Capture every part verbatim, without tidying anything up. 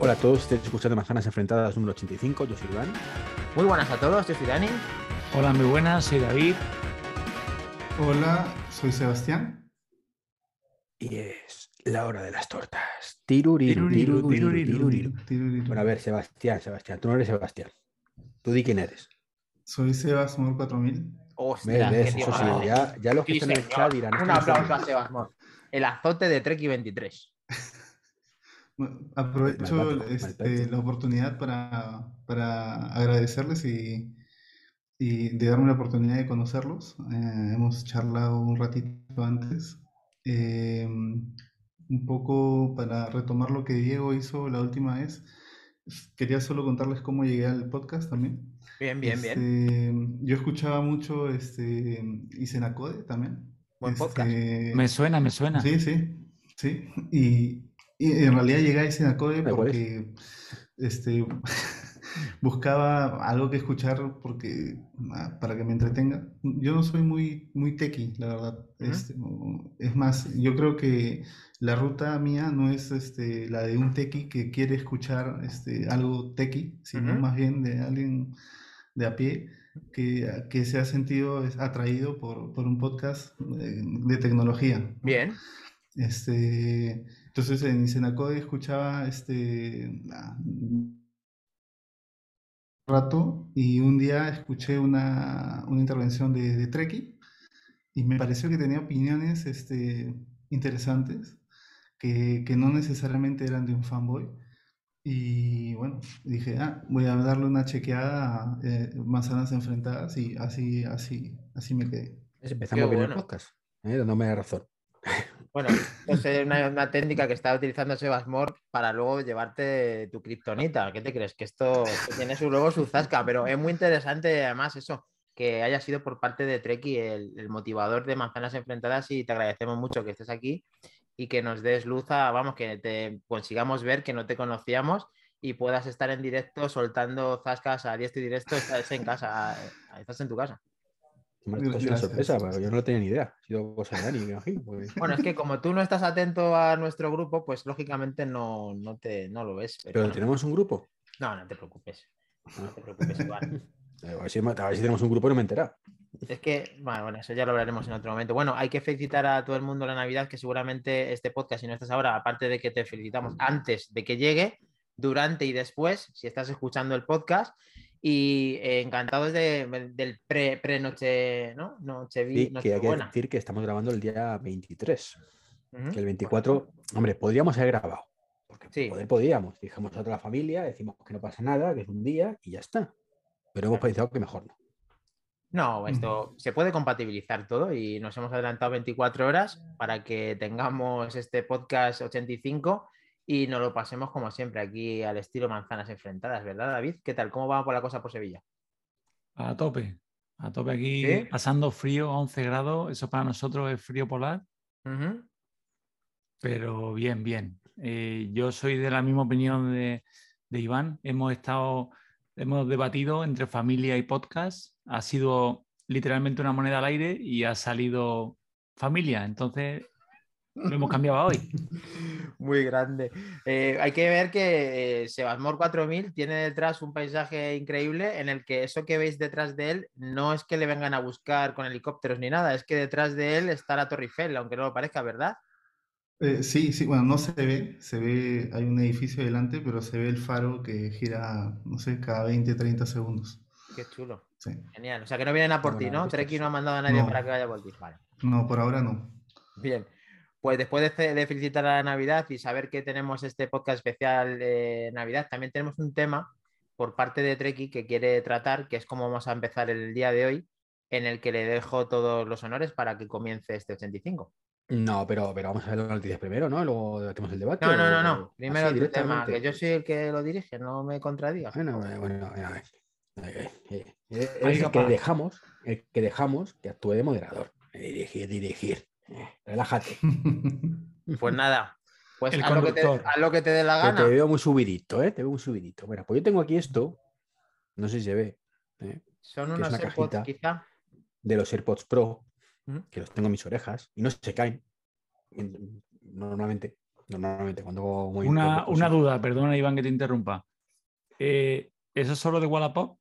Hola a todos, estáis escuchando Manzanas Enfrentadas número ochenta y cinco, yo soy Iván. Muy buenas a todos, yo soy Dani. Hola, muy buenas, soy David. Hola, soy Sebastián. Y es la hora de las tortas. Tiruriru, tiruriru, tiruriru, tiruriru, tiruriru. Bueno, a ver, Sebastián, Sebastián, tú no eres Sebastián. Tú di quién eres. Soy Sebas Mor cuatro mil. Hostia, ¿ves? Eso sí, ya, ya los que están en el chat dirán. Un aplauso a Sebas Mor. El azote de Trekki veintitrés. Bueno, aprovecho mal, mal, este, mal, mal. la oportunidad para, para agradecerles y, y de darme la oportunidad de conocerlos. Eh, hemos charlado un ratito antes. Eh, un poco para retomar lo que Diego hizo la última vez. Quería solo contarles cómo llegué al podcast también. Bien, bien, este, bien. Yo escuchaba mucho este, Isenacode también. Buen este, podcast. Me suena, me suena. Sí, sí. sí. Y... Y en realidad llegué a Isenacode porque este, buscaba algo que escuchar porque, para que me entretenga. Yo no soy muy, muy techie, la verdad. Uh-huh. Este, es más, yo creo que la ruta mía no es este, la de un techie que quiere escuchar este, algo techie, sino uh-huh. más bien de alguien de a pie que, que se ha sentido atraído por, por un podcast de, de tecnología. Bien. Este... Entonces en Isenacode escuchaba este rato y un día escuché una, una intervención de, de Trekki y me pareció que tenía opiniones este, interesantes que, que no necesariamente eran de un fanboy. Y bueno, dije, ah, voy a darle una chequeada a eh, Manzanas Enfrentadas y así, así, así me quedé. Empezamos bien bueno. el podcast, ¿eh? No me da razón. Bueno, eso es una, una técnica que está utilizando Sebas Mor para luego llevarte tu kriptonita. ¿Qué te crees? Que esto que tiene su, luego su zasca, pero es muy interesante además eso, que haya sido por parte de Trekki el, el motivador de Manzanas Enfrentadas y te agradecemos mucho que estés aquí y que nos des luz a, vamos, que te consigamos ver que no te conocíamos y puedas estar en directo soltando zascas a diestro y directo, estás en casa, estás en tu casa. Es una sorpresa, pero yo no lo tenía ni idea. Ha sido cosa de Dani, me imagino. Porque... Bueno, es que como tú no estás atento a nuestro grupo, pues lógicamente no, no, te, no lo ves. ¿Pero, ¿Pero no, tenemos no. un grupo? No, no te preocupes. No te preocupes, igual. A ver si, a ver si tenemos un grupo y no me he enterado. Es que, bueno, bueno, eso ya lo hablaremos en otro momento. Bueno, hay que felicitar a todo el mundo la Navidad, que seguramente este podcast, si no estás ahora, aparte de que te felicitamos antes de que llegue, durante y después, si estás escuchando el podcast... Y eh, encantados de, del pre, pre noche, ¿no? Noche vi, noche que buena. Hay que decir que estamos grabando el día veintitrés. Uh-huh. Que el veinticuatro, bueno. hombre, podríamos haber grabado. Porque sí. podíamos. Dijimos a otra familia, decimos que no pasa nada, que es un día y ya está. Pero hemos pensado que mejor no. No, esto uh-huh. se puede compatibilizar todo y nos hemos adelantado veinticuatro horas para que tengamos este podcast ochenta y cinco. Y nos lo pasemos como siempre aquí al estilo Manzanas Enfrentadas, ¿verdad, David? ¿Qué tal? ¿Cómo va por la cosa por Sevilla? A tope, a tope aquí, ¿sí? Pasando frío, once grados, eso para nosotros es frío polar, uh-huh. pero bien, bien. Eh, yo soy de la misma opinión de, de Iván, hemos estado, hemos debatido entre familia y podcast, ha sido literalmente una moneda al aire y ha salido familia, entonces... Lo hemos cambiado hoy. Muy grande. Eh, hay que ver que eh, Sebas Mor cuatro mil tiene detrás un paisaje increíble en el que eso que veis detrás de él no es que le vengan a buscar con helicópteros ni nada, es que detrás de él está la Torre Eiffel, aunque no lo parezca, ¿verdad? Eh, sí, sí, bueno, no se ve, se ve, hay un edificio delante, pero se ve el faro que gira, no sé, cada veinte, treinta segundos. Qué chulo. Sí. Genial. O sea, que no vienen a por ti, ¿no? Trekki no ha mandado a nadie no. para que vaya por ti. Vale. No, por ahora no. Bien. Pues después de, de felicitar a la Navidad y saber que tenemos este podcast especial de Navidad, también tenemos un tema por parte de Trekki que quiere tratar, que es cómo vamos a empezar el día de hoy, en el que le dejo todos los honores para que comience este ochenta y cinco. No, pero, pero vamos a ver las noticias primero, ¿no? Luego debatemos el debate. No, no, no, no. Primero el tema, que yo soy el que lo dirige, no me contradigas. Bueno, bueno, bueno, bueno, bueno. El que dejamos, el que dejamos que actúe de moderador. Dirigir, dirigir. Relájate. Pues nada, pues haz lo, que te, haz lo que te dé la gana. Que te veo muy subidito, ¿eh? Te veo muy subidito. Bueno, pues yo tengo aquí esto, no sé si se ve. ¿eh? Son unos AirPods, quizá. De los AirPods Pro, ¿Mm? que los tengo en mis orejas y no se caen normalmente. Normalmente, cuando hago muy una, una duda, perdona Iván que te interrumpa. Eh, ¿Eso es solo de Wallapop?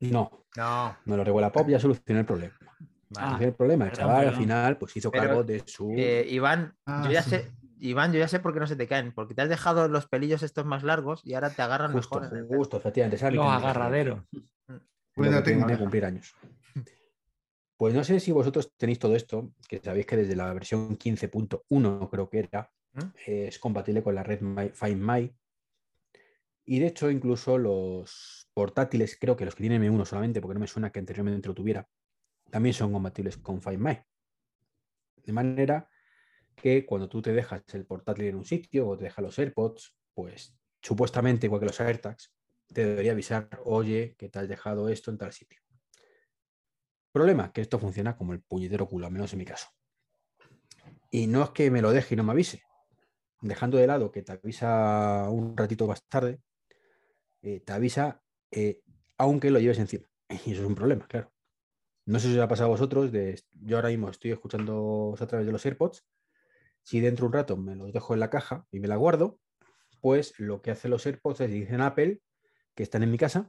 No. No. No, lo de Wallapop ya solucioné el problema. Ah, el problema, el chaval perdón. al final pues hizo Pero, cargo de su... Eh, Iván, ah, yo ya sí. sé, Iván, yo ya sé por qué no se te caen, porque te has dejado los pelillos estos más largos y ahora te agarran justo, mejor. Justo, efectivamente. Los agarraderos. Buena técnica. Van a cumplir años. Pues no sé si vosotros tenéis todo esto, que sabéis que desde la versión quince punto uno creo que era, ¿eh? Es compatible con la red My, Find My. Y de hecho incluso los portátiles, creo que los que tienen M uno solamente, porque no me suena que anteriormente lo tuviera, también son compatibles con Find My. De manera que cuando tú te dejas el portátil en un sitio o te dejas los AirPods, pues supuestamente, igual que los AirTags, te debería avisar, oye, que te has dejado esto en tal sitio. Problema, que esto funciona como el puñetero culo, al menos en mi caso. Y no es que me lo deje y no me avise. Dejando de lado que te avisa un ratito más tarde, eh, te avisa eh, aunque lo lleves encima. Y eso es un problema, claro. No sé si os ha pasado a vosotros, de, yo ahora mismo estoy escuchando a través de los AirPods, si dentro de un rato me los dejo en la caja y me la guardo, pues lo que hacen los AirPods es dicen a Apple que están en mi casa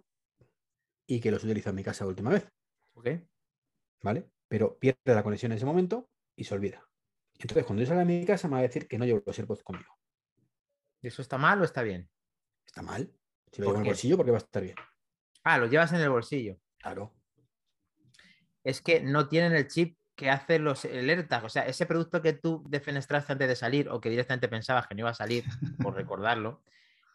y que los utilizo en mi casa la última vez. ¿Okay? ¿Vale? Pero pierde la conexión en ese momento y se olvida. Entonces cuando yo salga de mi casa me va a decir que no llevo los AirPods conmigo. ¿Y eso está mal o está bien? Está mal. Si lo llevo en el bolsillo, ¿por qué va a estar bien? Ah, lo llevas en el bolsillo. Claro. Es que no tienen el chip que hace los AirTags. O sea, ese producto que tú defenestraste antes de salir o que directamente pensabas que no iba a salir, por recordarlo,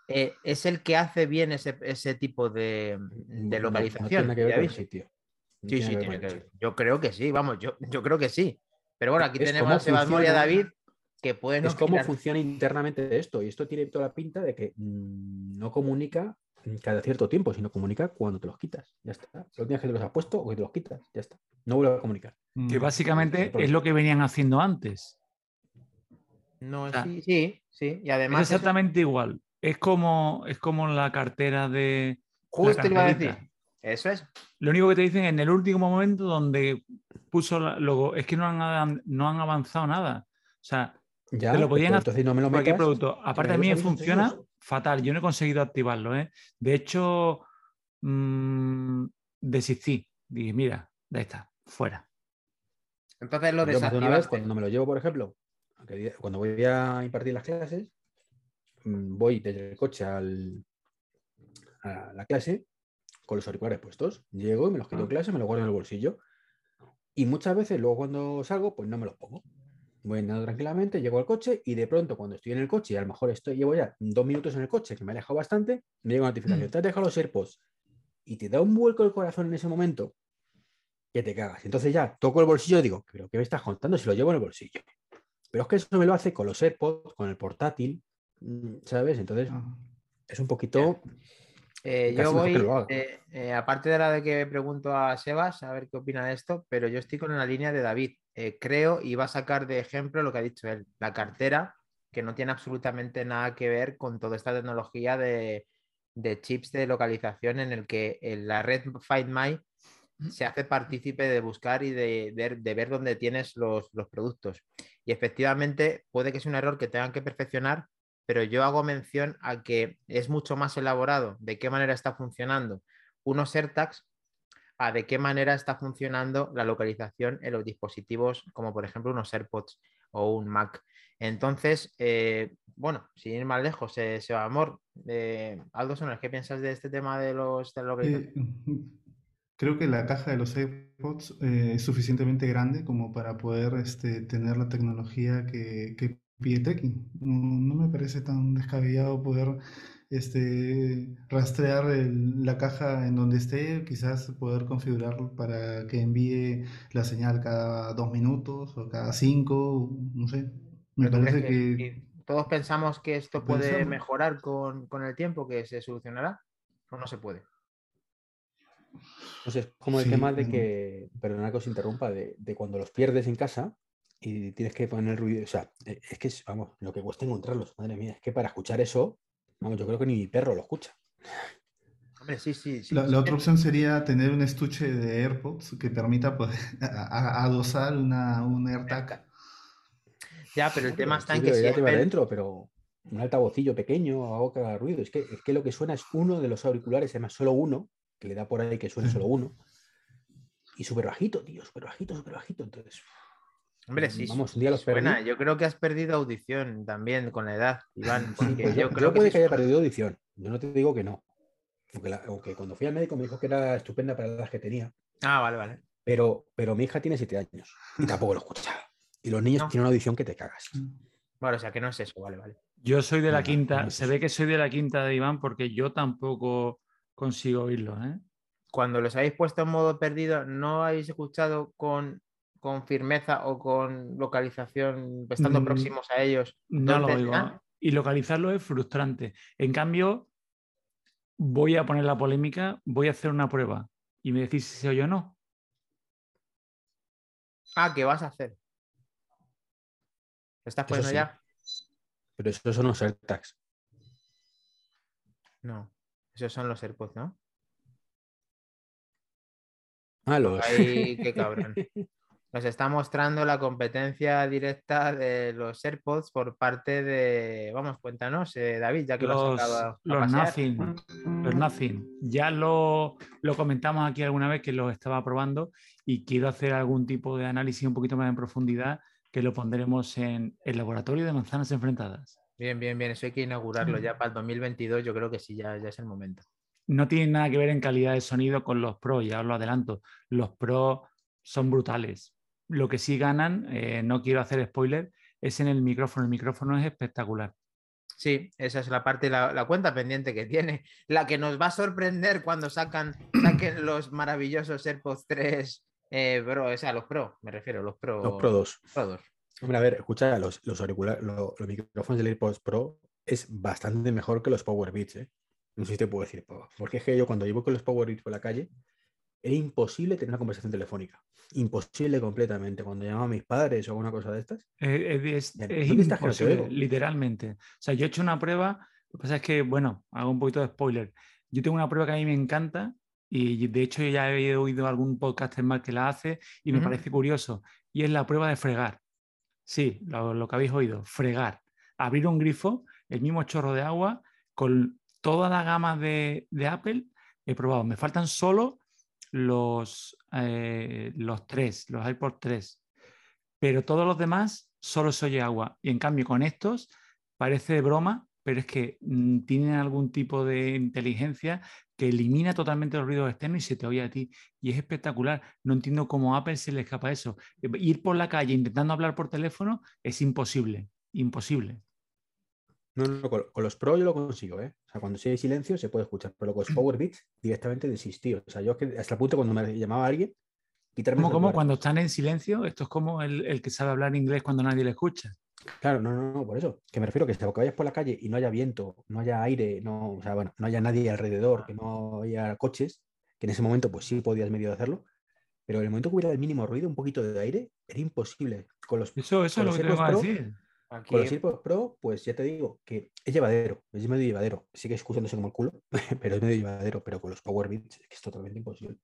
eh, es el que hace bien ese, ese tipo de, de localización. No, no tiene que ver con el sitio. No sí, sí, tiene que ver. Yo creo que sí, vamos, yo, yo creo que sí. Pero bueno, aquí es tenemos a Sebas Mor y a David que pueden... Es cómo funciona internamente esto. Y esto tiene toda la pinta de que mmm, no comunica cada cierto tiempo, sino comunica cuando te los quitas. Ya está. Los días que te los has puesto o que te los quitas. Ya está. No vuelve a comunicar. Que básicamente es lo que venían haciendo antes. No, o sea, sí, sí, sí. Y además... Es exactamente eso... igual. Es como, es como la cartera de... Justo iba a decir. Eso es. Lo único que te dicen en el último momento donde puso la logo, es que no han, no han avanzazado nada. O sea, ya, te lo podían hacer no me cualquier producto. Aparte, a mí me funciona... Enseños. Fatal, yo no he conseguido activarlo, ¿eh? De hecho, mmm, desistí. Dije, mira, ya está, fuera. Entonces lo desactivaste. Yo, una vez, cuando me lo llevo, por ejemplo, cuando voy a impartir las clases, voy desde el coche al, a la clase con los auriculares puestos. Llego y me los quito en clase, me los guardo en el bolsillo. Y muchas veces, luego cuando salgo, pues no me los pongo. Voy andando tranquilamente, llego al coche y de pronto cuando estoy en el coche, y a lo mejor estoy, llevo ya dos minutos en el coche, que me ha alejado bastante, me llega una notificación, te has dejado los AirPods y te da un vuelco el corazón en ese momento que te cagas. Entonces ya toco el bolsillo y digo, ¿pero qué me estás contando si lo llevo en el bolsillo? Pero es que eso me lo hace con los AirPods, con el portátil, ¿sabes? Entonces es un poquito... Eh, yo voy, eh, eh, aparte de la de que pregunto a Sebas, a ver qué opina de esto, pero yo estoy con la línea de David. Eh, creo, y va a sacar de ejemplo lo que ha dicho él, la cartera, que no tiene absolutamente nada que ver con toda esta tecnología de, de chips de localización en el que en la red Find My se hace partícipe de buscar y de, de, de ver dónde tienes los, los productos. Y efectivamente puede que sea un error que tengan que perfeccionar, pero yo hago mención a que es mucho más elaborado de qué manera está funcionando unos AirTags a de qué manera está funcionando la localización en los dispositivos como por ejemplo unos AirPods o un Mac. Entonces, eh, bueno, sin ir más lejos, eh, Sebas Mor, eh, Aldo Soner, ¿qué piensas de este tema de los de la localización? Eh, creo que la caja de los AirPods eh, es suficientemente grande como para poder este, tener la tecnología que, que pide trekking. No, no me parece tan descabellado poder... Este, rastrear el, la caja en donde esté, quizás poder configurarlo para que envíe la señal cada dos minutos o cada cinco, no sé. Me parece que, que todos pensamos que esto puede pensamos. mejorar con, con el tiempo, que se solucionará, o no se puede. Pues es como el sí, tema de que, perdona que os interrumpa, de, de cuando los pierdes en casa y tienes que poner ruido, o sea, es que, vamos, lo que cuesta encontrarlos, madre mía, es que para escuchar eso. Vamos, yo creo que ni mi perro lo escucha. Hombre, sí, sí, sí. La, la otra opción sería tener un estuche de AirPods que permita poder a, a, adosar una, un AirTag. Ya, pero el tema está en que si Apple... dentro, pero un altavocillo pequeño, algo que haga ruido. Es que, es que lo que suena es uno de los auriculares, además solo uno, que le da por ahí que suene solo uno. Y súper bajito, tío, súper bajito, súper bajito. Entonces... Hombre, sí, vamos, un día los perdí. Yo creo que has perdido audición también con la edad, Iván. Sí, pues yo, yo creo yo que puede que haya perdido audición. Yo no te digo que no. Aunque, la, aunque cuando fui al médico me dijo que era estupenda para la edad que tenía. Ah, vale, vale. Pero, pero mi hija tiene siete años y tampoco lo escuchaba. Y los niños no. tienen una audición que te cagas. Bueno, o sea, que no es eso, vale, vale. Yo soy de la no, quinta. No es se ve que soy de la quinta de Iván porque yo tampoco consigo oírlo, ¿eh? Cuando los habéis puesto en modo perdido, ¿no habéis escuchado con... con firmeza o con localización, estando mm, próximos a ellos? No lo oigo. ¿Ah? Y localizarlo es frustrante. En cambio, voy a poner la polémica, voy a hacer una prueba y me decís si se oye o no. Ah, ¿qué vas a hacer? ¿Lo estás poniendo sí. ya? Pero esos son los AirTags. No, esos son los AirPods, ¿no? Ah, los... Ay, qué cabrón. Nos está mostrando la competencia directa de los AirPods por parte de... Vamos, cuéntanos, eh, David, ya que los, lo has sacado a Los pasear. Nothing, los Nothing. Ya lo, lo comentamos aquí alguna vez que los estaba probando y quiero hacer algún tipo de análisis un poquito más en profundidad que lo pondremos en el laboratorio de Manzanas Enfrentadas. Bien, bien, bien. Eso hay que inaugurarlo ya para el dos mil veintidós. Yo creo que sí, ya, ya es el momento. No tiene nada que ver en calidad de sonido con los Pro, ya os lo adelanto. Los Pro son brutales. Lo que sí ganan, eh, no quiero hacer spoiler, es en el micrófono. El micrófono es espectacular. Sí, esa es la parte, la, la cuenta pendiente que tiene. La que nos va a sorprender cuando sacan, saquen los maravillosos AirPods tres, eh, Pro, o sea, los Pro, me refiero, los Pro. Los Pro dos. Pro dos. Hombre, a ver, escucha, los, los auriculares, los, los micrófonos del AirPods Pro es bastante mejor que los Powerbeats, ¿eh? No sé si te puedo decir, porque es que yo cuando llevo con los Powerbeats por la calle... Era imposible tener una conversación telefónica. Imposible completamente. Cuando llamaba a mis padres o alguna cosa de estas. Es, es, es imposible, literalmente. O sea, yo he hecho una prueba. Lo que pasa es que, bueno, hago un poquito de spoiler. Yo tengo una prueba que a mí me encanta y de hecho yo ya he oído algún podcaster más que la hace y me uh-huh. parece curioso. Y es la prueba de fregar. Sí, lo, lo que habéis oído. Fregar. Abrir un grifo, el mismo chorro de agua, con toda la gama de, de Apple. He probado. Me faltan solo... Los, eh, los tres, los AirPods tres, pero todos los demás solo se oye agua. Y en cambio con estos parece de broma, pero es que mmm, tienen algún tipo de inteligencia que elimina totalmente los ruidos externos y se te oye a ti. Y es espectacular. No entiendo cómo a Apple se le escapa eso. Ir por la calle intentando hablar por teléfono es imposible, imposible. No, no, con los Pro yo lo consigo, ¿eh? O sea, cuando sí hay silencio se puede escuchar, pero con los Powerbeats directamente desistí. O sea, yo es que hasta el punto cuando me llamaba a alguien, quitarme... ¿Cómo, cómo? Cuando están en silencio, esto es como el, el que sabe hablar inglés cuando nadie le escucha. Claro, no, no, no, por eso. Que me refiero que cuando vayas por la calle y no haya viento, no haya aire, no, o sea, bueno, no haya nadie alrededor, que no haya coches, que en ese momento pues sí podías medio hacerlo, pero en el momento que hubiera el mínimo ruido, un poquito de aire, era imposible. Con los, eso, eso con es lo que te iba a decir. Aquí. Con los AirPods Pro, pues ya te digo que es llevadero, es medio llevadero. Sigue escuchándose como el culo, pero es medio llevadero. Pero con los Powerbeats es que es totalmente imposible.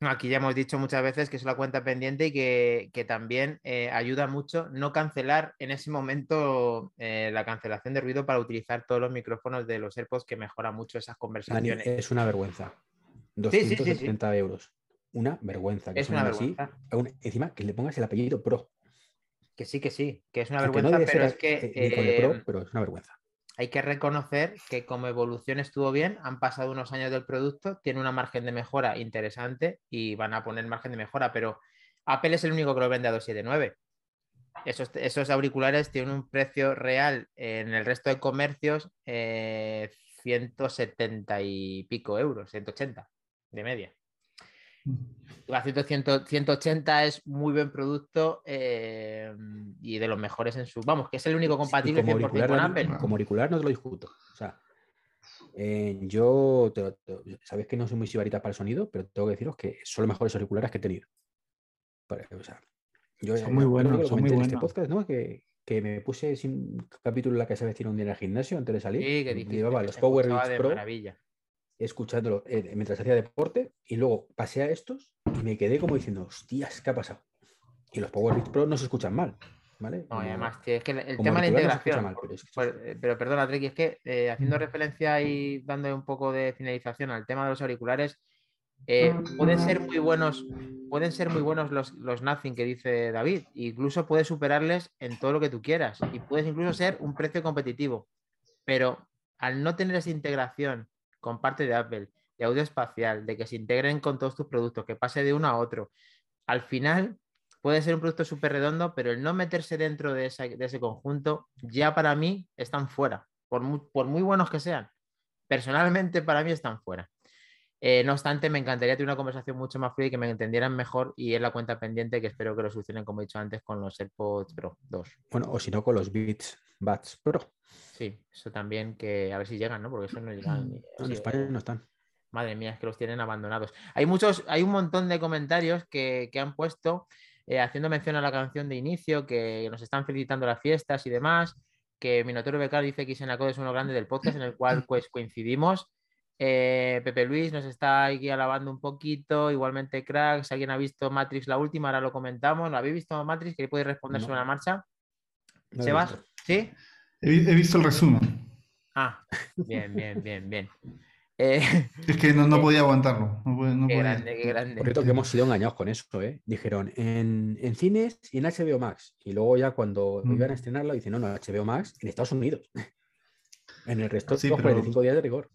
Aquí ya hemos dicho muchas veces que es la cuenta pendiente y que, que también eh, ayuda mucho no cancelar en ese momento eh, la cancelación de ruido para utilizar todos los micrófonos de los AirPods, que mejora mucho esas conversaciones. Dani, es una vergüenza. doscientos setenta sí, sí, sí, sí. euros. Una vergüenza. Que es una vergüenza. Así, a un, encima, que le pongas el apellido Pro. Que sí, que sí, que es una vergüenza, no pero es que... Eh, Pro, pero es una vergüenza. Hay que reconocer que como evolución estuvo bien, han pasado unos años del producto, tiene una margen de mejora interesante y van a poner margen de mejora, pero Apple es el único que lo vende a doscientos setenta y nueve. Esos, esos auriculares tienen un precio real en el resto de comercios eh, ciento setenta y pico euros, ciento ochenta de media. ciento ochenta es muy buen producto eh, y de los mejores en su... Vamos, que es el único compatible sí, cien por ciento con Apple. Como auricular no te lo discuto. O sea, eh, yo te, te, sabéis que no soy muy sibarita para el sonido, pero tengo que deciros que son los mejores auriculares que he tenido. Pero, o sea, yo, son muy buenos, son muy buenos. Este podcast, ¿no? Que, que me puse sin capítulo en la que se vestía un día en el gimnasio antes de salir. Sí, que dijiste, llevaba los Powerbeats Pro. Maravilla. Escuchándolo eh, mientras hacía deporte y luego pasé a estos y me quedé como diciendo, hostias, ¿qué ha pasado? Y los Powerbeats Pro no se escuchan mal, ¿vale? No, y además, tío, es que el, el tema de la integración. Mal, pero, es que... pues, pero perdona, Trekki, es que eh, haciendo referencia y dando un poco de finalización al tema de los auriculares, eh, pueden ser muy buenos, pueden ser muy buenos los, los Nothing que dice David. Incluso puedes superarles en todo lo que tú quieras y puedes incluso ser un precio competitivo. Pero al no tener esa integración con parte de Apple, de audio espacial, de que se integren con todos tus productos, que pase de uno a otro, al final puede ser un producto súper redondo, pero el no meterse dentro de, esa, de ese conjunto, ya para mí están fuera, por muy, por muy buenos que sean. Personalmente para mí están fuera. Eh, no obstante, me encantaría tener una conversación mucho más fluida y que me entendieran mejor, y es la cuenta pendiente que espero que lo solucionen, como he dicho antes, con los AirPods Pro dos. Bueno, o si no, con los Beats Buds Pro. Sí, eso también, que a ver si llegan, ¿no? Porque eso no llegan. No, en sí, España no están. Madre mía, es que los tienen abandonados. Hay muchos, hay un montón de comentarios que, que han puesto eh, haciendo mención a la canción de inicio, que nos están felicitando las fiestas y demás, que Minotauro Becar dice que Xenacod es uno grande del podcast en el cual pues, coincidimos. Eh, Pepe Luis nos está aquí alabando un poquito, igualmente cracks. Si alguien ha visto Matrix la última, ahora lo comentamos. ¿Lo habéis visto Matrix? ¿Que podéis responder no. sobre la marcha? No, ¿Sebas? No. ¿Sí? He, he visto el resumen. Ah, bien, bien, bien, bien. Eh, es que no, no podía aguantarlo. No podía, no qué podía. Grande, qué grande. Por cierto, que hemos sido engañados con eso, ¿eh? Dijeron en, en cines y en H B O Max. Y luego ya cuando mm. iban a estrenarlo, dicen, no, no, H B O Max en Estados Unidos. En el resto de sí, pero... cuarenta y cinco días de rigor.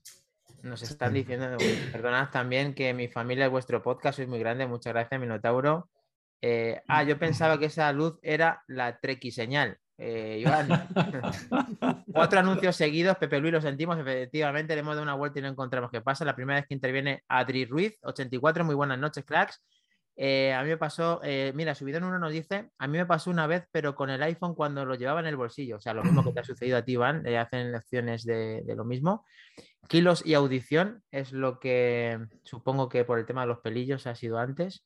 Nos están diciendo, perdonad también, que mi familia y vuestro podcast sois muy grande. Muchas gracias, Minotauro. Eh, ah, yo pensaba que esa luz era la Trekki señal. Eh, Iván. Cuatro anuncios seguidos, Pepe Luis, lo sentimos. Efectivamente, le hemos dado una vuelta y no encontramos qué pasa. La primera vez que interviene Adri Ruiz, ochenta y cuatro. Muy buenas noches, cracks. Eh, a mí me pasó, eh, mira, Subidón uno nos dice, a mí me pasó una vez, pero con el iPhone cuando lo llevaba en el bolsillo. O sea, lo mismo que te ha sucedido a ti, Iván, eh, hacen lecciones de, de lo mismo. Kilos y audición es lo que supongo que por el tema de los pelillos ha sido antes,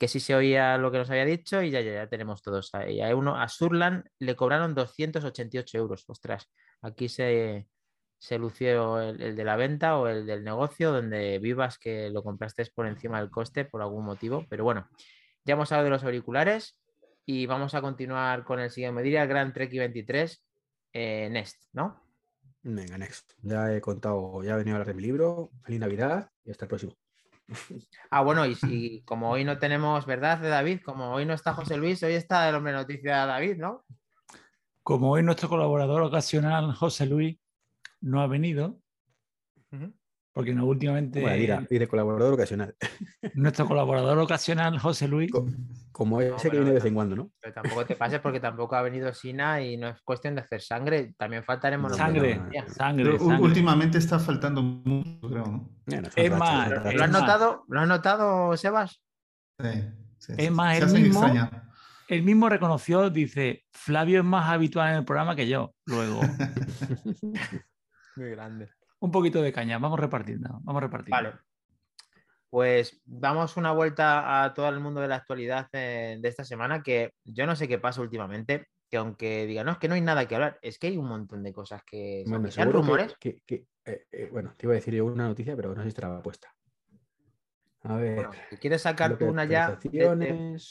que sí se oía lo que nos había dicho y ya, ya, ya tenemos todos ahí. A uno, a Surland le cobraron doscientos ochenta y ocho euros. Ostras, aquí se, se lució el, el de la venta o el del negocio donde vivas, que lo compraste por encima del coste por algún motivo. Pero bueno, ya hemos hablado de los auriculares y vamos a continuar con el siguiente. Me diría Gran Trekki veintitrés, eh, Next, ¿no? Venga, Next. Ya he contado, ya he venido a hablar de mi libro. Feliz Navidad y hasta el próximo. Ah, bueno, y si como hoy no tenemos, ¿verdad, de David? Como hoy no está José Luis, hoy está el hombre noticia David, ¿no? Como hoy nuestro colaborador ocasional José Luis no ha venido, uh-huh. porque no, últimamente... Bueno, mira, y de colaborador ocasional. Nuestro colaborador ocasional José Luis. Como, como ese no, que viene de vez en cuando, ¿no? Pero tampoco te pases porque tampoco ha venido Sina y no es cuestión de hacer sangre, también faltaremos... Sangre, los sangre, sangre. Últimamente está faltando mucho, creo, ¿no? Bueno, es más, racha, racha. ¿Lo has notado? ¿Lo has notado, Sebas? Sí, sí. Es más, él mismo, él mismo reconoció, dice, Flavio es más habitual en el programa que yo, luego. Muy grande. Un poquito de caña, vamos repartiendo, vamos repartiendo. Vale, pues damos una vuelta a todo el mundo de la actualidad de, de esta semana, que yo no sé qué pasa últimamente, que aunque digan, no, es que no hay nada que hablar, es que hay un montón de cosas que... Bueno, ¿se rumores? Que, que, que, eh, eh, bueno, te iba a decir yo una noticia, pero no sé si te la va puesta. A ver... Bueno, si quieres sacar tú una ya... De, de...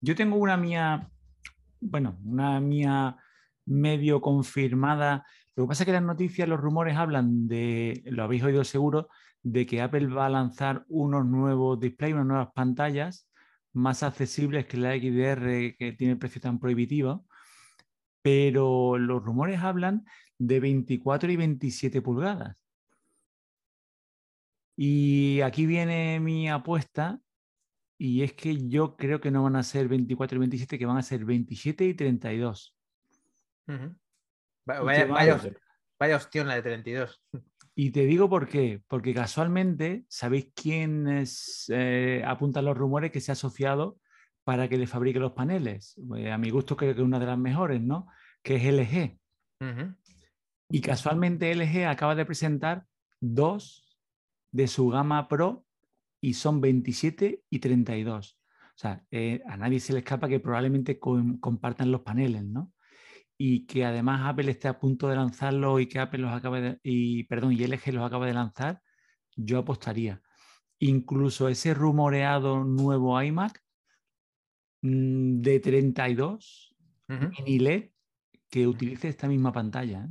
Yo tengo una mía, bueno, una mía medio confirmada. Lo que pasa es que las noticias, los rumores hablan de, lo habéis oído seguro, de que Apple va a lanzar unos nuevos displays, unas nuevas pantallas más accesibles que la X D R, que tiene el precio tan prohibitivo, pero los rumores hablan de veinticuatro y veintisiete pulgadas. Y aquí viene mi apuesta, y es que yo creo que no van a ser veinticuatro y veintisiete, que van a ser veintisiete y treinta y dos. Uh-huh. Vaya, vaya, vaya opción la de treinta y dos. Y te digo por qué. Porque casualmente, ¿sabéis quién es, eh, apuntan los rumores que se ha asociado para que le fabrique los paneles? Eh, a mi gusto creo que es una de las mejores, ¿no? Que es L G. Uh-huh. Y casualmente L G acaba de presentar dos de su gama Pro y son veintisiete y treinta y dos. O sea, eh, a nadie se le escapa que probablemente com- compartan los paneles, ¿no? Y que además Apple esté a punto de lanzarlo y que Apple los acaba de, y perdón, y L G los acaba de lanzar, yo apostaría. Incluso ese rumoreado nuevo iMac de treinta y dos uh-huh. mini L E D que utilice esta misma pantalla.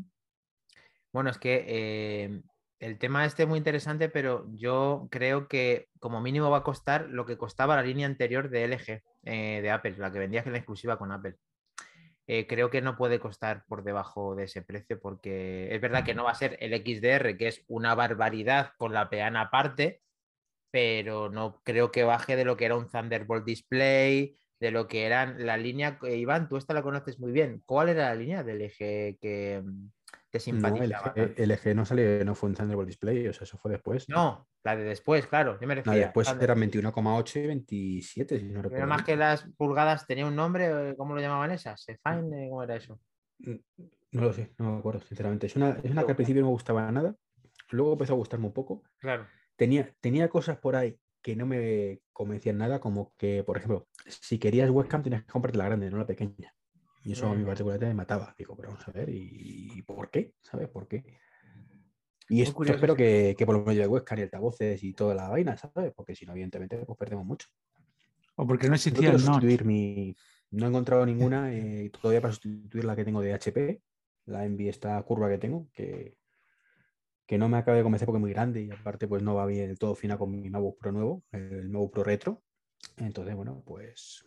Bueno, es que eh, el tema este es muy interesante, pero yo creo que como mínimo va a costar lo que costaba la línea anterior de L G, eh, de Apple, la que vendías en la exclusiva con Apple. Eh, creo que no puede costar por debajo de ese precio, porque es verdad que no va a ser el X D R, que es una barbaridad con la peana aparte, pero no creo que baje de lo que era un Thunderbolt Display, de lo que eran la línea... Eh, Iván, tú esta la conoces muy bien. ¿Cuál era la línea del L G que te simpatizaba? No, el L G no salió, no fue un Thunderbolt Display, o sea, eso fue después. No, no la de después, claro. Yo me refería, la de después eran veintiuno coma ocho y veintisiete, si no recuerdo. Pero más que las pulgadas, ¿tenía un nombre? ¿Cómo lo llamaban esas? ¿Find? ¿Cómo era eso? No lo sé, no me acuerdo, sinceramente. Es una, es una que al principio no me gustaba nada, luego empezó a gustarme un poco. Claro. Tenía, tenía cosas por ahí que no me convencían nada, como que, por ejemplo, si querías webcam tenías que comprarte la grande, no la pequeña. Y eso a mi particularmente me mataba. Digo, pero vamos a ver, ¿y por qué? ¿Sabes por qué? Y esto curioso, espero que, que por lo menos de webcam y altavoces y toda la vaina, ¿sabes? Porque si no, evidentemente, pues perdemos mucho. O porque no existía el Notch. Mi... No he encontrado ninguna eh, todavía para sustituir la que tengo de H P, la Envy, esta curva que tengo, que... que no me acaba de convencer porque es muy grande y aparte pues no va bien del todo fina con mi MacBook Pro nuevo, el MacBook Pro Retro. Entonces, bueno, pues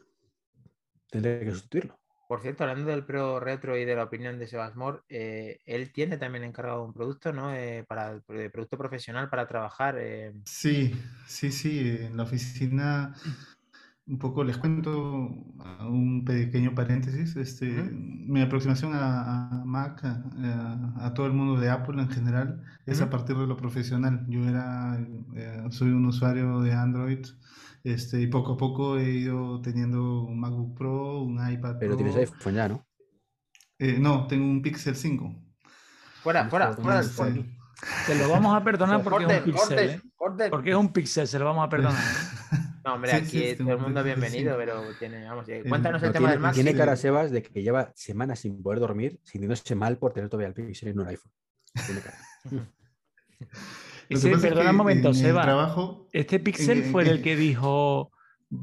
tendré que sustituirlo. Por cierto, hablando del Pro Retro y de la opinión de Sebas Mor, eh, él tiene también encargado un producto, ¿no? Eh, para el producto profesional para trabajar. Eh... Sí, sí, sí. En la oficina, un poco les cuento un pequeño paréntesis. Este, ¿Mm? Mi aproximación a, a Mac, a, a todo el mundo de Apple en general, es ¿Mm? A partir de lo profesional. Yo era, eh, soy un usuario de Android. Este, y poco a poco he ido teniendo un MacBook Pro, un iPad Pero Pro... Pero tienes iPhone ya, ¿no? Eh, no, tengo un Pixel cinco. Fuera, fuera, fuera. Este... Se lo vamos a perdonar porque corten, es un Pixel, corten, ¿eh? corten. Porque es un Pixel, se lo vamos a perdonar. No, hombre, sí, aquí sí, todo el mundo bienvenido, cinco. Pero tiene, vamos, cuéntanos eh, el no, tema tiene, del Mac. Tiene cara, Sebas, de que lleva semanas sin poder dormir, sintiéndose mal por tener todavía el Pixel en un iPhone. Tiene cara. Sí, perdona un momento, Seba. Trabajo, este Pixel en, en, fue en, el que dijo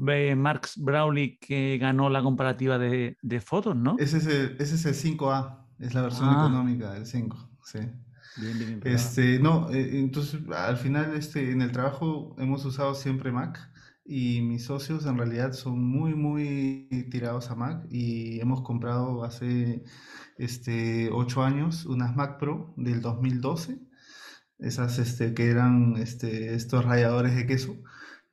eh, Mark Brownlee que ganó la comparativa de, de fotos, ¿no? Ese es, el, ese es el cinco A, es la versión ah. económica del cinco. Sí. Bien, bien, bien. Este, no, eh, entonces, al final, este, en el trabajo hemos usado siempre Mac y mis socios en realidad son muy, muy tirados a Mac y hemos comprado hace este, ocho años unas Mac Pro del dos mil doce. Esas este, que eran este, estos ralladores de queso.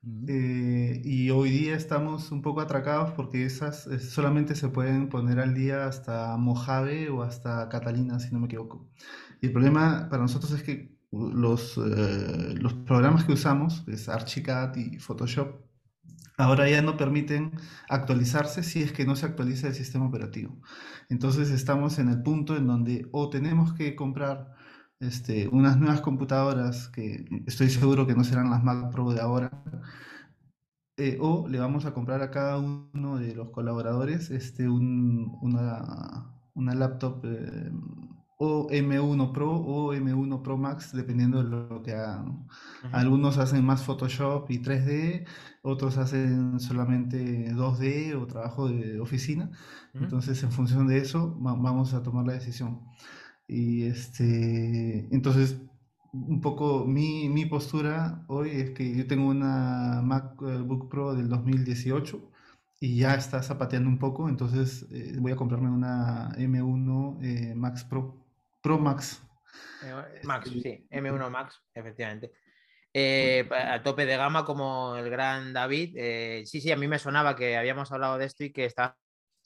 Uh-huh. eh, y hoy día estamos un poco atracados porque esas es, solamente se pueden poner al día hasta Mojave o hasta Catalina, si no me equivoco. Y el problema para nosotros es que los, eh, los programas que usamos, es Archicad y Photoshop, ahora ya no permiten actualizarse si es que no se actualiza el sistema operativo. Entonces estamos en el punto en donde o tenemos que comprar Este, unas nuevas computadoras que estoy seguro que no serán las Mac Pro de ahora, eh, o le vamos a comprar a cada uno de los colaboradores este, un, una, una laptop eh, o M uno Pro o M uno Pro Max, dependiendo de lo que hagan. Ajá. Algunos hacen más Photoshop y tres D, otros hacen solamente dos D o trabajo de oficina. Ajá. Entonces, en función de eso, vamos a tomar la decisión. Y este, entonces, un poco mi, mi postura hoy es que yo tengo una MacBook Pro del dos mil dieciocho y ya está zapateando un poco, entonces eh, voy a comprarme una M uno eh, Max Pro, Pro Max. Max, sí, M uno Max, efectivamente. Eh, a tope de gama como el gran David. Eh, sí, sí, a mí me sonaba que habíamos hablado de esto y que está...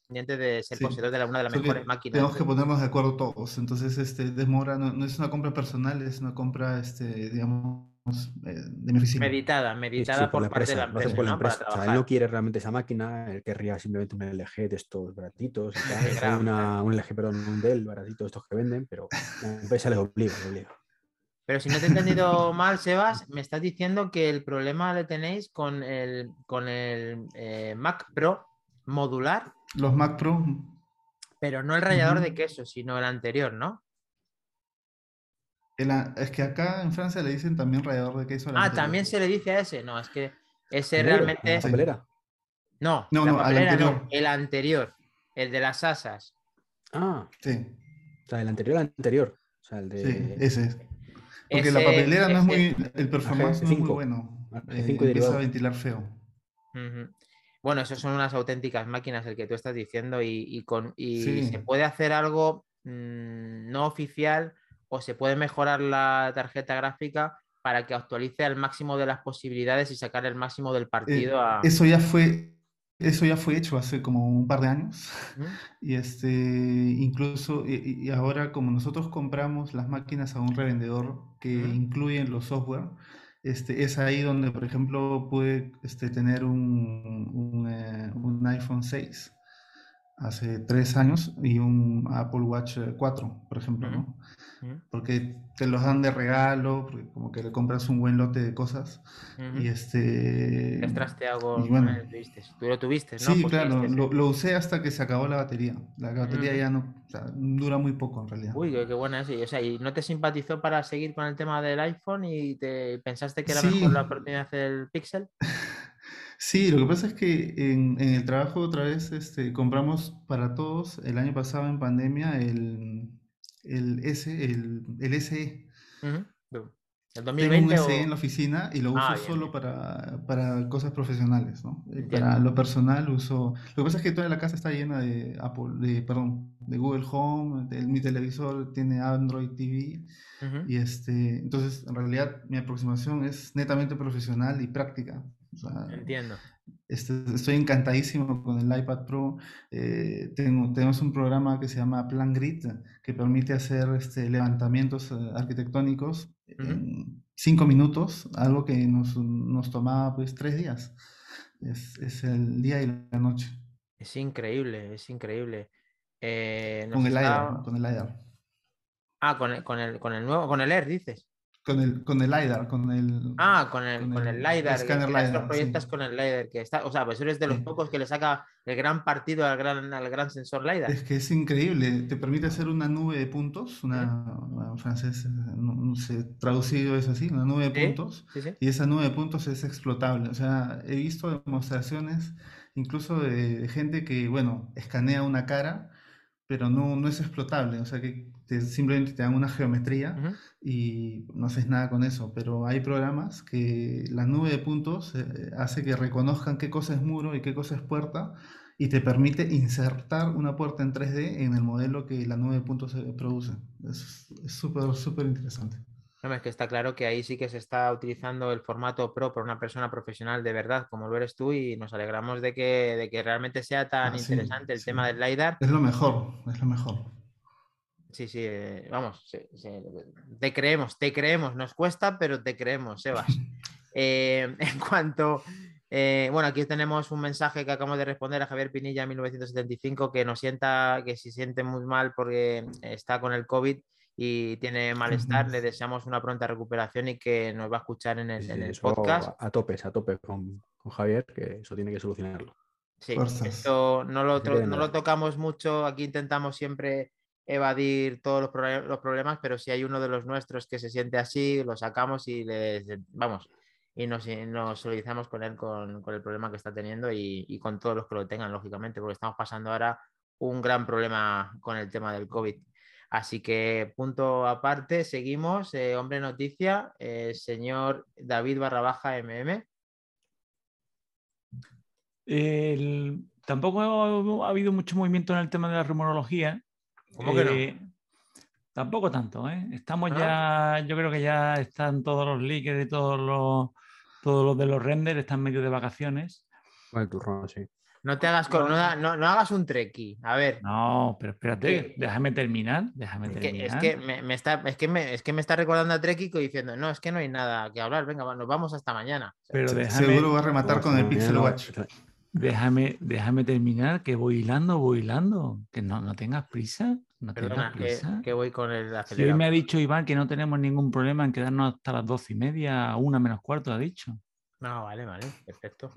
de ser sí. poseedor de la, una de las so mejores máquinas. Tenemos que ponernos de acuerdo todos. Entonces, este, demora, no, no es una compra personal, es una compra, este, digamos, de mi oficina. Meditada, meditada sí, sí, por, por la parte empresa, de la empresa. No por la empresa, ¿no? Para o sea, él no quiere realmente esa máquina, él querría simplemente un L G de estos baratitos, sí, claro. una, un L G, perdón, un Dell baratito, estos que venden, pero la empresa les obliga, les obliga. Pero si no te he entendido mal, Sebas, me estás diciendo que el problema lo tenéis con el, con el eh, Mac Pro modular. Los Mac Pro. Pero no el rallador uh-huh. de queso, sino el anterior, ¿no? El a... Es que acá en Francia le dicen también rallador de queso. Ah, anterior. También se le dice a ese. No, es que ese realmente... ¿La papelera? No, no, la no, papelera anterior. no, el anterior, el de las asas. Ah, sí. O sea, el anterior al anterior. O sea, el de... Sí, ese es. Porque ese, la papelera no es muy... El performance no es muy bueno. Eh, empieza derivado. a ventilar feo. Uh-huh. Bueno, eso son unas auténticas máquinas, el que tú estás diciendo, y, y, con, y sí. se puede hacer algo mmm, no oficial, o se puede mejorar la tarjeta gráfica para que actualice al máximo de las posibilidades y sacar el máximo del partido. Eh, a... Eso ya fue... Eso ya fue hecho hace como un par de años. ¿Mm? Y este, incluso, y, y ahora como nosotros compramos las máquinas a un revendedor que ¿Mm? incluyen los software, este, es ahí donde, por ejemplo, pude este, tener un, un, eh, un iPhone seis hace tres años y un Apple Watch cuatro, por ejemplo, ¿no? ¿Mm? Porque te los dan de regalo, porque como que le compras un buen lote de cosas. Uh-huh. Y este... El trasteado bueno. no lo tuviste, tú lo tuviste, ¿no? Sí, pues claro, tuviste, lo, sí. lo usé hasta que se acabó la batería. La batería uh-huh. ya no... O sea, dura muy poco en realidad. Uy, qué buena es. O sea, ¿y no te simpatizó para seguir con el tema del iPhone y te pensaste que era sí. mejor la oportunidad del Pixel? Sí, lo que pasa es que en, en el trabajo otra vez este, compramos para todos el año pasado en pandemia el... El S E, el, el S E. Uh-huh. ¿El dos mil veinte Tengo un S E o... en la oficina y lo uso ah, solo para, para cosas profesionales, ¿no? Entiendo. Para lo personal uso... Lo que pasa es que toda la casa está llena de Apple, de, perdón, de Google Home, de, mi televisor tiene Android T V, uh-huh. y este, entonces en realidad mi aproximación es netamente profesional y práctica. O sea, Entiendo. Estoy encantadísimo con el iPad Pro. Eh, tengo, tenemos un programa que se llama Plan Grid, que permite hacer este, levantamientos arquitectónicos uh-huh. en cinco minutos, algo que nos, nos tomaba pues tres días. Es, es el día y la noche. Es increíble, es increíble. Eh, con, el LiDAR, está... con el LiDAR. Ah, con el, con el, con el nuevo, con el Air, dices. Con el, con el LiDAR, con el... Ah, con el, con con el, el LiDAR, escáner LiDAR. Los proyectas sí. con el LiDAR, que está... O sea, pues eres de los sí. pocos que le saca el gran partido al gran, al gran sensor LiDAR. Es que es increíble, te permite hacer una nube de puntos, una... ¿Sí? Bueno, en francés, no, no sé, traducido es así, una nube de ¿Sí? puntos, ¿Sí, sí? y esa nube de puntos es explotable. O sea, he visto demostraciones incluso de, de gente que, bueno, escanea una cara, pero no, no es explotable, o sea que te, simplemente te dan una geometría uh-huh. y no haces nada con eso, pero hay programas que la nube de puntos eh, hace que reconozcan qué cosa es muro y qué cosa es puerta y te permite insertar una puerta en tres D en el modelo que la nube de puntos produce. Es súper, súper interesante. No, es que está claro que ahí sí que se está utilizando el formato pro por una persona profesional de verdad, como lo eres tú, y nos alegramos de que, de que realmente sea tan ah, interesante sí, el sí. tema del LiDAR. Es lo mejor, es lo mejor. Sí, sí, eh, vamos, sí, sí, te creemos, te creemos, nos cuesta, pero te creemos, Sebas. eh, en cuanto, eh, bueno, aquí tenemos un mensaje que acabamos de responder a Javier Pinilla, mil novecientos setenta y cinco, que nos sienta, que se siente muy mal porque está con el COVID y tiene malestar, uh-huh. le deseamos una pronta recuperación y que nos va a escuchar en el, sí, en el podcast. A tope, a tope con, con Javier, que eso tiene que solucionarlo. Sí, Fuerzas. esto no lo, to- no lo tocamos mucho, aquí intentamos siempre evadir todos los, pro- los problemas, pero si hay uno de los nuestros que se siente así, lo sacamos y les, vamos, y nos, y nos solidarizamos con él, con, con el problema que está teniendo y, y con todos los que lo tengan, lógicamente, porque estamos pasando ahora un gran problema con el tema del COVID. Así que, punto aparte, seguimos. Eh, hombre noticia, eh, señor David barra baja M M. El... Tampoco ha, ha habido mucho movimiento en el tema de la rumorología. ¿Cómo eh, que no? Tampoco tanto, ¿eh? Estamos ah. ya, yo creo que ya están todos los leakers y todos los todos los de los renders, están medio de vacaciones. El turrón, sí. No te hagas con, no, no, no hagas un trekkie, a ver. No, pero espérate, ¿Qué? déjame terminar, déjame es terminar. Que, es que me, me está, es que me, es que me está recordando a Trekkie diciendo, no, es que no hay nada que hablar, venga, nos vamos hasta mañana. Pero déjame, seguro va a rematar con el Pixel Watch. Déjame, déjame terminar, que voy hilando, voy hilando, que no, no tengas prisa, no Perdona, tengas prisa. Que, que voy con el acelerador. Sí, me ha dicho Iván que no tenemos ningún problema en quedarnos hasta las doce y media, una menos cuarto, ha dicho. No, vale, vale, perfecto.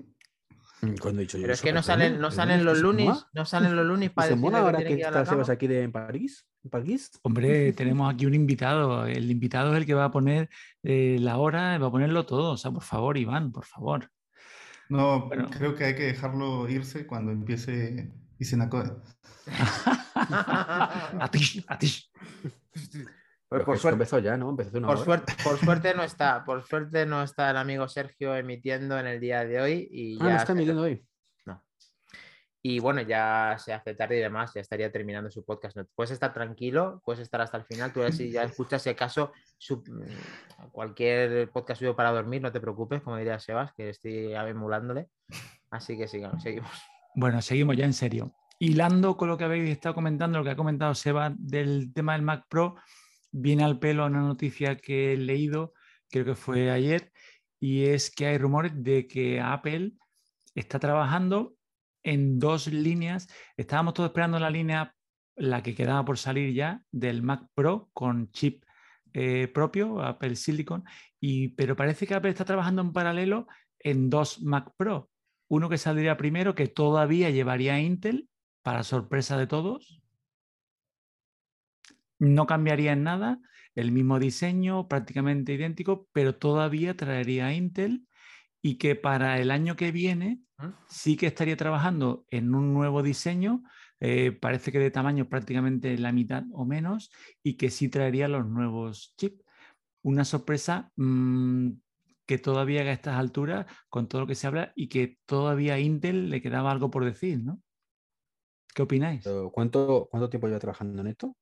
Cuando he dicho yo pero eso, es que no salen, no salen los lunes, no salen los lunes para decir ahora que, que, que estás Sebas aquí de en París, en París. Hombre, tenemos aquí un invitado. El invitado es el que va a poner eh, la hora, va a ponerlo todo. O sea, por favor, Iván, por favor. No, bueno. Creo que hay que dejarlo irse cuando empiece Isenacode. Atish, atish. Pues por suerte empezó ya, ¿no? Empezó una por, suerte, por suerte no está, por suerte no está el amigo Sergio emitiendo en el día de hoy y ya. Ah, no está emitiendo hoy. No. Y bueno, ya se hace tarde y demás, ya estaría terminando su podcast. Puedes estar tranquilo, puedes estar hasta el final. Tú si ya escuchas, si acaso, su, cualquier podcast suyo para dormir, no te preocupes, como diría Sebas, que estoy emulándole. Así que sigamos, seguimos. Bueno, seguimos ya en serio. Hilando con lo que habéis estado comentando, lo que ha comentado Sebas del tema del Mac Pro, viene al pelo una noticia que he leído, creo que fue ayer, y es que hay rumores de que Apple está trabajando en dos líneas. Estábamos todos esperando la línea, la que quedaba por salir ya, del Mac Pro con chip eh, propio, Apple Silicon, y, pero parece que Apple está trabajando en paralelo en dos Mac Pro. Uno que saldría primero, que todavía llevaría a Intel, para sorpresa de todos. No cambiaría en nada, el mismo diseño, prácticamente idéntico, pero todavía traería a Intel, y que para el año que viene sí que estaría trabajando en un nuevo diseño, eh, parece que de tamaño prácticamente la mitad o menos, y que sí traería los nuevos chips. Una sorpresa mmm, que todavía a estas alturas, con todo lo que se habla, y que todavía a Intel le quedaba algo por decir, ¿no? ¿Qué opináis? ¿Cuánto, cuánto tiempo lleva trabajando en esto?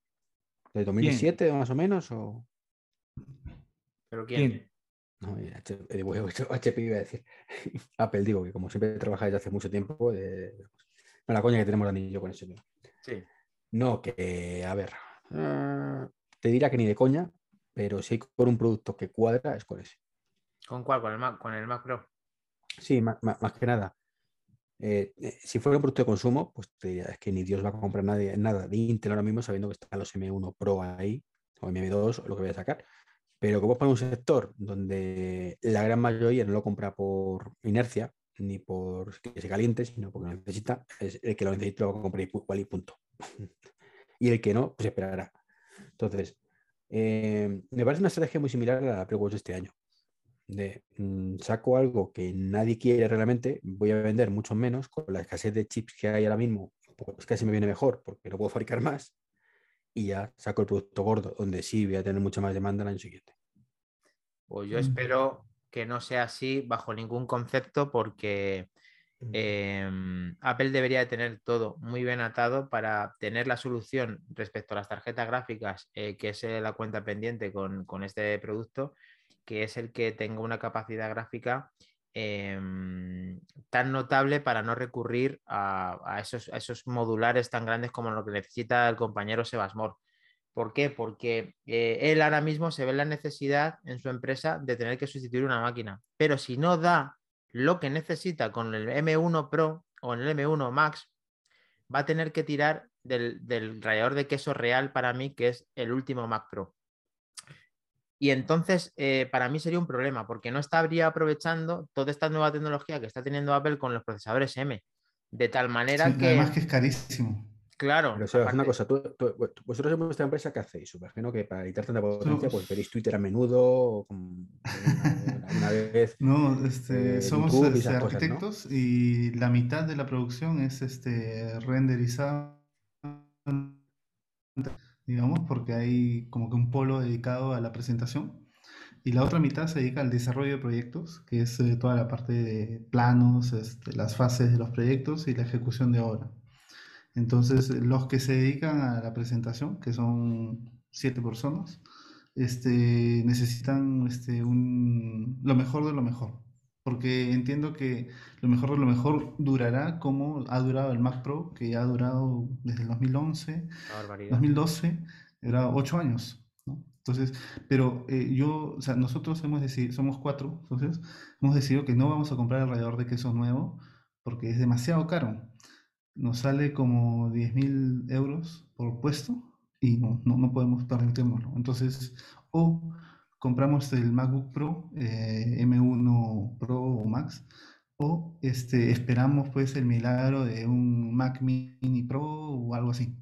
¿De dos mil siete bien. Más o menos? O... ¿Pero quién? Bien. No, mira, H P iba a decir. Apple, digo, que como siempre trabaja desde hace mucho tiempo. Eh... No, la coña que tenemos Dani y yo con ese tema. Sí. No, que, a ver. Uh... Te dirá que ni de coña, pero si hay con un producto que cuadra, es con ese. ¿Con cuál? ¿Con el Mac, con el Mac Pro? Sí, más, más, más que nada. Eh, eh, si fuera un producto de consumo, pues te diría, es que ni Dios va a comprar nadie, nada de Intel ahora mismo, sabiendo que están los M uno Pro ahí, o M dos, o lo que voy a sacar. Pero como es para un sector donde la gran mayoría no lo compra por inercia, ni por que se caliente, sino porque lo necesita, es el que lo necesita lo va a comprar igual y punto. Y el que no, pues esperará. Entonces, eh, me parece una estrategia muy similar a la Apple Watch este año. De mmm, saco algo que nadie quiere realmente, voy a vender mucho menos con la escasez de chips que hay ahora mismo, pues casi me viene mejor porque no puedo fabricar más, y ya saco el producto gordo donde sí voy a tener mucha más demanda el año siguiente. Pues yo espero que no sea así bajo ningún concepto, porque eh, Apple debería tener todo muy bien atado para tener la solución respecto a las tarjetas gráficas, eh, que es la cuenta pendiente con, con este producto, que es el que tenga una capacidad gráfica eh, tan notable para no recurrir a, a, esos, a esos modulares tan grandes como lo que necesita el compañero Sebas Mor. ¿Por qué? Porque eh, él ahora mismo se ve la necesidad en su empresa de tener que sustituir una máquina, pero si no da lo que necesita con el M uno Pro o el M uno Max, va a tener que tirar del, del rallador de queso real para mí, que es el último Mac Pro. Y entonces, eh, para mí sería un problema, porque no estaría aprovechando toda esta nueva tecnología que está teniendo Apple con los procesadores M. De tal manera sí, que... Además que es carísimo. Claro. Pero, o sea, aparte... una cosa, tú, tú, vosotros somos esta empresa, ¿qué hacéis? Imagino que para evitar tanta potencia, pues veréis Twitter a menudo, o con, una, una vez... No, este, eh, somos YouTube, este, arquitectos, cosas, ¿no? Y la mitad de la producción es este, renderizada, digamos, porque hay como que un polo dedicado a la presentación, y la otra mitad se dedica al desarrollo de proyectos, que es eh, toda la parte de planos, este, las fases de los proyectos y la ejecución de obra. Entonces, los que se dedican a la presentación, que son siete personas, este, necesitan este, un, lo mejor de lo mejor, porque entiendo que lo mejor de lo mejor durará como ha durado el Mac Pro, que ya ha durado desde el dos mil once, dos mil doce, era ocho años, ¿no? Entonces, pero eh, yo, o sea, nosotros hemos decidido, somos cuatro, entonces hemos decidido que no vamos a comprar el rallador de queso nuevo, porque es demasiado caro. Nos sale como diez mil euros por puesto, y no, no, no podemos permitirnoslo. Entonces, o... compramos el MacBook Pro, eh, M uno Pro o Max, o este, esperamos pues el milagro de un Mac Mini Pro o algo así.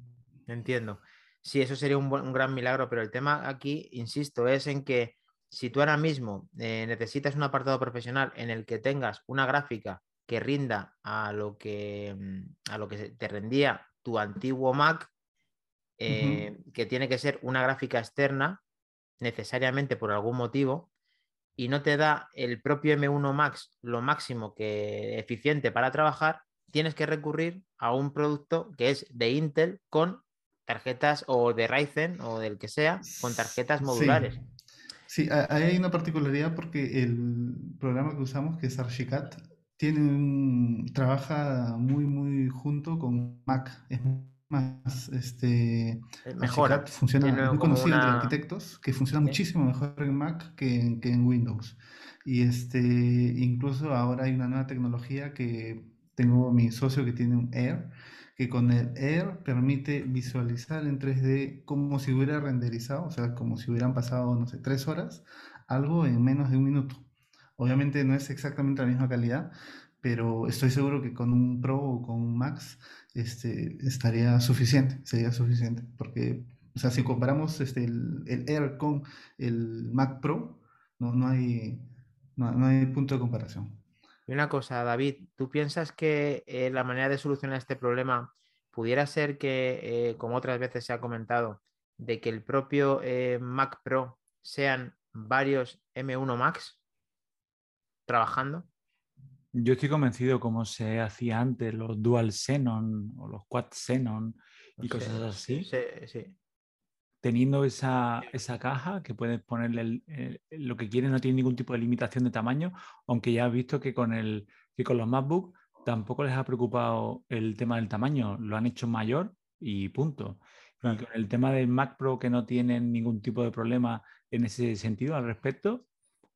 Entiendo. Sí, eso sería un, un gran milagro, pero el tema aquí, insisto, es en que si tú ahora mismo eh, necesitas un apartado profesional en el que tengas una gráfica que rinda a lo que, a lo que te rendía tu antiguo Mac, eh, uh-huh. que tiene que ser una gráfica externa, necesariamente por algún motivo, y no te da el propio M uno Max lo máximo que eficiente para trabajar, tienes que recurrir a un producto que es de Intel con tarjetas, o de Ryzen o del que sea, con tarjetas modulares. Sí. Sí, hay una particularidad porque el programa que usamos, que es Archicad, tiene un, trabaja muy, muy junto con Mac. Es más, este, mejor. Archicad funciona, es muy conocido una... entre arquitectos, que funciona ¿Sí? muchísimo mejor en Mac que en, que en Windows. Y este, incluso ahora hay una nueva tecnología que tengo mi socio que tiene un Air, que con el Air permite visualizar en tres D como si hubiera renderizado, o sea, como si hubieran pasado, no sé, tres horas, algo en menos de un minuto. Obviamente no es exactamente la misma calidad, pero estoy seguro que con un Pro o con un Max este, estaría suficiente, sería suficiente. Porque, o sea, si comparamos este, el, el Air con el Mac Pro, no, no hay, no, no hay punto de comparación. Y una cosa, David, ¿tú piensas que eh, la manera de solucionar este problema pudiera ser que, eh, como otras veces se ha comentado, de que el propio eh, Mac Pro sean varios M uno Max trabajando? Yo estoy convencido, como se hacía antes, los Dual Xenon o los Quad Xenon y sí, cosas así. Sí, sí. Teniendo esa, esa caja que puedes ponerle el, el, lo que quieres, no tiene ningún tipo de limitación de tamaño, aunque ya has visto que con, el, que con los MacBook tampoco les ha preocupado el tema del tamaño, lo han hecho mayor y punto. Con el tema del Mac Pro, que no tienen ningún tipo de problema en ese sentido al respecto,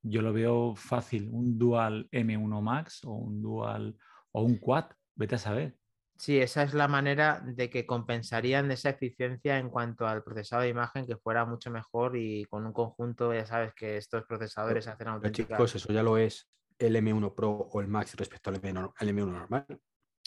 yo lo veo fácil, un Dual M uno Max o un Dual o un Quad, vete a saber. Sí, esa es la manera de que compensarían esa eficiencia en cuanto al procesado de imagen, que fuera mucho mejor y con un conjunto, ya sabes que estos procesadores hacen auténticas... Chicos, eso ya lo es el M uno Pro o el Max respecto al M uno normal.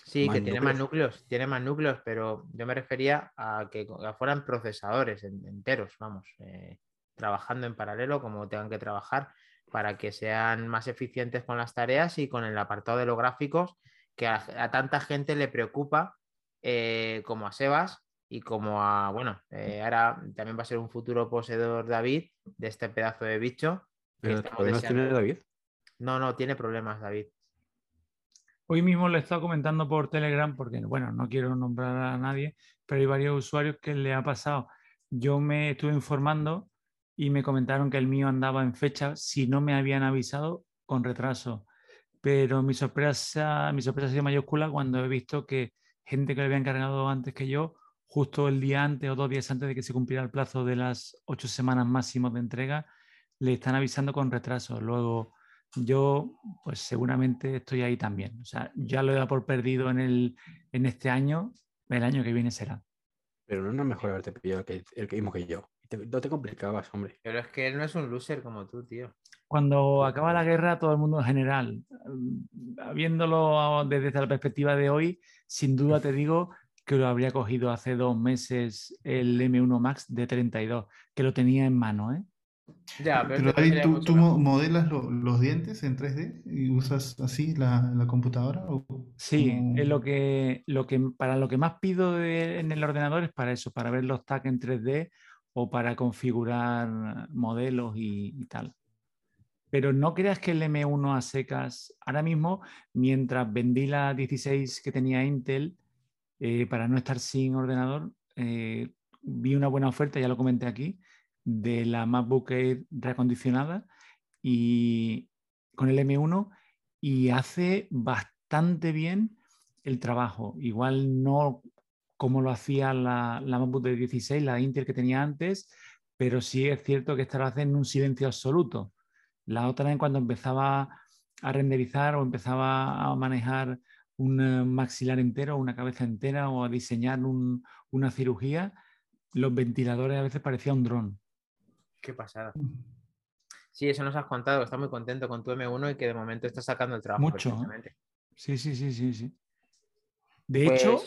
Sí, que tiene más núcleos, tiene más núcleos, pero yo me refería a que fueran procesadores enteros, vamos, eh, trabajando en paralelo como tengan que trabajar para que sean más eficientes con las tareas y con el apartado de los gráficos, que a, a tanta gente le preocupa, eh, como a Sebas y como a, bueno, eh, ahora también va a ser un futuro poseedor David de este pedazo de bicho. ¿Pero problemas tiene David? No, no, tiene problemas David. Hoy mismo le he estado comentando por Telegram porque, bueno, no quiero nombrar a nadie, pero hay varios usuarios que le ha pasado. Yo me estuve informando y me comentaron que el mío andaba en fecha, si no me habían avisado, con retraso. Pero mi sorpresa, mi sorpresa ha sido mayúscula cuando he visto que gente que lo había encargado antes que yo, justo el día antes o dos días antes de que se cumpliera el plazo de las ocho semanas máximas de entrega, le están avisando con retraso. Luego yo, pues seguramente estoy ahí también. O sea, ya lo he dado por perdido en, el, en este año, el año que viene será. Pero no es mejor haberte pillado el que, el que mismo que yo. Te, no te complicabas, hombre. Pero es que él no es un loser como tú, tío. Cuando acaba la guerra, todo el mundo en general, viéndolo desde la perspectiva de hoy, sin duda te digo que lo habría cogido hace dos meses el M uno Max de treinta y dos, que lo tenía en mano, ¿eh? Ya, pero, pero ahí tú, tú modelas lo, los dientes en tres D y usas así la, la computadora. ¿O? Sí, ¿Cómo? es lo que, lo que para lo que más pido de, en el ordenador es para eso, para ver los tags en tres D o para configurar modelos y, y tal. Pero no creas que el M uno a secas, ahora mismo, mientras vendí la dieciséis que tenía Intel, eh, para no estar sin ordenador, eh, vi una buena oferta, ya lo comenté aquí, de la MacBook Air reacondicionada y con el M uno, y hace bastante bien el trabajo. Igual no como lo hacía la, la MacBook de dieciséis, la Intel que tenía antes, pero sí es cierto que esta lo hace en un silencio absoluto. La otra, en cuando empezaba a renderizar o empezaba a manejar un maxilar entero, una cabeza entera o a diseñar un, una cirugía, los ventiladores a veces parecían un dron. Qué pasada. Sí, eso nos has contado. Estás muy contento con tu M uno y que de momento estás sacando el trabajo. Mucho. Sí, sí, sí, sí, sí. De pues... hecho,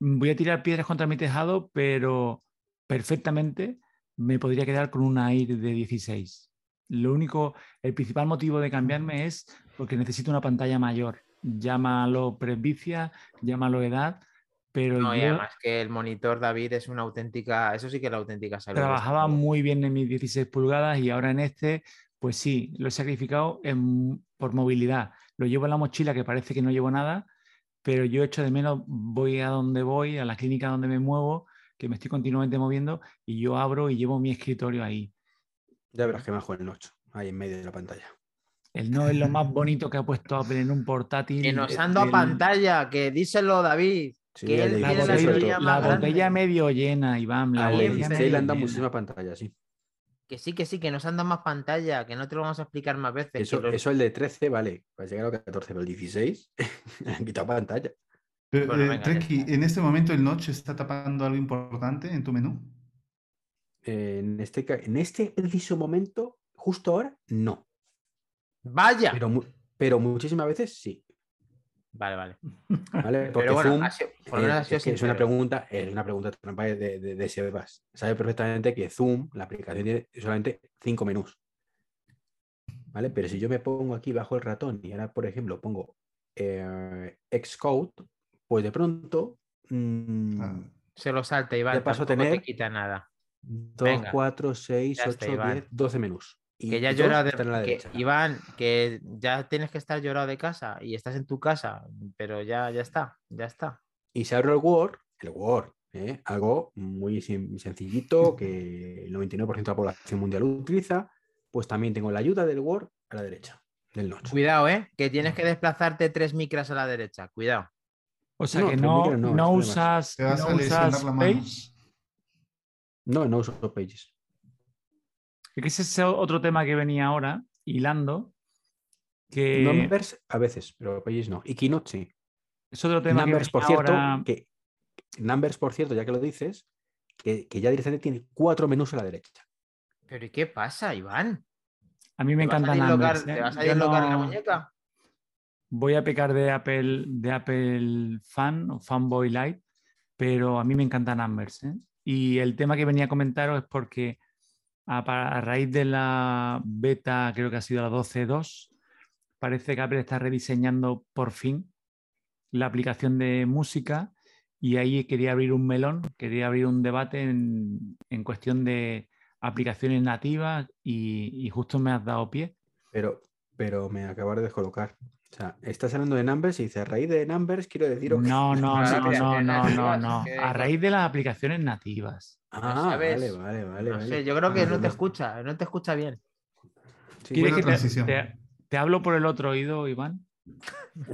voy a tirar piedras contra mi tejado, pero perfectamente me podría quedar con una Air de dieciséis. Lo único, el principal motivo de cambiarme es porque necesito una pantalla mayor. llámalo presbicia, llámalo edad, pero no, yo... y además que el monitor, David, es una auténtica, eso sí que es la auténtica salud. Trabajaba muy bien en mis dieciséis pulgadas y ahora en este, pues sí, lo he sacrificado en... por movilidad. Lo llevo en la mochila, que parece que no llevo nada, pero yo echo de menos, voy a donde voy, a la clínica donde me muevo, que me estoy continuamente moviendo, y yo abro y llevo mi escritorio ahí. Ya verás que me juega el noche, ahí en medio de la pantalla. El no es lo más bonito que ha puesto Apple en un portátil. Que nos ando el... a pantalla, que díselo, David. Sí, que él la tiene botella, la botella, la botella medio llena, Iván. La ahí botella medio llena. Anda muchísima pantalla, sí. Que sí, que sí, que nos anda más pantalla, que no te lo vamos a explicar más veces. Eso, los... eso el de trece, vale, para llegar a los catorce, pero el dieciséis le han quitado pantalla. Pero, bueno, eh, Trekki, ¿en este momento el notch está tapando algo importante en tu menú? Eh, en, este, en este preciso momento, justo ahora, no. Vaya. Pero, pero muchísimas veces sí. Vale, vale. Vale, porque pero bueno, Zoom así, por eh, es, que es una pregunta, es una pregunta trampa de, de, de Sebas. Sabe perfectamente que Zoom, la aplicación tiene solamente cinco menús. ¿Vale? Pero si yo me pongo aquí bajo el ratón y ahora, por ejemplo, pongo eh, Xcode, pues de pronto mmm, ah. se lo salta, Iván. De paso a tener, no te quita nada. dos, cuatro, seis, ocho, diez, doce menús. Y que ya llora de, que, Iván, que ya tienes que estar llorado de casa y estás en tu casa, pero ya, ya está, ya está. Y se abre el Word, el Word, ¿eh? Algo muy sencillito que el noventa y nueve por ciento de la población mundial utiliza, pues también tengo la ayuda del Word a la derecha, del notch. Cuidado, ¿eh? Que tienes que desplazarte tres micras a la derecha, cuidado. O sea no, que no, micras, no, no usas, ¿Te vas no a usas Pages? No, no uso Pages. Ese es otro tema que venía ahora, hilando. Que... Numbers a veces, pero Pages no. Y Keynote sí. Es otro tema Numbers, que por cierto, ahora... que Numbers, por cierto, ya que lo dices, que, que ya directamente tiene cuatro menús a la derecha. ¿Pero y qué pasa, Iván? A mí me encanta Numbers. ¿Te vas a dislocar la muñeca? Voy a pecar de Apple, de Apple fan o fanboy light, pero a mí me encanta Numbers, ¿eh? Y el tema que venía a comentaros es porque... a raíz de la beta, creo que ha sido la doce punto dos, parece que Apple está rediseñando por fin la aplicación de música y ahí quería abrir un melón, quería abrir un debate en, en cuestión de aplicaciones nativas y, y justo me has dado pie. Pero, pero me acabas de descolocar. O sea, estás hablando de Numbers y dices, a raíz de Numbers quiero deciros... No, no, no, no, no, no, no. A raíz de las aplicaciones nativas. Ah, ¿sabes? Vale, vale, vale. No sé, yo creo que no te escucha, no te escucha bien. Sí, ¿quieres que te, te, te hablo por el otro oído, Iván?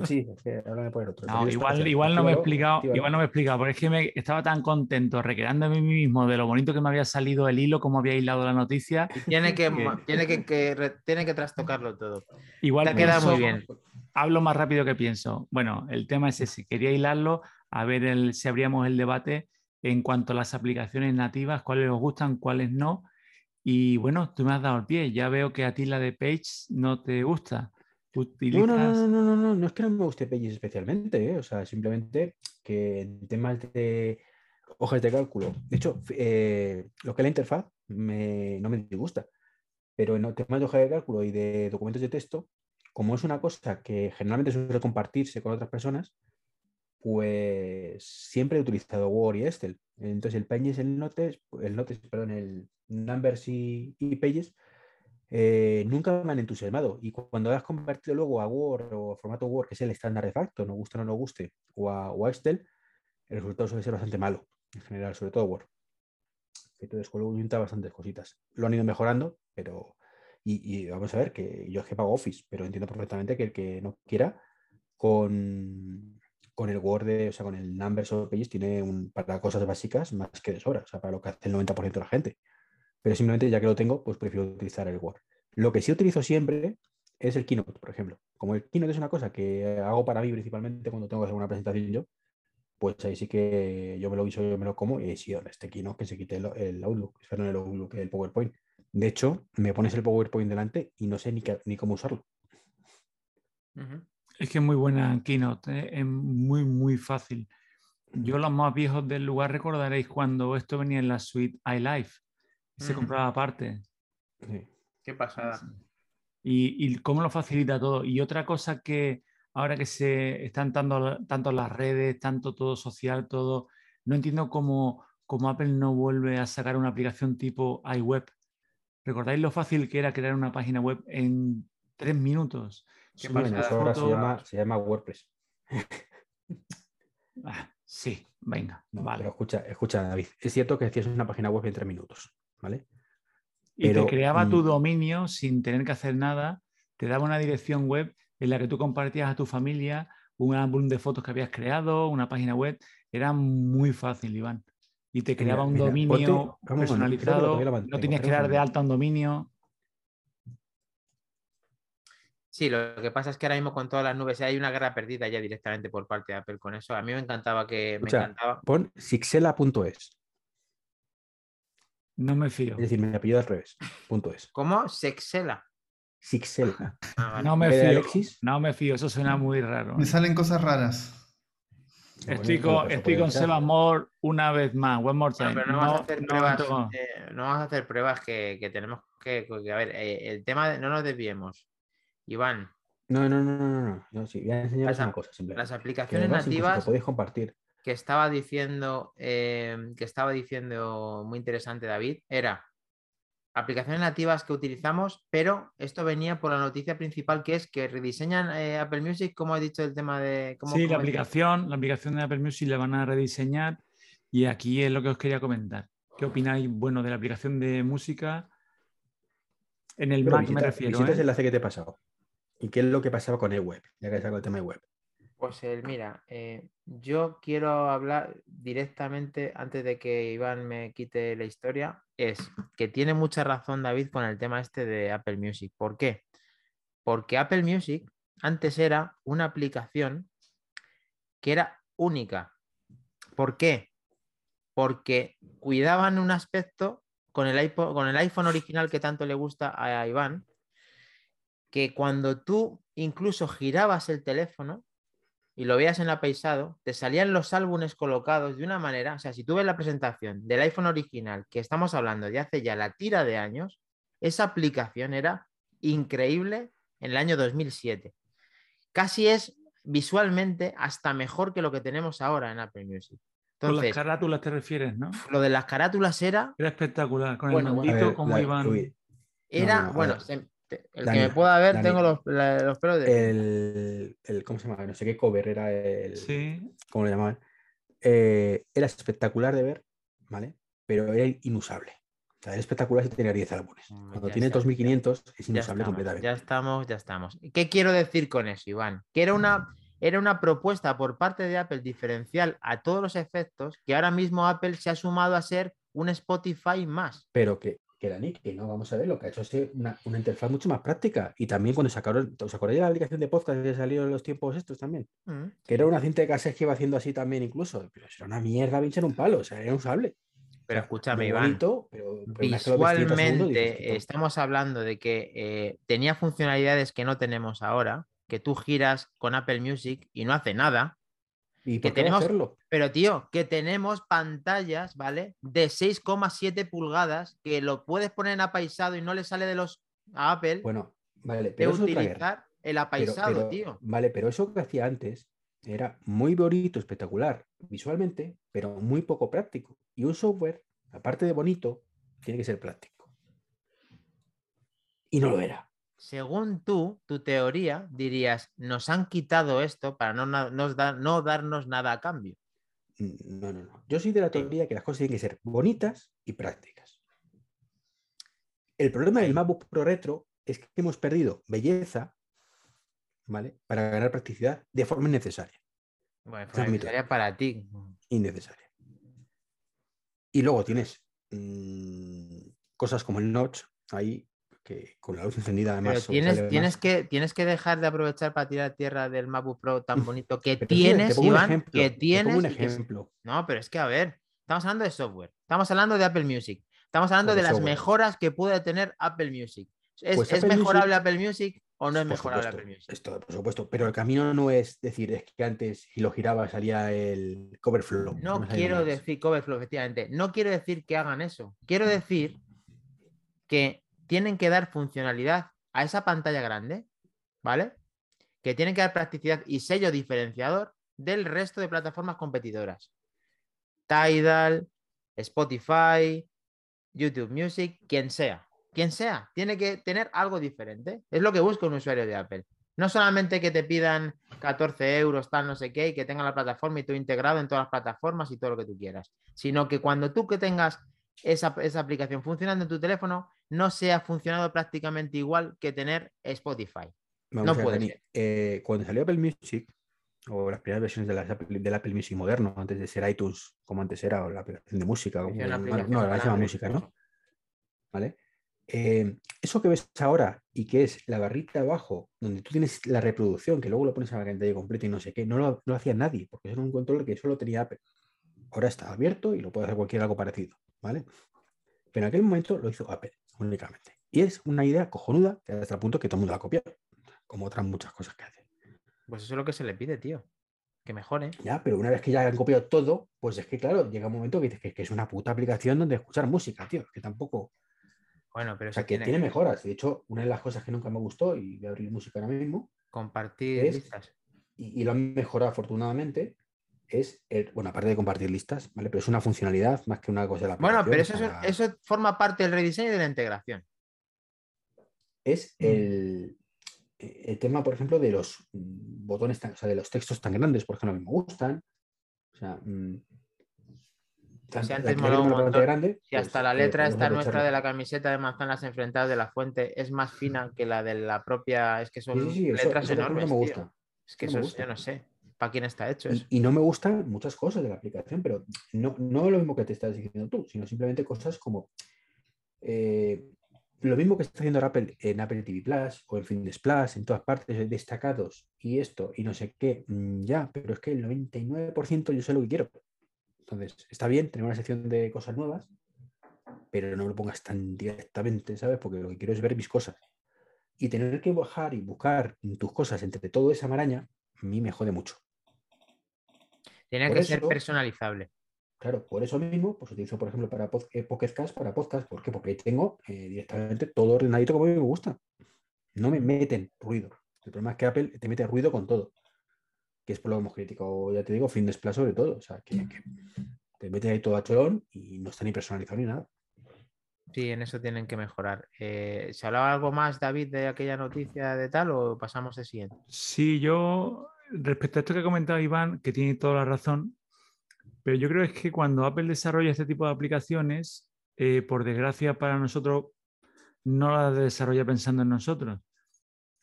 Sí, es que háblame por el otro. No, igual, igual no me he explicado, igual no me he explicado, porque es que me, estaba tan contento recreándome a mí mismo de lo bonito que me había salido el hilo, cómo había hilado la noticia. Tiene que, que... Tiene que, que, tiene que trastocarlo todo. Igual te queda muy bien. Hablo más rápido que pienso. Bueno, el tema es ese. Quería hilarlo a ver el, si abríamos el debate en cuanto a las aplicaciones nativas, cuáles os gustan, cuáles no. Y bueno, tú me has dado el pie. Ya veo que a ti la de Pages no te gusta. Utilizas... No, no, no, no, no, no, no es que no me guste Pages especialmente, ¿eh? O sea, simplemente que en temas de hojas de cálculo. De hecho, eh, lo que es la interfaz me, no me disgusta. Pero en temas de hojas de cálculo y de documentos de texto, como es una cosa que generalmente suele compartirse con otras personas, pues siempre he utilizado Word y Excel. Entonces el Pages, el Notes, el Notes, perdón, el Numbers y, y Pages eh, nunca me han entusiasmado. Y cuando has convertido luego a Word o formato Word, que es el estándar de facto, nos gusta o no nos guste, o a, o a Excel, el resultado suele ser bastante malo, en general, sobre todo Word. Entonces luego junta bastantes cositas. Lo han ido mejorando, pero... Y, y vamos a ver, que yo es que pago Office, pero entiendo perfectamente que el que no quiera con, con el Word, de, o sea, con el Numbers o Pages tiene un, para cosas básicas más que de sobra, o sea, para lo que hace el noventa por ciento de la gente. Pero simplemente ya que lo tengo, pues prefiero utilizar el Word. Lo que sí utilizo siempre es el Keynote, por ejemplo. Como el Keynote es una cosa que hago para mí principalmente cuando tengo que hacer una presentación yo, pues ahí sí que yo me lo guiso, yo me lo como y sí, en este Keynote que se quite el, el Outlook, perdón, el Outlook, el PowerPoint. De hecho, me pones el PowerPoint delante y no sé ni, que, ni cómo usarlo. Es que es muy buena Keynote, ¿eh? Es muy, muy fácil. Yo los más viejos del lugar recordaréis cuando esto venía en la suite iLife. Se compraba aparte. Sí. Qué pasada. Y, y cómo lo facilita todo. Y otra cosa que ahora que se están tanto, tanto las redes, tanto todo social, todo, no entiendo cómo, cómo Apple no vuelve a sacar una aplicación tipo iWeb. ¿Recordáis lo fácil que era crear una página web en tres minutos? Sí, ahora se llama, se llama WordPress. Ah, sí, venga, no, vale. Pero escucha, escucha, David, es cierto que hacías una página web en tres minutos, ¿vale? Y pero, te creaba tu dominio sin tener que hacer nada, te daba una dirección web en la que tú compartías a tu familia un álbum de fotos que habías creado, una página web, era muy fácil, Iván. Y te creaba mira, un mira, dominio ponte, personalizado, con, mantengo, no tenías que dar de alta un dominio. Sí, lo que pasa es que ahora mismo con todas las nubes hay una guerra perdida ya directamente por parte de Apple con eso. A mí me encantaba que... Escucha, me encantaba. Pon sixela punto es. No me fío. Es decir, me apellido al revés. Punto es. ¿Cómo? Sixela. Sixela. Ah, vale. No me fío. Alexis? No me fío. Eso suena muy raro. Me salen cosas raras. No, estoy con, estoy con Sebas Mor una vez más. One more time. No, pero no, no, vas a hacer no, pruebas, no. Eh, no vamos a hacer pruebas que, que tenemos que... que a ver, eh, el tema... De, no nos desviemos. Iván. No, no, no, no, no. no sí, voy a enseñaros una cosa. Simple. Las aplicaciones que nativas podéis compartir. Que estaba diciendo, eh, que estaba diciendo muy interesante David, era aplicaciones nativas que utilizamos, pero esto venía por la noticia principal que es que rediseñan eh, Apple Music, como he dicho el tema de. ¿Cómo, sí, cómo la aplicación, la aplicación de Apple Music la van a rediseñar y aquí es lo que os quería comentar. ¿Qué opináis, bueno, de la aplicación de música? En el pero Mac visita, me refiero. Visitas ¿eh? El enlace que te he pasado. ¿Y qué es lo que pasaba con iWeb? Ya que saco el tema iWeb. Pues el, mira, eh, yo quiero hablar directamente, antes de que Iván me quite la historia, es que tiene mucha razón David con el tema este de Apple Music. ¿Por qué? Porque Apple Music antes era una aplicación que era única. ¿Por qué? Porque cuidaban un aspecto con el iPod, con el iPhone original que tanto le gusta a Iván, que cuando tú incluso girabas el teléfono y lo veías en apaisado, te salían los álbumes colocados de una manera, o sea, si tú ves la presentación del iPhone original, que estamos hablando de hace ya la tira de años, esa aplicación era increíble en el año dos mil siete. Casi es visualmente hasta mejor que lo que tenemos ahora en Apple Music. Entonces, con las carátulas te refieres, ¿no? Lo de las carátulas era... Era espectacular, con el bueno, maldito ver, como la, Iván. Uy. Era, no, no, bueno... Se, el Dani, que me pueda ver, Dani, tengo los, la, los pelos de... El, el, ¿cómo se llama? No sé qué cover era el... Sí. ¿Cómo lo llamaban? Eh, era espectacular de ver, ¿vale? Pero era inusable. O sea, era espectacular si tenía diez álbumes. Cuando ya tiene está, dos mil quinientos ya, es inusable completamente. Ya estamos, ya estamos. ¿Qué quiero decir con eso, Iván? Que era una, era una propuesta por parte de Apple diferencial a todos los efectos que ahora mismo Apple se ha sumado a ser un Spotify más. Pero que... que era Nicky, ¿no? Vamos a ver, lo que ha hecho es una, una interfaz mucho más práctica. Y también cuando sacaron, ¿os acordáis de la aplicación de podcast que salió en los tiempos estos también? Mm. Que era una cinta de cassette que iba haciendo así también incluso. Pero era una mierda, pinche en un palo, o sea, era usable. Pero escúchame, Iván, bonito, pero, pero visualmente segundo, dices, estamos hablando de que eh, tenía funcionalidades que no tenemos ahora, que tú giras con Apple Music y no hace nada. ¿Y que tenemos hacerlo? Pero tío, que tenemos pantallas, ¿vale? De seis coma siete pulgadas que lo puedes poner en apaisado y no le sale de los a Apple. Bueno, vale, pero de eso utilizar el apaisado, pero, pero, tío. Vale, pero eso que hacía antes era muy bonito, espectacular visualmente, pero muy poco práctico. Y un software, aparte de bonito, tiene que ser práctico. Y no lo era. Según tú, tu teoría, dirías, nos han quitado esto para no, no, da, no darnos nada a cambio. No, no, no. Yo soy de la teoría que las cosas tienen que ser bonitas y prácticas. El problema del MacBook Pro Retro es que hemos perdido belleza, ¿vale? Para ganar practicidad de forma innecesaria. Bueno, forma innecesaria para ti. Innecesaria. Y luego tienes mmm, cosas como el notch ahí, que con la luz encendida además... Tienes, tienes, que, tienes que dejar de aprovechar para tirar tierra del MacBook Pro tan bonito que pero tienes, Iván, ejemplo, que tienes... Un ejemplo. Que... No, pero es que, a ver, estamos hablando de software, estamos hablando de Apple Music, estamos hablando de, de las mejoras que puede tener Apple Music. ¿Es, pues ¿es Apple mejorable Music... Apple Music o no es por mejorable supuesto, Apple Music? Esto, por supuesto, pero el camino no es decir, es que antes si lo giraba salía el cover flow. No, no quiero decir cover flow, efectivamente. No quiero decir que hagan eso. Quiero decir que tienen que dar funcionalidad a esa pantalla grande, ¿vale? que tienen que dar practicidad y sello diferenciador del resto de plataformas competidoras. Tidal, Spotify, YouTube Music, quien sea. Quien sea, tiene que tener algo diferente. Es lo que busca un usuario de Apple. No solamente que te pidan catorce euros, tal, no sé qué, y que tengan la plataforma y tú integrado en todas las plataformas y todo lo que tú quieras, sino que cuando tú que tengas esa, esa aplicación funcionando en tu teléfono, no sea funcionado prácticamente igual que tener Spotify. Vamos no a ver, puede Dani, ser. Eh, cuando salió Apple Music, o las primeras versiones de la, del Apple Music moderno, antes de ser iTunes, como antes era, o la aplicación de música, como, la aplicación no, la llama música, ¿no? ¿Vale? Eh, eso que ves ahora y que es la barrita abajo donde tú tienes la reproducción, que luego lo pones a la pantalla completa y no sé qué, no lo, no lo hacía nadie porque eso era un control que solo tenía Apple. Ahora está abierto y lo puede hacer cualquier algo parecido, ¿vale? Pero en aquel momento lo hizo Apple únicamente. Y es una idea cojonuda que hasta el punto que todo el mundo la copia, como otras muchas cosas que hacen. Pues eso es lo que se le pide, tío. Que mejore. Ya, pero una vez que ya han copiado todo, pues es que claro, llega un momento que dices que, que es una puta aplicación donde escuchar música, tío. Que tampoco... Bueno, pero o sea, que tiene, tiene mejoras. De hecho, una de las cosas que nunca me gustó, y voy a abrir música ahora mismo... Compartir es, listas. Y, y lo han mejorado afortunadamente, es... El, bueno, aparte de compartir listas, ¿vale? Pero es una funcionalidad más que una cosa de la aplicación. Bueno, pero eso, para... eso, eso forma parte del rediseño y de la integración. Es mm. el, el tema, por ejemplo, de los botones, tan, o sea, de los textos tan grandes, porque no me gustan. O sea... Mm, Tan, si antes molaba un montón, grande, si pues, hasta la letra eh, esta nuestra de la camiseta de Manzanas Enfrentadas de la fuente es más fina que la de la propia... Es que son sí, sí, sí, letras eso, eso enormes, me gusta. Tío. Es que eso, eso yo no sé para quién está hecho eso. Y, y no me gustan muchas cosas de la aplicación, pero no, no lo mismo que te estás diciendo tú, sino simplemente cosas como... Eh, lo mismo que está haciendo Apple en Apple T V Plus o en Fitness Plus, en todas partes, destacados y esto y no sé qué, ya, pero es que el noventa y nueve por ciento yo sé lo que quiero. Entonces, está bien tener una sección de cosas nuevas, pero no lo pongas tan directamente, ¿sabes? Porque lo que quiero es ver mis cosas. Y tener que bajar y buscar tus cosas entre toda esa maraña, a mí me jode mucho. Tiene por que eso, ser personalizable. Claro, por eso mismo, pues utilizo, por ejemplo, para pod- eh, Pocket Cast, para podcast. ¿Por qué? Porque ahí tengo eh, directamente todo ordenadito como a mí me gusta. No me meten ruido. El problema es que Apple te mete ruido con todo. Que es por lo que hemos criticado, ya te digo, Fitness Plus sobre todo. O sea, que, que te meten ahí todo a cholón y no está ni personalizado ni nada. Sí, en eso tienen que mejorar. Eh, ¿Se hablaba algo más, David, de aquella noticia de tal o pasamos al siguiente? Sí, yo, respecto a esto que ha comentado Iván, que tiene toda la razón, pero yo creo es que cuando Apple desarrolla este tipo de aplicaciones, eh, por desgracia para nosotros, no las desarrolla pensando en nosotros.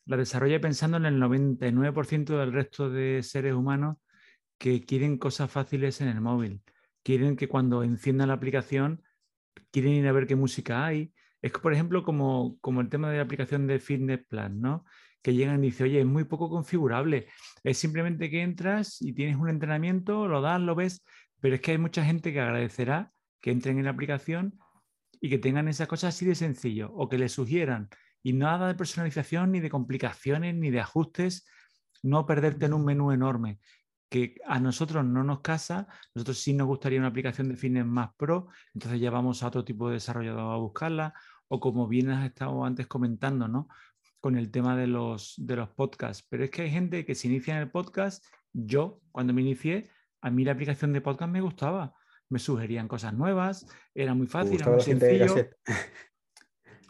La desarrolla pensando en el noventa y nueve por ciento del resto de seres humanos que quieren cosas fáciles en el móvil. Quieren que cuando enciendan la aplicación, quieren ir a ver qué música hay. Es que, por ejemplo, como, como el tema de la aplicación de Fitness Plus, ¿no? Que llegan y dicen, oye, es muy poco configurable. Es simplemente que entras y tienes un entrenamiento, lo das, lo ves, pero es que hay mucha gente que agradecerá que entren en la aplicación y que tengan esas cosas así de sencillo o que les sugieran. Y nada de personalización, ni de complicaciones, ni de ajustes, no perderte en un menú enorme, que a nosotros no nos casa, nosotros sí nos gustaría una aplicación de Fitness Max Pro, entonces ya vamos a otro tipo de desarrollador a buscarla, o como bien has estado antes comentando, ¿no? Con el tema de los, de los podcasts, pero es que hay gente que se inicia en el podcast, yo cuando me inicié, a mí la aplicación de podcast me gustaba, me sugerían cosas nuevas, era muy fácil, era muy sencillo.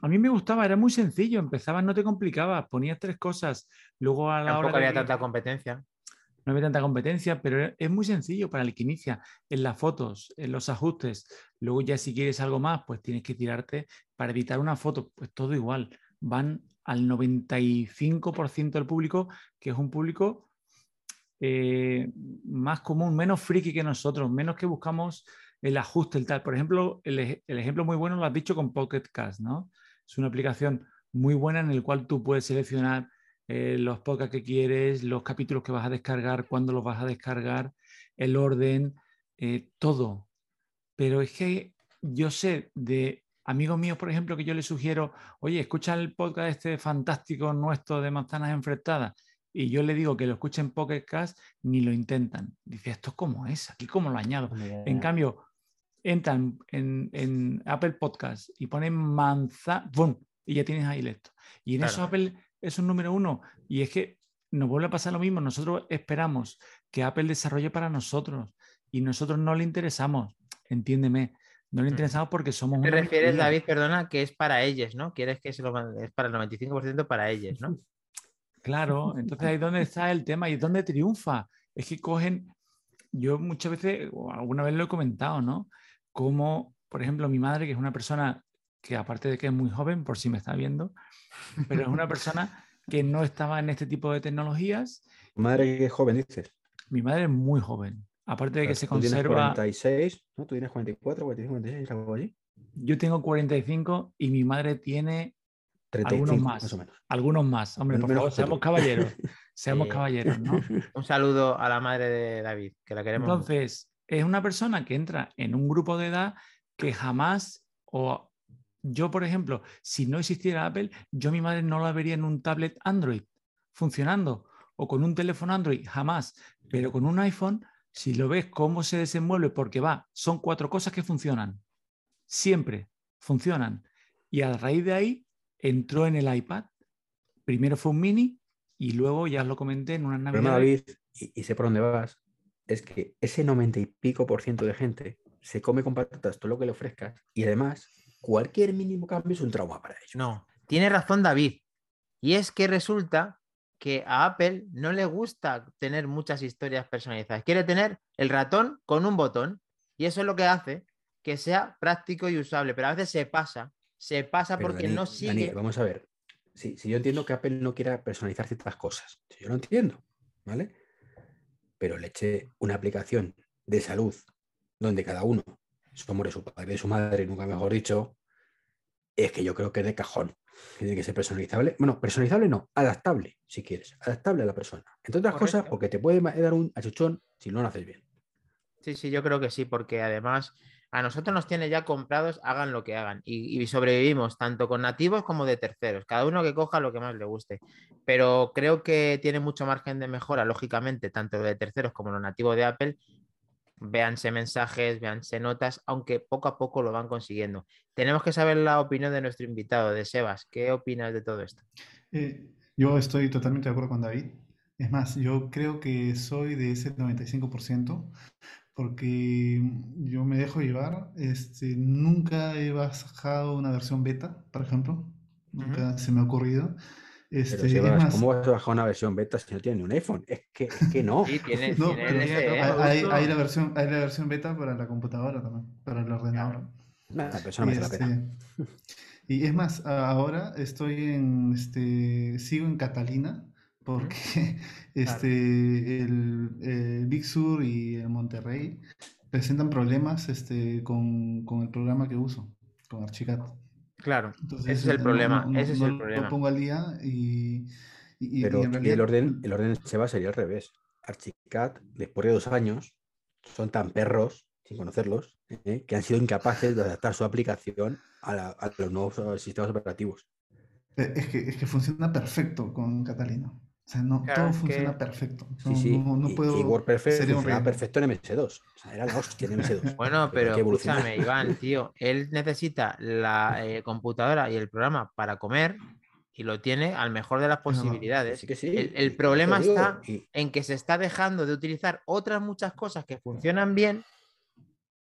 A mí me gustaba, era muy sencillo, empezabas, no te complicabas, ponías tres cosas, luego a la Tampoco hora... Tampoco había que... tanta competencia. No había tanta competencia, pero es muy sencillo para el que inicia, en las fotos, en los ajustes, luego ya si quieres algo más, pues tienes que tirarte para editar una foto, pues todo igual, van al noventa y cinco por ciento del público, que es un público eh, más común, menos friki que nosotros, menos que buscamos el ajuste, el tal. Por ejemplo, el, el ejemplo muy bueno lo has dicho con Pocket Cast, ¿no? Es una aplicación muy buena en la cual tú puedes seleccionar eh, los podcasts que quieres, los capítulos que vas a descargar, cuándo los vas a descargar, el orden, eh, todo. Pero es que yo sé de amigos míos, por ejemplo, que yo les sugiero, oye, escucha el podcast este fantástico nuestro de Manzanas Enfrentadas, y yo le digo que lo escuchen en Pocket Cast, ni lo intentan. Dice, ¿esto cómo es? ¿Aquí cómo lo añado? Yeah. En cambio... entran en, en Apple Podcast y ponen manzana, ¡bum! Y ya tienes ahí esto. Y en claro. Eso Apple es un número uno. Y es que nos vuelve a pasar lo mismo. Nosotros esperamos que Apple desarrolle para nosotros y nosotros no le interesamos, entiéndeme. No le interesamos porque somos... Te refieres, minoría. David, perdona, que es para ellos, ¿no? Quieres que se lo mande, es para el noventa y cinco por ciento para ellos, ¿no? Claro, entonces ahí es donde está el tema y es donde triunfa. Es que cogen... Yo muchas veces, o alguna vez lo he comentado, ¿no? Como, por ejemplo, mi madre, que es una persona que aparte de que es muy joven, por si me está viendo, pero es una persona que no estaba en este tipo de tecnologías. ¿Tu madre que es joven, dices? Mi madre es muy joven. Aparte de que se conserva... ¿Tú tienes cuarenta y seis? ¿No? ¿Tú tienes cuarenta y cuatro, cuarenta y cinco, cuarenta y seis? ¿Algo allí? Yo tengo cuarenta y cinco y mi madre tiene treinta y cinco, algunos más. Más o menos. Algunos más. Hombre, no, por favor, seamos caballeros. Seamos eh, caballeros, ¿no? Un saludo a la madre de David, que la queremos. Entonces, es una persona que entra en un grupo de edad que jamás... o yo, por ejemplo, si no existiera Apple, yo mi madre no la vería en un tablet Android funcionando o con un teléfono Android, jamás. Pero con un iPhone... Si lo ves cómo se desenvuelve, porque va, son cuatro cosas que funcionan. Siempre funcionan. Y a raíz de ahí entró en el iPad. Primero fue un mini y luego, ya os lo comenté, en una Navidad. David, y, y sé por dónde vas, es que ese noventa y pico por ciento de gente se come con patatas todo lo que le ofrezcas y además cualquier mínimo cambio es un trauma para ellos. No, tiene razón David. Y es que resulta... que a Apple no le gusta tener muchas historias personalizadas. Quiere tener el ratón con un botón y eso es lo que hace que sea práctico y usable, pero a veces se pasa, se pasa pero porque Dani, no sigue... Dani, vamos a ver, si, si yo entiendo que Apple no quiera personalizar ciertas cosas, si yo lo entiendo, ¿vale? Pero le eché una aplicación de salud donde cada uno, su hombre, su padre, su madre, nunca mejor dicho, es que yo creo que es de cajón. Tiene que ser personalizable. Bueno, personalizable no, adaptable, si quieres. Adaptable a la persona. Entre otras Correcto. Cosas, porque te puede dar un achuchón si no lo haces bien. Sí, sí, yo creo que sí, porque además a nosotros nos tiene ya comprados, hagan lo que hagan. Y, y sobrevivimos tanto con nativos como de terceros. Cada uno que coja lo que más le guste. Pero creo que tiene mucho margen de mejora, lógicamente, tanto de terceros como los nativos de Apple. Véanse mensajes, véanse notas, aunque poco a poco lo van consiguiendo. Tenemos que saber la opinión de nuestro invitado, de Sebas. ¿Qué opinas de todo esto? Eh, yo estoy totalmente de acuerdo con David. Es más, yo creo que soy de ese noventa y cinco por ciento porque yo me dejo llevar. Este, nunca he bajado una versión beta, por ejemplo. Nunca uh-huh. se me ha ocurrido. Este, pero si vas, más... ¿Cómo vas a bajar una versión beta si no tiene ni un iPhone? Es que, es que no. Sí, tiene, no tiene S E, hay, hay, la versión, hay la versión beta para la computadora también, para el ordenador. Claro. La persona este, me hace la pena. Y es más, ahora estoy en, este, sigo en Catalina porque ¿Mm? este, claro. el, el Big Sur y el Monterrey presentan problemas este, con, con el programa que uso, con Archicad. Claro, entonces, ese es el problema. No, no, ese es no, el problema. Lo pongo al día y... y Pero y en realidad... el orden, el orden se va a sería al revés. Archicad, después de dos años, son tan perros, sin conocerlos, ¿eh? que han sido incapaces de adaptar su aplicación a, la, a los nuevos sistemas operativos. Es que, es que funciona perfecto con Catalina. O sea, no, claro, todo funciona que... perfecto. No, sí, sí. No, no puedo... Y, y WordPerfect funcionaba perfecto en M S dos. O sea, era la hostia en M S dos. Bueno, pero, pero escúchame, Iván, tío. Él necesita la eh, computadora y el programa para comer y lo tiene al mejor de las posibilidades. No, sí que sí. El, el problema está y... en que se está dejando de utilizar otras muchas cosas que funcionan bien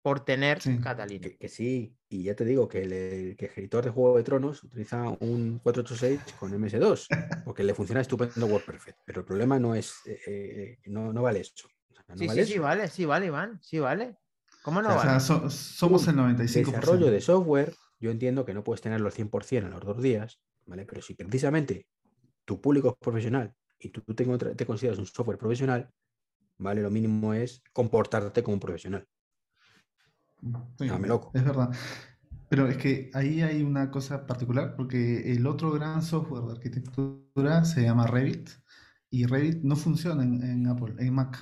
por tener sí. Catalina. Que, que sí, y ya te digo que el, el, que el editor de Juego de Tronos utiliza un cuatro ochenta y seis con M S dos, porque le funciona estupendo WordPerfect, pero el problema no es, eh, no, no vale eso. O sea, no sí, vale sí, eso. sí vale, sí vale, Iván, sí vale. ¿Cómo no o sea, vale? So, somos el noventa y cinco por ciento. Desarrollo de software, yo entiendo que no puedes tenerlo al cien por ciento en los dos días, ¿vale? Pero si precisamente tu público es profesional y tú te, te consideras un software profesional, ¿vale? Lo mínimo es comportarte como un profesional. Sí, Dame loco. Es verdad. Pero es que ahí hay una cosa particular, porque el otro gran software de arquitectura se llama Revit, y Revit no funciona en, en Apple, en Mac.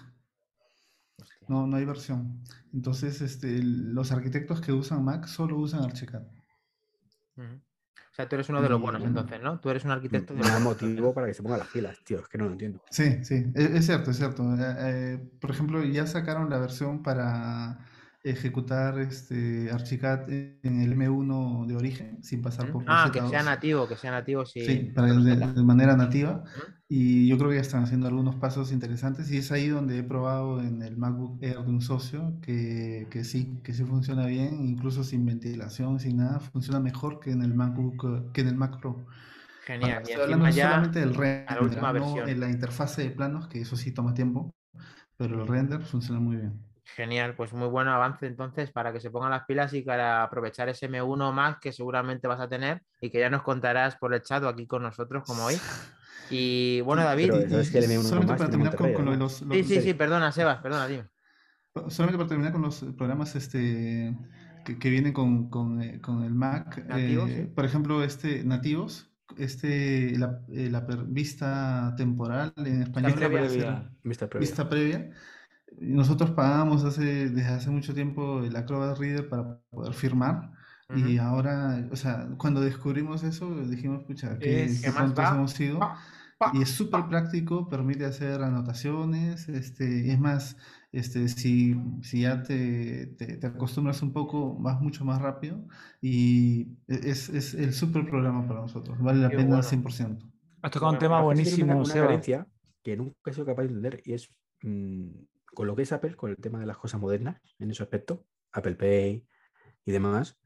No, no hay versión. Entonces, este, los arquitectos que usan Mac solo usan Archicad. Uh-huh. O sea, tú eres uno de los buenos entonces, ¿no? Tú eres un arquitecto... No hay motivo para que se ponga las pilas, tío. Es que no lo entiendo. Sí, sí. Es, es cierto, es cierto. Eh, eh, por ejemplo, ya sacaron la versión para... ejecutar este Archicad en el M uno de origen sin pasar por... Ah, que sea nativo, que sea nativo sí, sí para de, de manera nativa. Y yo creo que ya están haciendo algunos pasos interesantes y es ahí donde he probado en el MacBook Air de un socio que, que sí, que sí funciona bien, incluso sin ventilación, sin nada, funciona mejor que en el MacBook, que en el Mac Pro. Genial. Bueno, estoy hablando no solamente del render, no en la interfase de planos, que eso sí toma tiempo, pero el render funciona muy bien. Genial, pues muy buen avance entonces para que se pongan las pilas y para aprovechar ese M uno Max que seguramente vas a tener y que ya nos contarás por el chat o aquí con nosotros como hoy. Y bueno, David, es que el M uno solamente Max para terminar con, con lo de los, los... Sí, sí, sí, perdona, Sebas, perdona, dime. Solamente para terminar con los programas este que, que vienen con, con, con el Mac. Nativos, eh, sí. Por ejemplo, este nativos. Este, la, la per, vista temporal en español, vista previa. Vista previa. Vista previa. Nosotros pagamos hace, desde hace mucho tiempo el Acrobat Reader para poder firmar. Uh-huh. Y ahora, o sea, cuando descubrimos eso, dijimos, pucha, ¿qué, es, ¿qué más hemos sido? Pa, pa, y es súper práctico, permite hacer anotaciones. Este, es más, este, si, si ya te, te, te acostumbras un poco, vas mucho más rápido. Y es, es el súper programa para nosotros. Vale la Qué pena al bueno. cien por ciento. Has tocado bueno, un tema buenísimo, una, una carencia que nunca he sido capaz de entender y es... Mmm... Con lo que es Apple, con el tema de las cosas modernas en ese aspecto, Apple Pay y demás,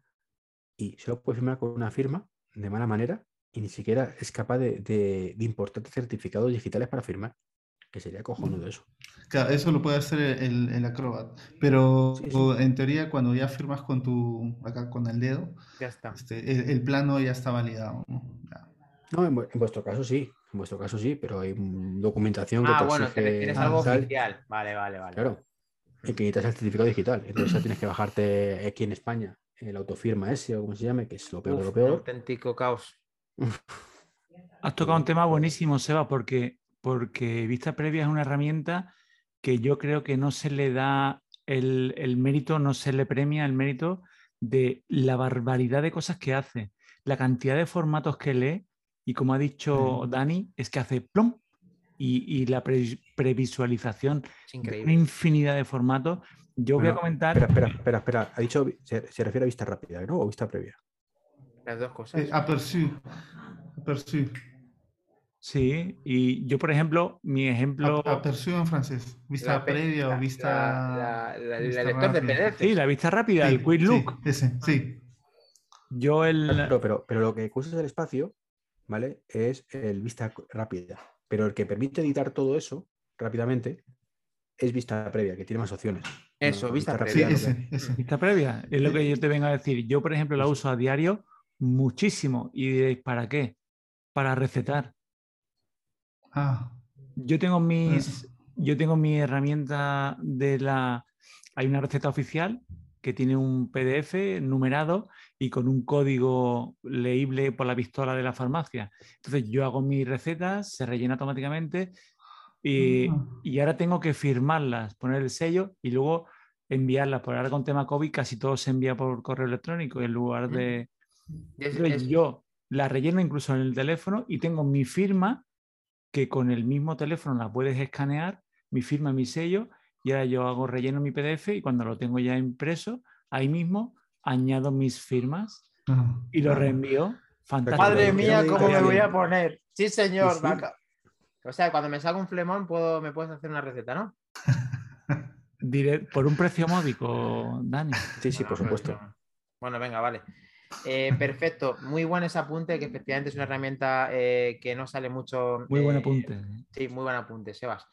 y se lo puede firmar con una firma de mala manera y ni siquiera es capaz de, de, de importar certificados digitales para firmar, que sería cojonudo eso. Claro, eso lo puede hacer el, el Acrobat, pero sí, sí. en teoría cuando ya firmas con tu acá con el dedo, ya está. Este, el, el plano ya está validado, ¿no? Ya. No, en, vu en vuestro caso sí, en vuestro caso sí, pero hay documentación que ah, te exige... bueno, te refieres a algo oficial. Vale, vale, vale. Claro, y que necesitas el certificado digital. Entonces ya tienes que bajarte aquí en España el autofirma ese o como se llame, que es lo peor Uf, de lo peor. Un auténtico caos. Has tocado un tema buenísimo, Seba, porque, porque Vista Previa es una herramienta que yo creo que no se le da el, el mérito, no se le premia el mérito de la barbaridad de cosas que hace, la cantidad de formatos que lee. Y como ha dicho Dani, es que hace plom y, y la pre, previsualización de una infinidad de formatos. Yo bueno, voy a comentar... Espera, espera, espera. Ha dicho, se, se refiere a vista rápida, ¿no? O vista previa. Las dos cosas. Eh, Aperçu. Aperçu. Sí, y yo, por ejemplo, mi ejemplo... Aperçu en francés. Vista la, previa la, o vista... La, la, la, vista la lector rápida. De P D F. Sí, la vista rápida, sí, el quick look. Sí, ese, sí. Yo el... Pero, pero, pero lo que acusa es el espacio... ¿Vale? Es el vista rápida, pero el que permite editar todo eso rápidamente es vista previa, que tiene más opciones. Eso, ¿no? vista, vista previa. Rápida, sí, ese, que... ese. Vista previa es lo que yo te vengo a decir. Yo, por ejemplo, la uso a diario muchísimo y diréis, ¿para qué? Para recetar. Ah. Yo tengo mis, yo tengo mi herramienta de la... Hay una receta oficial que tiene un P D F numerado y con un código leíble por la pistola de la farmacia. Entonces yo hago mis recetas, se rellena automáticamente y, uh-huh. y ahora tengo que firmarlas, poner el sello y luego enviarlas. Por ahora con tema COVID casi todo se envía por correo electrónico en lugar de... Es, es... Yo la relleno incluso en el teléfono y tengo mi firma que con el mismo teléfono la puedes escanear, mi firma, mi sello y ahora yo hago relleno mi P D F y cuando lo tengo ya impreso, ahí mismo... añado mis firmas ah, y lo reenvío. Fantástico. Madre mía, cómo me voy a poner. Sí, señor. Sí, sí. Vaca. O sea, cuando me salga un flemón, puedo, me puedes hacer una receta, ¿no? Direct, por un precio módico, Dani. Sí, sí, bueno, por supuesto. Precio. Bueno, venga, vale. Eh, perfecto. Muy buen ese apunte, que efectivamente es una herramienta eh, que no sale mucho. Muy eh, buen apunte. Sí, muy buen apunte, Sebas.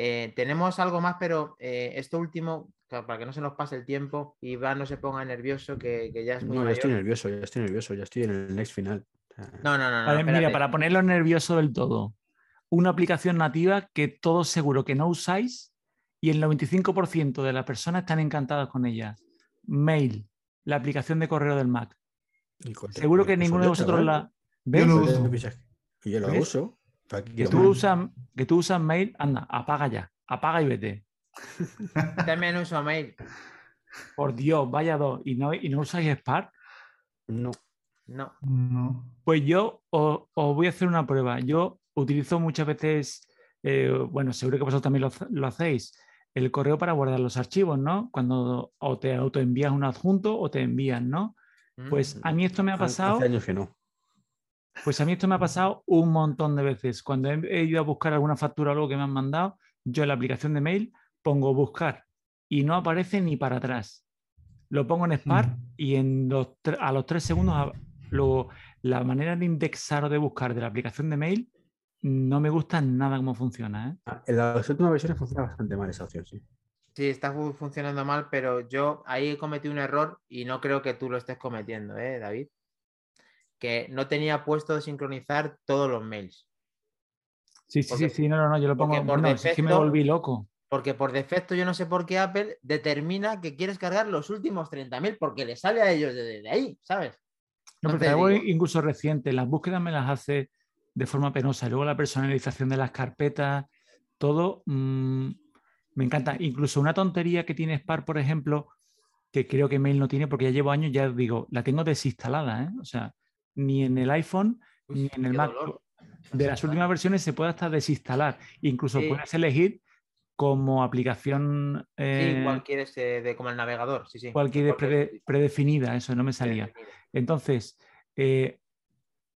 Eh, tenemos algo más, pero eh, esto último... para que no se nos pase el tiempo y Iván no se ponga nervioso, que, que ya es muy No, mayor. Ya estoy nervioso, ya estoy nervioso, ya estoy en el next final. No, no, no. no vale, mira, para ponerlo nervioso del todo, una aplicación nativa que todos seguro que no usáis y el noventa y cinco por ciento de las personas están encantadas con ella. Mail, la aplicación de correo del Mac. Seguro que ninguno de vosotros la... ¿Ves? Yo lo uso. Y yo la uso. Que tú, usas, que tú usas Mail, anda, apaga ya, apaga y vete. También uso Mail. Por Dios, vaya dos. ¿Y no, y no usáis Spark? No. No. no. Pues yo os, os voy a hacer una prueba. Yo utilizo muchas veces, eh, bueno, seguro que vosotros también lo, lo hacéis, el correo para guardar los archivos, ¿no? Cuando o te autoenvías un adjunto o te envían, ¿no? Pues a mí esto me ha pasado... Hace años que no. Pues a mí esto me ha pasado un montón de veces. Cuando he ido a buscar alguna factura o algo que me han mandado, yo en la aplicación de Mail pongo buscar y no aparece ni para atrás. Lo pongo en Spark y en los a los tres segundos a luego la manera de indexar o de buscar de la aplicación de Mail no me gusta nada cómo funciona, ¿eh? En las últimas versiones funciona bastante mal esa opción, sí. Sí, está funcionando mal, pero yo ahí he cometido un error y no creo que tú lo estés cometiendo, ¿eh, David? Que no tenía puesto de sincronizar todos los mails. Sí, sí, porque, sí, sí, no, no, no, yo lo pongo... Por no, defecto, es que me volví loco. Porque por defecto, yo no sé por qué Apple determina que quieres cargar los últimos treinta mil porque les sale a ellos desde ahí, ¿sabes? No, porque algo incluso reciente, las búsquedas me las hace de forma penosa. Luego la personalización de las carpetas, todo... Mmm... Me encanta. Incluso una tontería que tiene Spark, por ejemplo, que creo que Mail no tiene, porque ya llevo años, ya digo, la tengo desinstalada, ¿eh? O sea, ni en el iPhone, Uy, ni en el Mac. Dolor. De las últimas versiones se puede hasta desinstalar. Incluso sí. Puedes elegir como aplicación... Eh, sí, cualquier eh, de, como el navegador. Sí, sí. Cualquier prede, predefinida, eso no me salía. Predefinida. Entonces, eh,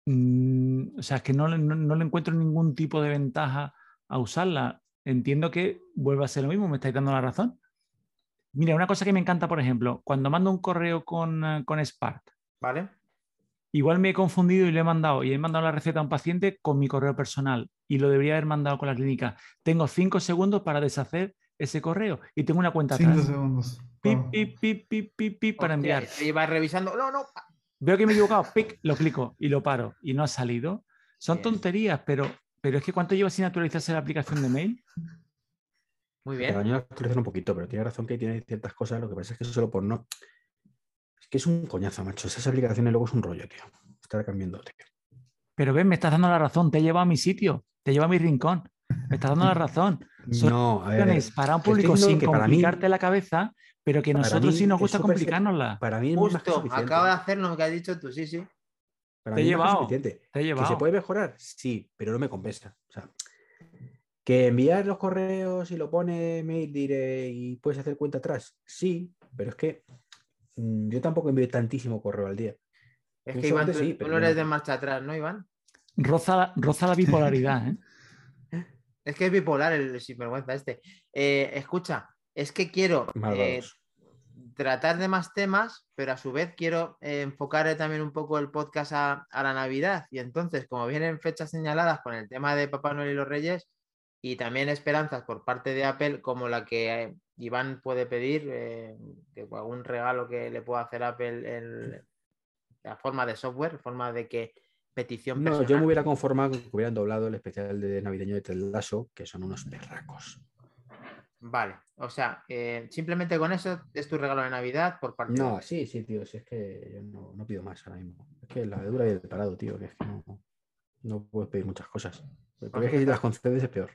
mm, o sea, es que no, no, no le encuentro ningún tipo de ventaja a usarla. Entiendo que vuelva a ser lo mismo, me estáis dando la razón. Mira, una cosa que me encanta, por ejemplo, cuando mando un correo con, con Spark, ¿vale? Igual me he confundido y le he mandado, y he mandado la receta a un paciente con mi correo personal y lo debería haber mandado con la clínica. Tengo cinco segundos para deshacer ese correo y tengo una cuenta atrás. Cinco segundos. Pip, pip, pip, pip, pip, pip, para enviar. Y vas revisando. No, no. Veo que me he equivocado, pic, lo clico y lo paro y no ha salido. Son tonterías, pero... Pero es que ¿cuánto lleva sin actualizarse la aplicación de Mail? Muy bien. Cada año actualizan un poquito, pero tiene razón que tiene ciertas cosas. Lo que pasa es que solo por no... Es que es un coñazo, macho. Esas aplicaciones luego es un rollo, tío. Está cambiando, tío. Pero ven, me estás dando la razón. Te he llevado a mi sitio. Te llevo a mi rincón. Me estás dando la razón. Son no, a ver, para un público sin que complicarte mí, la cabeza, pero que nosotros mí, sí nos gusta complicárnosla. Para mí es justo, acaba de hacer lo que has dicho tú, sí, sí. Para te, he llevado, te he llevado. ¿Que se puede mejorar? Sí, pero no me compensa. O sea, que enviar los correos y lo pone Mail diré, y puedes hacer cuenta atrás. Sí, pero es que mmm, yo tampoco envío tantísimo correo al día. Es que Iván, tú, sí, tú no eres de marcha atrás, ¿no, Iván? Roza, roza la bipolaridad, ¿eh? Es que es bipolar el sinvergüenza este. Eh, escucha, es que quiero... tratar de más temas, pero a su vez quiero eh, enfocar también un poco el podcast a, a la Navidad, y entonces como vienen fechas señaladas con el tema de Papá Noel y los Reyes, y también esperanzas por parte de Apple como la que eh, Iván puede pedir, eh, que algún regalo que le pueda hacer Apple en la forma de software, forma de que petición personal. No, yo me hubiera conformado con que hubieran doblado el especial de navideño de Ted Lasso, que son unos perracos. Vale, o sea, eh, simplemente con eso es tu regalo de Navidad por parte no, de... No, sí, sí, tío, si es que yo no, no pido más ahora mismo. Es que la dura y el parado, tío, que es que no, no puedes pedir muchas cosas. Porque es que si las concedes es peor.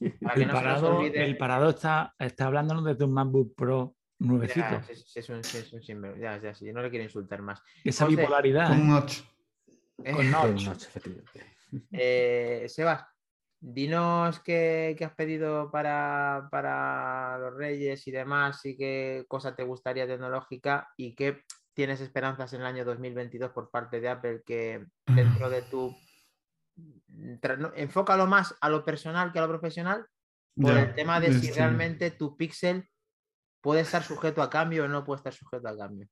El, no parado, el parado está, está hablándonos desde un MacBook Pro nuevecito. Ya, es, es un, es un sinver... ya, ya, sí, no le quiero insultar más. Esa José... bipolaridad. Con notch. Eh, con notch. notch efectivamente. Eh, Sebas. Dinos qué, qué has pedido para, para los Reyes y demás, y qué cosa te gustaría tecnológica y qué tienes esperanzas en el año dos mil veintidós por parte de Apple, que dentro de tu... Enfócalo más a lo personal que a lo profesional por yeah, el tema de si realmente tu Pixel puede estar sujeto a cambio o no puede estar sujeto a cambio.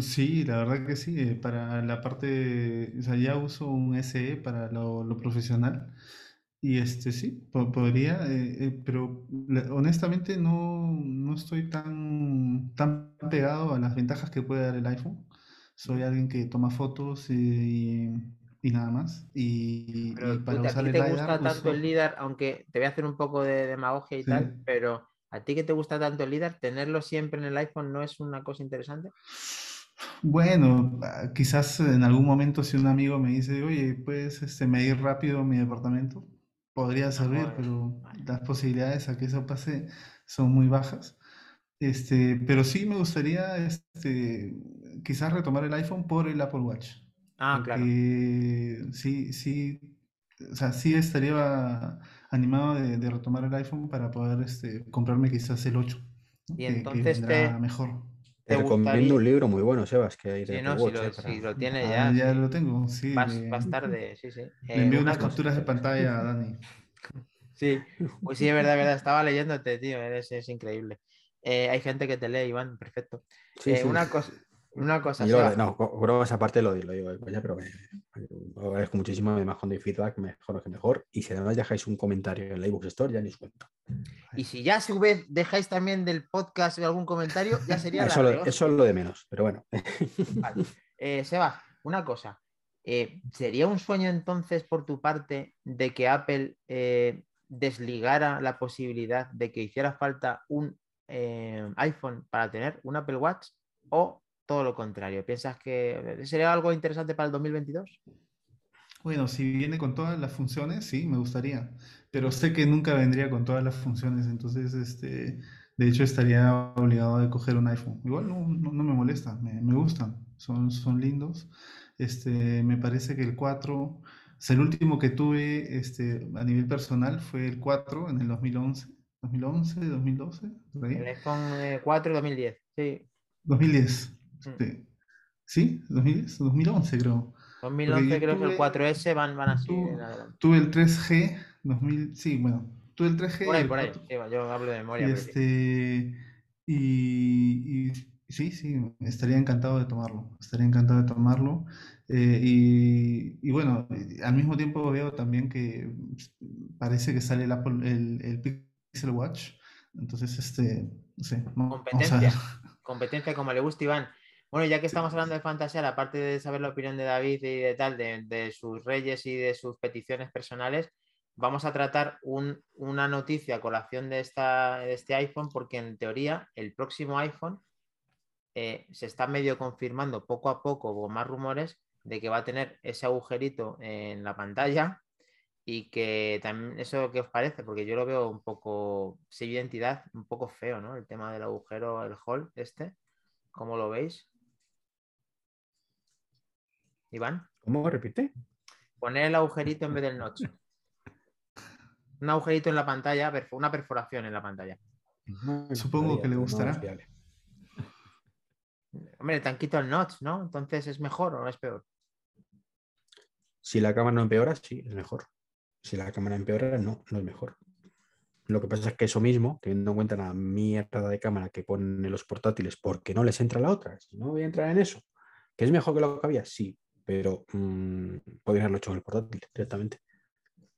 Sí, la verdad que sí. Para la parte... O sea, ya uso un S E para lo, lo profesional. Y este sí, po podría, eh, eh, pero honestamente no, no estoy tan, tan pegado a las ventajas que puede dar el iPhone. Soy alguien que toma fotos y, y nada más. Y, pero, y para puta, usar el LiDAR... ¿A ti te gusta tanto uso... el LiDAR? Aunque te voy a hacer un poco de demagogia y sí. tal, pero ¿a ti que te gusta tanto el LiDAR? ¿Tenerlo siempre en el iPhone no es una cosa interesante? Bueno, quizás en algún momento si un amigo me dice, oye, ¿puedes este, medir rápido mi departamento? Podría servir, ah, bueno. pero las posibilidades a que eso pase son muy bajas. Este, pero sí me gustaría este, quizás retomar el iPhone por el Apple Watch. Ah, claro. Sí, sí, o sea, sí estaría animado de, de retomar el iPhone para poder este, comprarme quizás el ocho. ¿No? Y entonces que, que vendrá te, mejor. Te, te recomiendo un libro muy bueno, Sebas, que hay de sí, no, Watch, si, lo, eh, para... si lo tiene ya. Ah, ya lo tengo, sí. Más, me... más tarde, sí, sí. Eh, le envío unas capturas de pantalla a Dani. Sí, pues sí, es verdad, verdad. Estaba leyéndote, tío, eres, es increíble. Eh, hay gente que te lee, Iván, perfecto. Sí, eh, sí. Una cosa, una cosa. Yo, Sebas, no, creo esa parte lo, lo digo, ya, pero lo agradezco muchísimo, además cuando hay feedback, mejor que mejor. Y si además dejáis un comentario en la iBooks Store, ya ni os cuento. Y si ya a su vez dejáis también del podcast algún comentario, ya sería eso, la lo, eso es lo de menos, pero bueno. Vale. Eh, Sebas, una cosa. Eh, ¿Sería un sueño entonces por tu parte de que Apple eh, desligara la posibilidad de que hiciera falta un eh, iPhone para tener un Apple Watch o todo lo contrario? ¿Piensas que sería algo interesante para el dos mil veintidós? Bueno, si viene con todas las funciones, sí, me gustaría. Pero sé que nunca vendría con todas las funciones, entonces, este, de hecho, estaría obligado a coger un iPhone. Igual no, no, no me molesta, me, me gustan, son, son lindos. Este, me parece que el cuatro, es el último que tuve este, a nivel personal, fue el cuatro en el dos mil once. ¿dos mil once? ¿dos mil doce? ¿Verdad? El iPhone cuatro dos mil diez, sí. dos mil diez. Sí. ¿Sí? ¿dos mil diez? dos mil once creo. dos mil once creo tuve, que el cuatro ese van, van así. Tu, en adelante. Tuve el tres G, dos mil, sí, bueno, tuve el tres G. Por ahí, por ahí, sí, yo hablo de memoria. Y, este, y, y sí, sí, estaría encantado de tomarlo, estaría encantado de tomarlo. Eh, y, y bueno, al mismo tiempo veo también que parece que sale el, Apple, el, el Pixel Watch, entonces, este, no sé. Competencia, competencia como le gusta a Iván. Bueno, ya que estamos hablando de fantasía, aparte de saber la opinión de David y de tal, de, de sus reyes y de sus peticiones personales, vamos a tratar un, una noticia a colación de, esta, de este iPhone, porque en teoría el próximo iPhone eh, se está medio confirmando poco a poco, con más rumores, de que va a tener ese agujerito en la pantalla y que también, ¿eso qué os parece? Porque yo lo veo un poco, sin identidad, un poco feo, ¿no? El tema del agujero, el hole este, ¿cómo lo veis? Iván. ¿Cómo repite? Poner el agujerito en vez del notch. Un agujerito en la pantalla, una perforación en la pantalla. Supongo que le gustará. Hombre, tan quito el notch, ¿no? Entonces, ¿es mejor o es peor? Si la cámara no empeora, sí, es mejor. Si la cámara empeora, no, no es mejor. Lo que pasa es que eso mismo, teniendo en cuenta la mierda de cámara que ponen los portátiles, porque no les entra la otra. Si no voy a entrar en eso. ¿Que es mejor que lo que había? Sí. Pero mmm, podría haberlo hecho con el portátil directamente.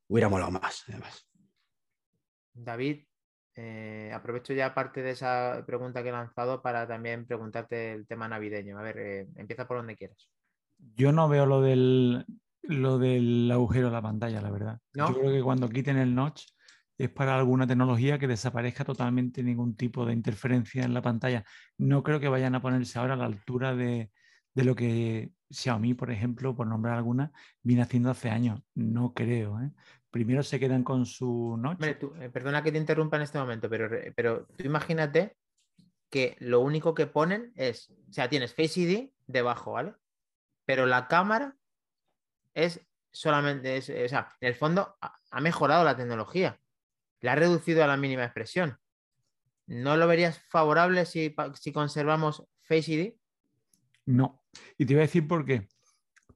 Hubiera molado más, además. David, eh, aprovecho ya parte de esa pregunta que he lanzado para también preguntarte el tema navideño. A ver, eh, empieza por donde quieras. Yo no veo lo del, lo del agujero de la pantalla, la verdad. ¿No? Yo creo que cuando quiten el notch es para alguna tecnología que desaparezca totalmente ningún tipo de interferencia en la pantalla. No creo que vayan a ponerse ahora a la altura de... de lo que Xiaomi, por ejemplo, por nombrar alguna, viene haciendo hace años. No creo, ¿eh? Primero se quedan con su notch. Hombre, tú, eh, perdona que te interrumpa en este momento, pero, pero tú imagínate que lo único que ponen es... O sea, tienes Face I D debajo, ¿vale? Pero la cámara es solamente... Es, o sea, en el fondo ha, ha mejorado la tecnología. La ha reducido a la mínima expresión. ¿No lo verías favorable si, si conservamos Face I D? No. Y te iba a decir por qué.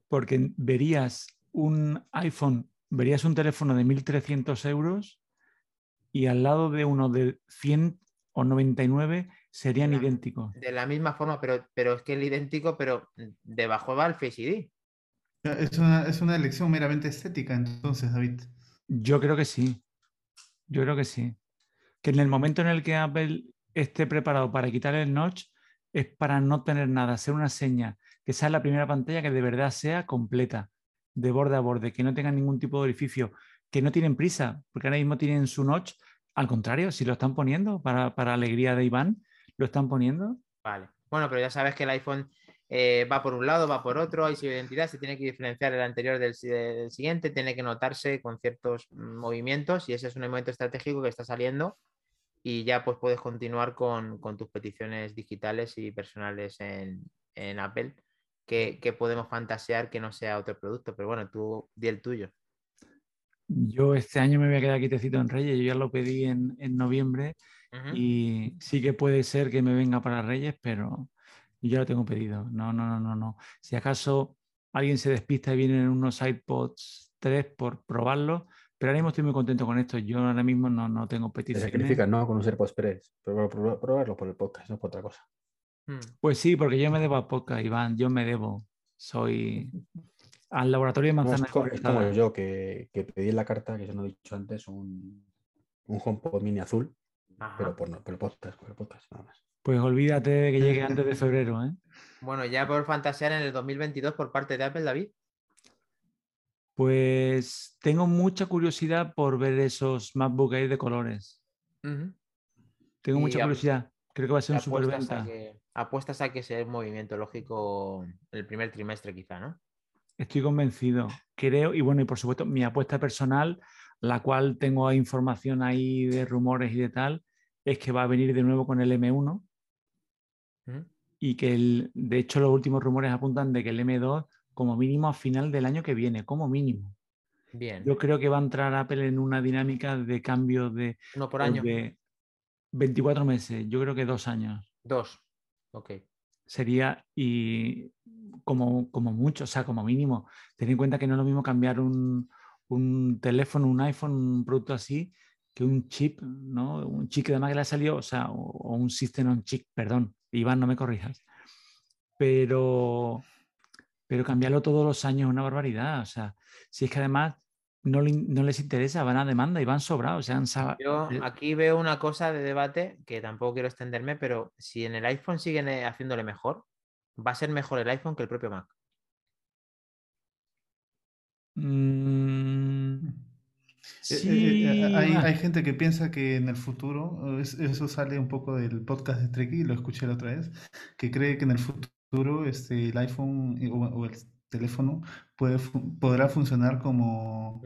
Porque verías un iPhone, verías un teléfono de mil trescientos euros y al lado de uno de cien o noventa y nueve serían de la, idénticos. De la misma forma, pero, pero es que el idéntico, pero debajo va el Face I D. Es una, es una elección meramente estética, entonces, David. Yo creo que sí. Yo creo que sí. Que en el momento en el que Apple esté preparado para quitar el notch, es para no tener nada, hacer una seña, que sea la primera pantalla que de verdad sea completa, de borde a borde, que no tenga ningún tipo de orificio, que no tienen prisa, porque ahora mismo tienen su notch. Al contrario, si lo están poniendo, para, para alegría de Iván, lo están poniendo. Vale. Bueno, pero ya sabes que el iPhone eh, va por un lado, va por otro, hay su identidad, se tiene que diferenciar el anterior del, del siguiente, tiene que notarse con ciertos movimientos y ese es un elemento estratégico que está saliendo. Y ya pues puedes continuar con, con tus peticiones digitales y personales en, en Apple, que, que podemos fantasear que no sea otro producto. Pero bueno, tú di el tuyo. Yo este año me voy a quedar quietecito en Reyes. Yo ya lo pedí en, en noviembre. Uh-huh. Y sí que puede ser que me venga para Reyes, pero y ya lo tengo pedido. No, no, no, no, no. Si acaso alguien se despista y vienen unos AirPods tres por probarlos, pero ahora mismo estoy muy contento con esto. Yo ahora mismo no, no tengo peticiones. Se sacrifica no con un AirPods tres, pero probarlo por el podcast, no por otra cosa. Hmm. Pues sí, porque yo me debo al podcast, Iván. Yo me debo. Soy... al laboratorio de Manzanas Enfrentadas. Es como yo, que, que pedí en la carta, que yo no he dicho antes, un, un HomePod mini azul, ajá, pero por, por podcast, por podcast, nada más. Pues olvídate de que llegue antes de febrero, ¿eh? Bueno, ya por fantasear en el dos mil veintidós por parte de Apple, David. Pues tengo mucha curiosidad por ver esos MacBook Air de colores. Uh-huh. Tengo y mucha curiosidad. Creo que va a ser un superventa. A que, apuestas a que sea un movimiento lógico el primer trimestre quizá, ¿no? Estoy convencido, creo, y bueno, y por supuesto mi apuesta personal, la cual tengo información ahí de rumores y de tal, es que va a venir de nuevo con el M uno, ¿mm? Y que el, de hecho los últimos rumores apuntan de que el M dos como mínimo a final del año que viene, como mínimo. Bien. Yo creo que va a entrar Apple en una dinámica de cambio de... No por año. De veinticuatro meses, yo creo que dos años. Dos, ok. Sería, y como, como mucho, o sea, como mínimo, ten en cuenta que no es lo mismo cambiar un, un teléfono, un iPhone, un producto así, que un chip, ¿no? Un chip que además que le ha salido, o sea, o, o un system on chip, perdón, Iván, no me corrijas. Pero, pero cambiarlo todos los años es una barbaridad, o sea, si es que además no, le, no les interesa, van a demanda y van sobrados. O sea, han sab... Yo aquí veo una cosa de debate que tampoco quiero extenderme, pero si en el iPhone siguen haciéndole mejor, va a ser mejor el iPhone que el propio Mac. Mm, sí. hay, hay gente que piensa que en el futuro, eso sale un poco del podcast de Trekki, lo escuché la otra vez, que cree que en el futuro este, el iPhone o, o el teléfono puede, podrá funcionar como,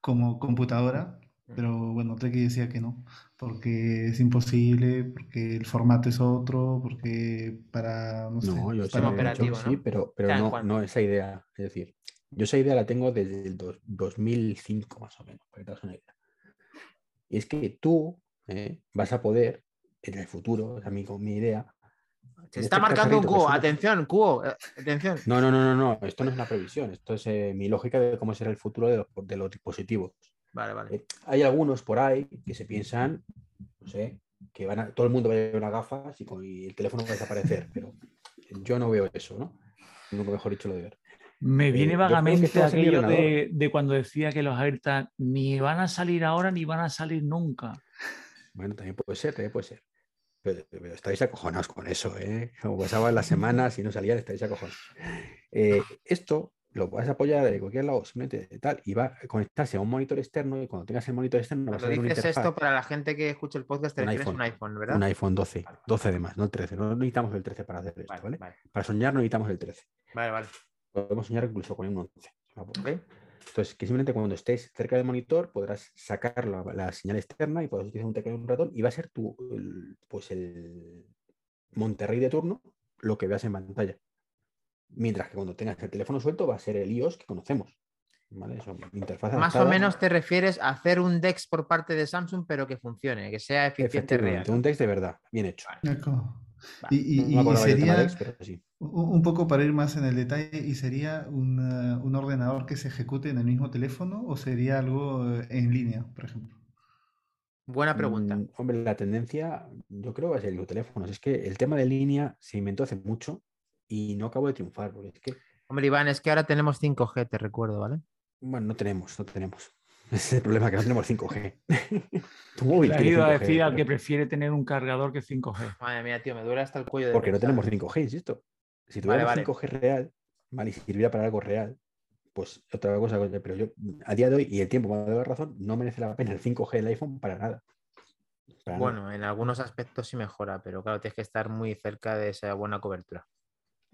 como computadora, pero bueno, Trekki decía que no, porque es imposible, porque el formato es otro, porque para... No, sé, no yo para operativo, hecho, ¿no? Sí, pero, pero claro, no, no esa idea, es decir, yo esa idea la tengo desde el dos, 2005 más o menos, porque te das una idea. Y es que tú eh, vas a poder, en el futuro, es mi, mi idea... Se está marcando un cubo, atención, cubo, atención. No, no, no, no, no, esto no es una previsión, esto es eh, mi lógica de cómo será el futuro de los, de los dispositivos. Vale, vale. Eh, hay algunos por ahí que se piensan, no sé, que van a, todo el mundo va a llevar unas gafas y, con, y el teléfono va a desaparecer, pero yo no veo eso, ¿no? Nunca mejor dicho lo de ver. Me viene eh, vagamente aquello de, de cuando decía que los AirTags ni van a salir ahora ni van a salir nunca. Bueno, también puede ser, también puede ser. Pero, pero estáis acojonados con eso, ¿eh? Como pasaban las semanas y no salían, estáis acojonados. Eh, esto lo vas a apoyar de cualquier lado, simplemente de tal, y va a conectarse a un monitor externo y cuando tengas el monitor externo... Cuando vas a dices esto para la gente que escucha el podcast, te un refieres iPhone, un iPhone, ¿verdad? Un iPhone doce, doce de más, no el trece. No necesitamos el trece para hacer esto, ¿vale? ¿vale? vale. Para soñar no necesitamos el trece. Vale, vale. Podemos soñar incluso con un once. ¿Okay? Entonces, que simplemente cuando estés cerca del monitor podrás sacar la, la señal externa y podrás utilizar un teclado y un ratón y va a ser tu, el, pues el Monterrey de turno lo que veas en pantalla. Mientras que cuando tengas el teléfono suelto va a ser el iOS que conocemos. ¿Vale? Son interfaces más adaptadas. O menos te refieres a hacer un DeX por parte de Samsung pero que funcione, que sea eficiente real. Un DeX de verdad, bien hecho. Vale. Vale. Y, y, no y sería DeX, pero sí. Un poco para ir más en el detalle, ¿y sería una, un ordenador que se ejecute en el mismo teléfono o sería algo en línea, por ejemplo? Buena pregunta. Mm, hombre, la tendencia yo creo va a ser los teléfonos. Es que el tema de línea se inventó hace mucho y no acabo de triunfar. Porque es que... Hombre, Iván, es que ahora tenemos cinco G, te recuerdo, ¿vale? Bueno, no tenemos, no tenemos. Ese es el problema, que no tenemos cinco G. Tu móvil tiene ido cinco G, a decir pero... al que prefiere tener un cargador que cinco G. Madre mía, tío, me duele hasta el cuello. De porque pensar. No tenemos cinco G, insisto. Si tuviera vale, cinco G vale. real, vale, y sirviera para algo real, pues otra cosa, pero yo a día de hoy, y el tiempo me ha dado la razón, no merece la pena el cinco G del iPhone para nada. Para bueno, nada. En algunos aspectos sí mejora, pero claro, tienes que estar muy cerca de esa buena cobertura.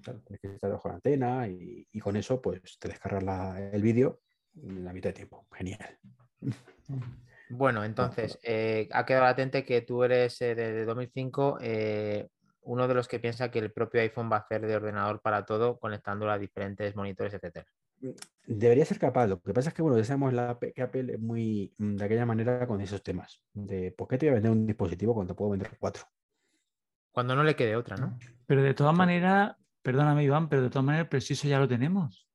Claro, tienes que estar bajo la antena y, y con eso pues te descargas la, el vídeo en la mitad de tiempo. Genial. Bueno, entonces, eh, ha quedado latente que tú eres eh, desde dos mil cinco... Eh, uno de los que piensa que el propio iPhone va a hacer de ordenador para todo, conectándolo a diferentes monitores, etcétera. Debería ser capaz. Lo que pasa es que, bueno, ya sabemos la, que Apple es muy de aquella manera con esos temas. De, ¿por qué te voy a vender un dispositivo cuando puedo vender cuatro? Cuando no le quede otra, ¿no? Pero de todas maneras, perdóname Iván, pero de todas maneras el preciso ya lo tenemos.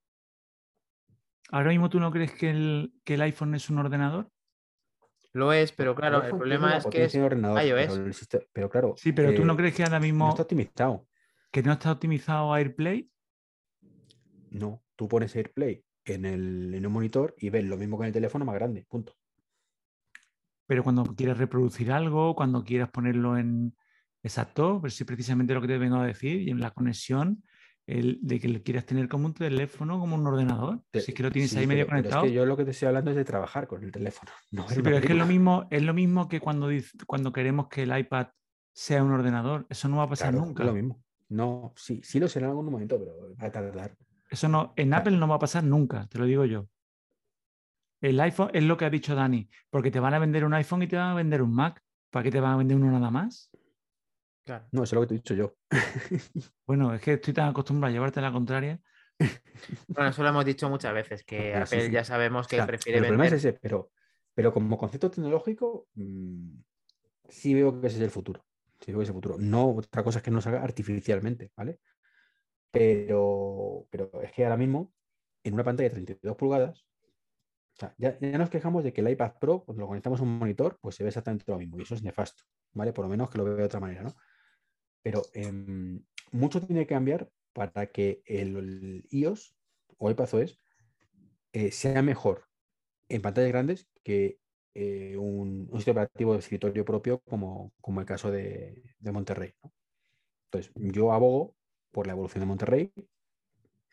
¿Ahora mismo tú no crees que el, que el iPhone es un ordenador? Lo es, pero claro, el, el problema es que es ordenador, iOS. Pero, pero claro... Sí, pero eh, tú no crees que ahora mismo... No está optimizado. ¿Que no está optimizado AirPlay? No, tú pones AirPlay en, el, en un monitor y ves lo mismo que en el teléfono más grande, punto. Pero cuando quieras reproducir algo, cuando quieras ponerlo en... Exacto, pero si precisamente lo que te vengo a decir, y en la conexión, el, de que lo quieras tener como un teléfono, como un ordenador. Te, si es que lo tienes sí, ahí medio pero, conectado. Pero es que yo lo que te estoy hablando es de trabajar con el teléfono. No sí, pero es que es lo mismo, es lo mismo que cuando, cuando queremos que el iPad sea un ordenador. Eso no va a pasar claro, nunca. Es lo mismo. No, sí, sí lo será en algún momento, pero va a tardar. Eso no, en claro. Apple no va a pasar nunca, te lo digo yo. El iPhone es lo que ha dicho Dani, porque te van a vender un iPhone y te van a vender un Mac. ¿Para qué te van a vender uno nada más? Claro. No, eso es lo que te he dicho yo. Bueno, es que estoy tan acostumbrado a llevarte a la contraria. Bueno, eso lo hemos dicho muchas veces, que pero Apple sí, sí. ya sabemos que claro, prefiere vender. El problema es ese, pero, pero como concepto tecnológico, mmm, sí veo que ese es el futuro. Sí veo que ese futuro. No, otra cosa es que no se haga artificialmente, ¿vale? Pero, pero es que ahora mismo, en una pantalla de treinta y dos pulgadas, o sea, ya, ya nos quejamos de que el iPad Pro, cuando lo conectamos a un monitor, pues se ve exactamente lo mismo. Y eso es nefasto, ¿vale? Por lo menos que lo veo de otra manera, ¿no? Pero eh, mucho tiene que cambiar para que el, el iOS o iPadOS eh, sea mejor en pantallas grandes que eh, un, un sistema operativo de escritorio propio como, como el caso de, de Monterrey, ¿no? Entonces, yo abogo por la evolución de Monterrey,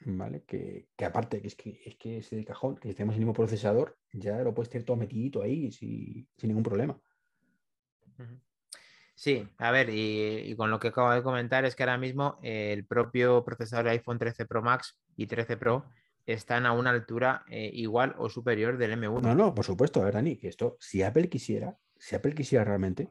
¿vale? Que, que aparte, que es que es que ese de cajón, que si tenemos el mismo procesador, ya lo puedes tener todo metidito ahí sin, sin ningún problema. Uh-huh. Sí, a ver, y, y con lo que acabo de comentar es que ahora mismo eh, el propio procesador de iPhone trece Pro Max y trece Pro están a una altura eh, igual o superior del M uno. No, no, por supuesto, a ver, Dani, que esto, si Apple quisiera, si Apple quisiera realmente,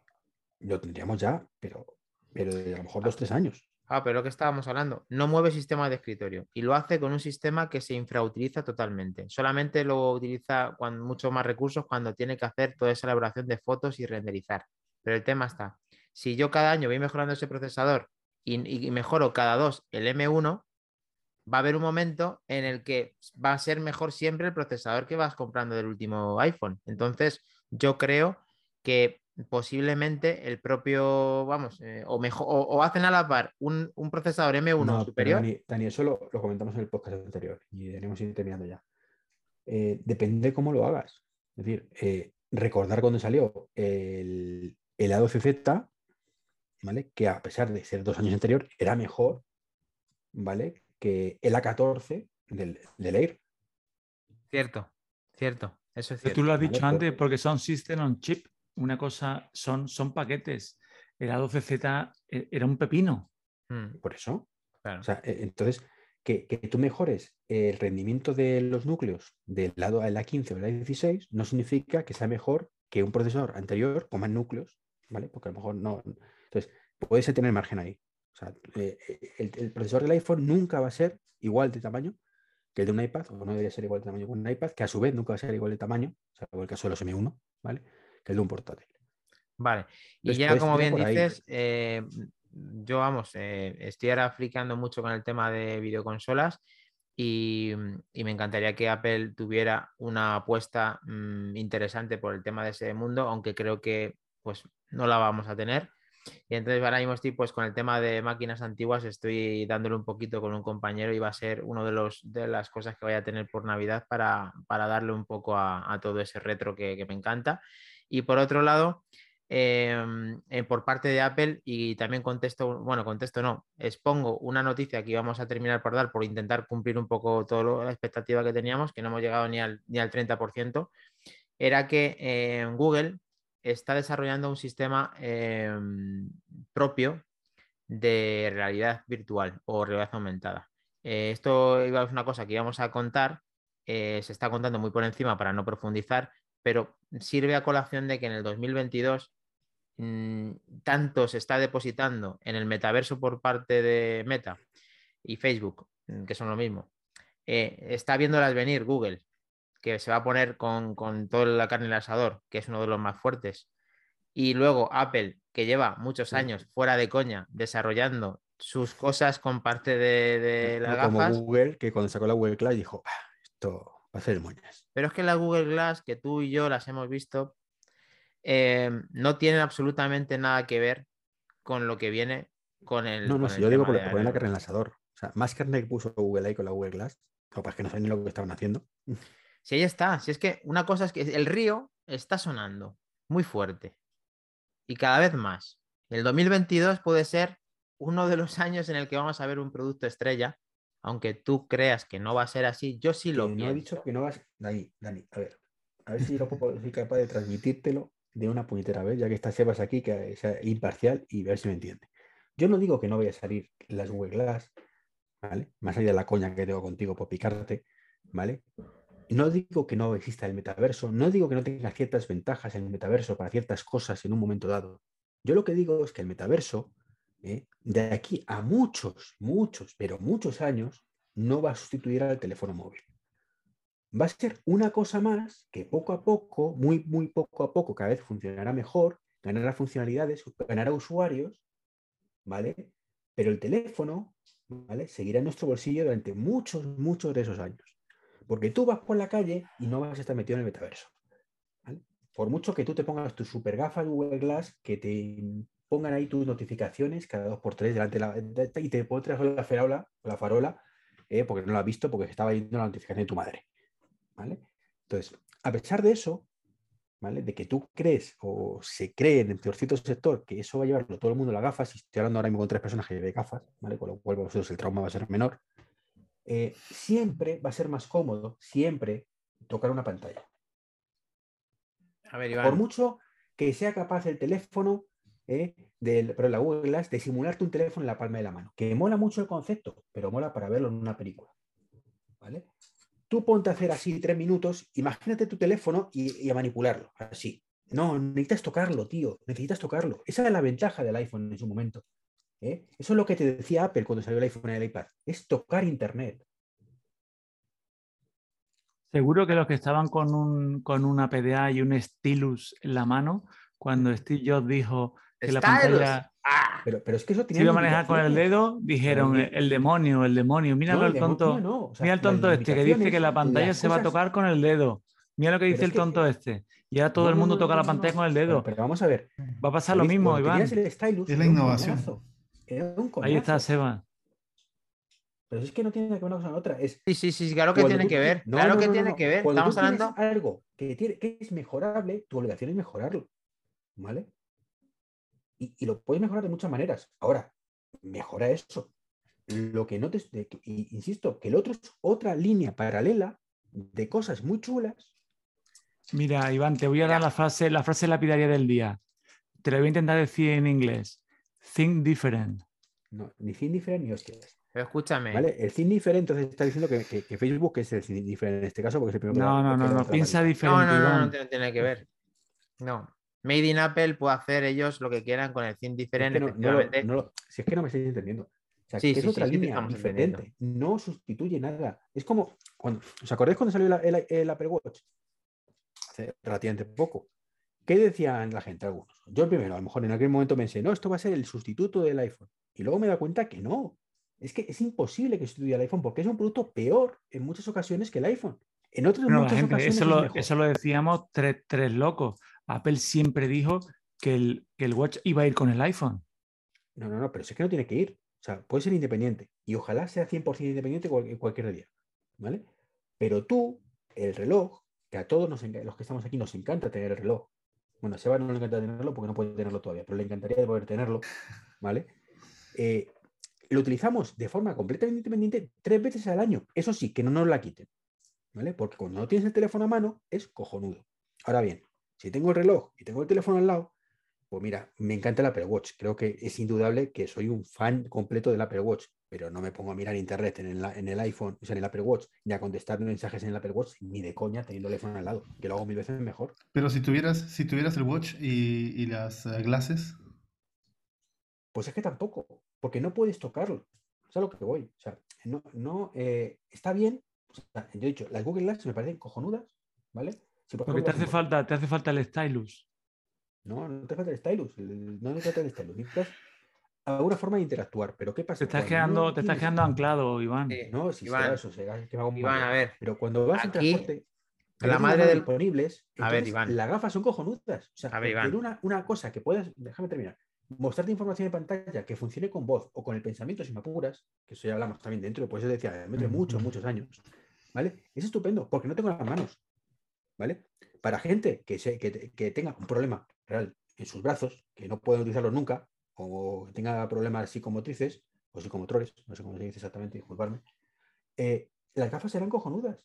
lo tendríamos ya, pero, pero de a lo mejor dos, tres años. Ah, pero lo que estábamos hablando, no mueve sistema de escritorio y lo hace con un sistema que se infrautiliza totalmente. Solamente lo utiliza con muchos más recursos cuando tiene que hacer toda esa elaboración de fotos y renderizar. Pero el tema está, si yo cada año voy mejorando ese procesador y, y mejoro cada dos el M uno, va a haber un momento en el que va a ser mejor siempre el procesador que vas comprando del último iPhone. Entonces, yo creo que posiblemente el propio, vamos, eh, o, mejor, o, o hacen a la par un, un procesador M uno no, superior. Dani, Dani, eso lo, lo comentamos en el podcast anterior y tenemos que ir terminando ya. Eh, depende cómo lo hagas. Es decir, eh, recordar cuando salió el... El A doce Z, ¿vale? Que a pesar de ser dos años anterior, era mejor, ¿vale? Que el A catorce del, del Air. Cierto, cierto. Eso es cierto. Tú lo has dicho ¿vale? antes, porque son System on Chip. Una cosa, son, son paquetes. El A doce Z era un pepino. Por eso. Claro. O sea, entonces, que, que tú mejores el rendimiento de los núcleos del lado del A quince o del A dieciséis no significa que sea mejor que un procesador anterior con más núcleos, ¿vale? Porque a lo mejor no... Entonces, puedes tener margen ahí. O sea, eh, el, el procesador del iPhone nunca va a ser igual de tamaño que el de un iPad, o no debería ser igual de tamaño que un iPad, que a su vez nunca va a ser igual de tamaño, salvo el caso de los M uno, ¿vale? Que el de un portátil. Vale. Entonces, y ya, como bien dices, eh, yo, vamos, eh, estoy ahora flicando mucho con el tema de videoconsolas y, y me encantaría que Apple tuviera una apuesta mmm, interesante por el tema de ese mundo, aunque creo que pues no la vamos a tener. Y entonces ahora mismo estoy pues con el tema de máquinas antiguas, estoy dándole un poquito con un compañero y va a ser una de, de las cosas que voy a tener por Navidad para, para darle un poco a, a todo ese retro que, que me encanta. Y por otro lado, eh, eh, por parte de Apple, y también contesto, bueno, contesto no, expongo una noticia que íbamos a terminar por dar por intentar cumplir un poco toda la expectativa que teníamos, que no hemos llegado ni al, ni al treinta por ciento, era que eh, Google... está desarrollando un sistema eh, propio de realidad virtual o realidad aumentada. Eh, esto iba a ser una cosa que íbamos a contar, eh, se está contando muy por encima para no profundizar, pero sirve a colación de que en el dos mil veintidós mmm, tanto se está depositando en el metaverso por parte de Meta y Facebook, que son lo mismo, eh, está viéndolas venir Google, que se va a poner con, con toda la carne en el asador, que es uno de los más fuertes, Y luego Apple, que lleva muchos años fuera de coña desarrollando sus cosas con parte de, de las como gafas. Como Google, que cuando sacó la Google Glass dijo, ah, esto va a ser moñas. Pero es que la Google Glass, que tú y yo las hemos visto, eh, no tienen absolutamente nada que ver con lo que viene con el... No, no, si yo digo por lo que ponen la carne en el asador. O sea, más carne que puso Google ahí con la Google Glass, lo que es que no saben ni lo que estaban haciendo. Si ahí está, si es que una cosa es que el río está sonando muy fuerte y cada vez más. El dos mil veintidós puede ser uno de los años en el que vamos a ver un producto estrella, aunque tú creas que no va a ser así, yo sí lo que pienso. No he dicho que no va a ser... Dani, Dani, a ver, a ver si yo soy capaz de transmitírtelo de una puñetera vez, ya que está Sebas aquí, que sea imparcial y ver si me entiende. Yo no digo que no vaya a salir las Google Glass, ¿vale? Más allá de la coña que tengo contigo por picarte, ¿vale? No digo que no exista el metaverso, no digo que no tenga ciertas ventajas en el metaverso para ciertas cosas en un momento dado. Yo lo que digo es que el metaverso, ¿eh? de aquí a muchos, muchos, pero muchos años, no va a sustituir al teléfono móvil. Va a ser una cosa más que poco a poco, muy, muy poco a poco, cada vez funcionará mejor, ganará funcionalidades, ganará usuarios, ¿vale? Pero el teléfono, ¿vale?, seguirá en nuestro bolsillo durante muchos, muchos de esos años. Porque tú vas por la calle y no vas a estar metido en el metaverso, ¿vale? Por mucho que tú te pongas tus super gafas Google Glass, que te pongan ahí tus notificaciones cada dos por tres delante de la... De, y te pones la farola, la farola eh, porque no la has visto, porque estaba yendo la notificación de tu madre, ¿vale? Entonces, a pesar de eso, ¿vale?, de que tú crees o se cree en cierto sector que eso va a llevarlo todo el mundo a las gafas, y estoy hablando ahora mismo con tres personas que lleven gafas, ¿vale?, con lo cual para vosotros el trauma va a ser menor. Eh, siempre va a ser más cómodo siempre tocar una pantalla. A ver, Iván. Por mucho que sea capaz el teléfono, eh, del, pero la Google Glass, de simularte un teléfono en la palma de la mano, que mola mucho el concepto, pero mola para verlo en una película, ¿vale? Tú ponte a hacer así tres minutos, imagínate tu teléfono y, y a manipularlo así. No, necesitas tocarlo, tío, necesitas tocarlo. Esa es la ventaja del iPhone en su momento. ¿Eh? Eso es lo que te decía Apple cuando salió el iPhone y el iPad, es tocar internet. Seguro que los que estaban con, un, con una P D A y un stylus en la mano, cuando Steve Jobs dijo que ¡Stylus! La pantalla ¡Ah! pero, pero es que eso tenía, si lo manejas con el dedo, dijeron el, el demonio, el demonio, mira no, el tonto, no. O sea, mira el tonto este que dice que la pantalla se cosas... va a tocar con el dedo. Mira lo que dice el tonto que... este. Ya todo no, el mundo no, no, toca no, la pantalla no, con el dedo. Pero, pero vamos a ver. Va a pasar lo mismo, Iván. Stylus, es la innovación. Ahí está, Seba. Pero es que no tiene que ver una cosa con otra. Es... Sí, sí, sí, claro que cuando tiene tú... que ver. No, claro no, no, que no, tiene no. que ver. Cuando Estamos hablando algo que, tiene, que es mejorable, tu obligación es mejorarlo, ¿vale? Y, y lo puedes mejorar de muchas maneras. Ahora, mejora eso. Lo que no te... Insisto, que el otro es otra línea paralela de cosas muy chulas. Mira, Iván, te voy a dar la frase, la frase lapidaria del día. Te la voy a intentar decir en inglés. Think different. No, ni think different ni hostias. Pero escúchame. ¿Vale? El think different, entonces está diciendo que, que, que Facebook es el think different en este caso, porque es el primero. No, no, no, no, piensa diferente. No, no, no, no, no tiene que ver. No. Made in Apple puede hacer ellos lo que quieran con el think different. Es que no, no lo, no lo, si es que no me estáis entendiendo. O sea, sí, que sí, es otra sí, línea sí diferente. No sustituye nada. Es como cuando, ¿os acordáis cuando salió el, el, el Apple Watch? Hace relativamente poco. ¿Qué decían la gente algunos? Yo primero, a lo mejor en aquel momento pensé, no, esto va a ser el sustituto del iPhone. Y luego me da cuenta que no. Es que es imposible que sustituya el iPhone porque es un producto peor en muchas ocasiones que el iPhone. En otras no, muchas gente, ocasiones eso lo, es mejor. Eso lo decíamos tres, tres locos. Apple siempre dijo que el, que el Watch iba a ir con el iPhone. No, no, no, pero es que no tiene que ir. O sea, puede ser independiente. Y ojalá sea cien por ciento independiente cual, cualquier día, ¿vale? Pero tú, el reloj, que a todos nos, los que estamos aquí nos encanta tener el reloj. Bueno, a Seba no le encanta tenerlo porque no puede tenerlo todavía, pero le encantaría poder tenerlo, ¿vale? Eh, lo utilizamos de forma completamente independiente tres veces al año. Eso sí, que no nos la quiten, ¿vale? Porque cuando no tienes el teléfono a mano, es cojonudo. Ahora bien, si tengo el reloj y tengo el teléfono al lado, pues mira, me encanta el Apple Watch. Creo que es indudable que soy un fan completo del Apple Watch, pero no me pongo a mirar internet en el, en el iPhone, o sea, en el Apple Watch, ni a contestar mensajes en el Apple Watch, ni de coña teniendo el iPhone al lado, que lo hago mil veces mejor. Pero si tuvieras, si tuvieras el Watch y, y las uh, glasses... Pues es que tampoco, porque no puedes tocarlo. O sea, lo que voy. O sea, no, no, eh, está bien. O sea, yo he dicho, las Google Glass me parecen cojonudas, ¿vale? Si por porque ejemplo, te hace, falta, te hace falta el stylus. No, no te falta el stylus. No le falta el stylus. Necesitas alguna forma de interactuar. Pero ¿qué pasa? Te estás quedando, no te estás quedando anclado, Iván. Eh, no, si Iván, se da, que me hago un Iván, a ver. Pero cuando vas en transporte, la madre del disponibles, a ver, Iván. Las gafas son cojonudas. O sea, a ver, Iván. Una, una cosa que puedas, déjame terminar, mostrarte información de pantalla que funcione con voz o con el pensamiento, si me apuras, que eso ya hablamos también dentro, pues yo decía, dentro de muchos, muchos años, ¿vale? Es estupendo, porque no tengo las manos, ¿vale? Para gente que, se, que, que tenga un problema real en sus brazos, que no pueden utilizarlos nunca, o tenga problemas psicomotrices, o psicomotroles, no sé cómo se dice exactamente, disculparme, eh, las gafas serán cojonudas.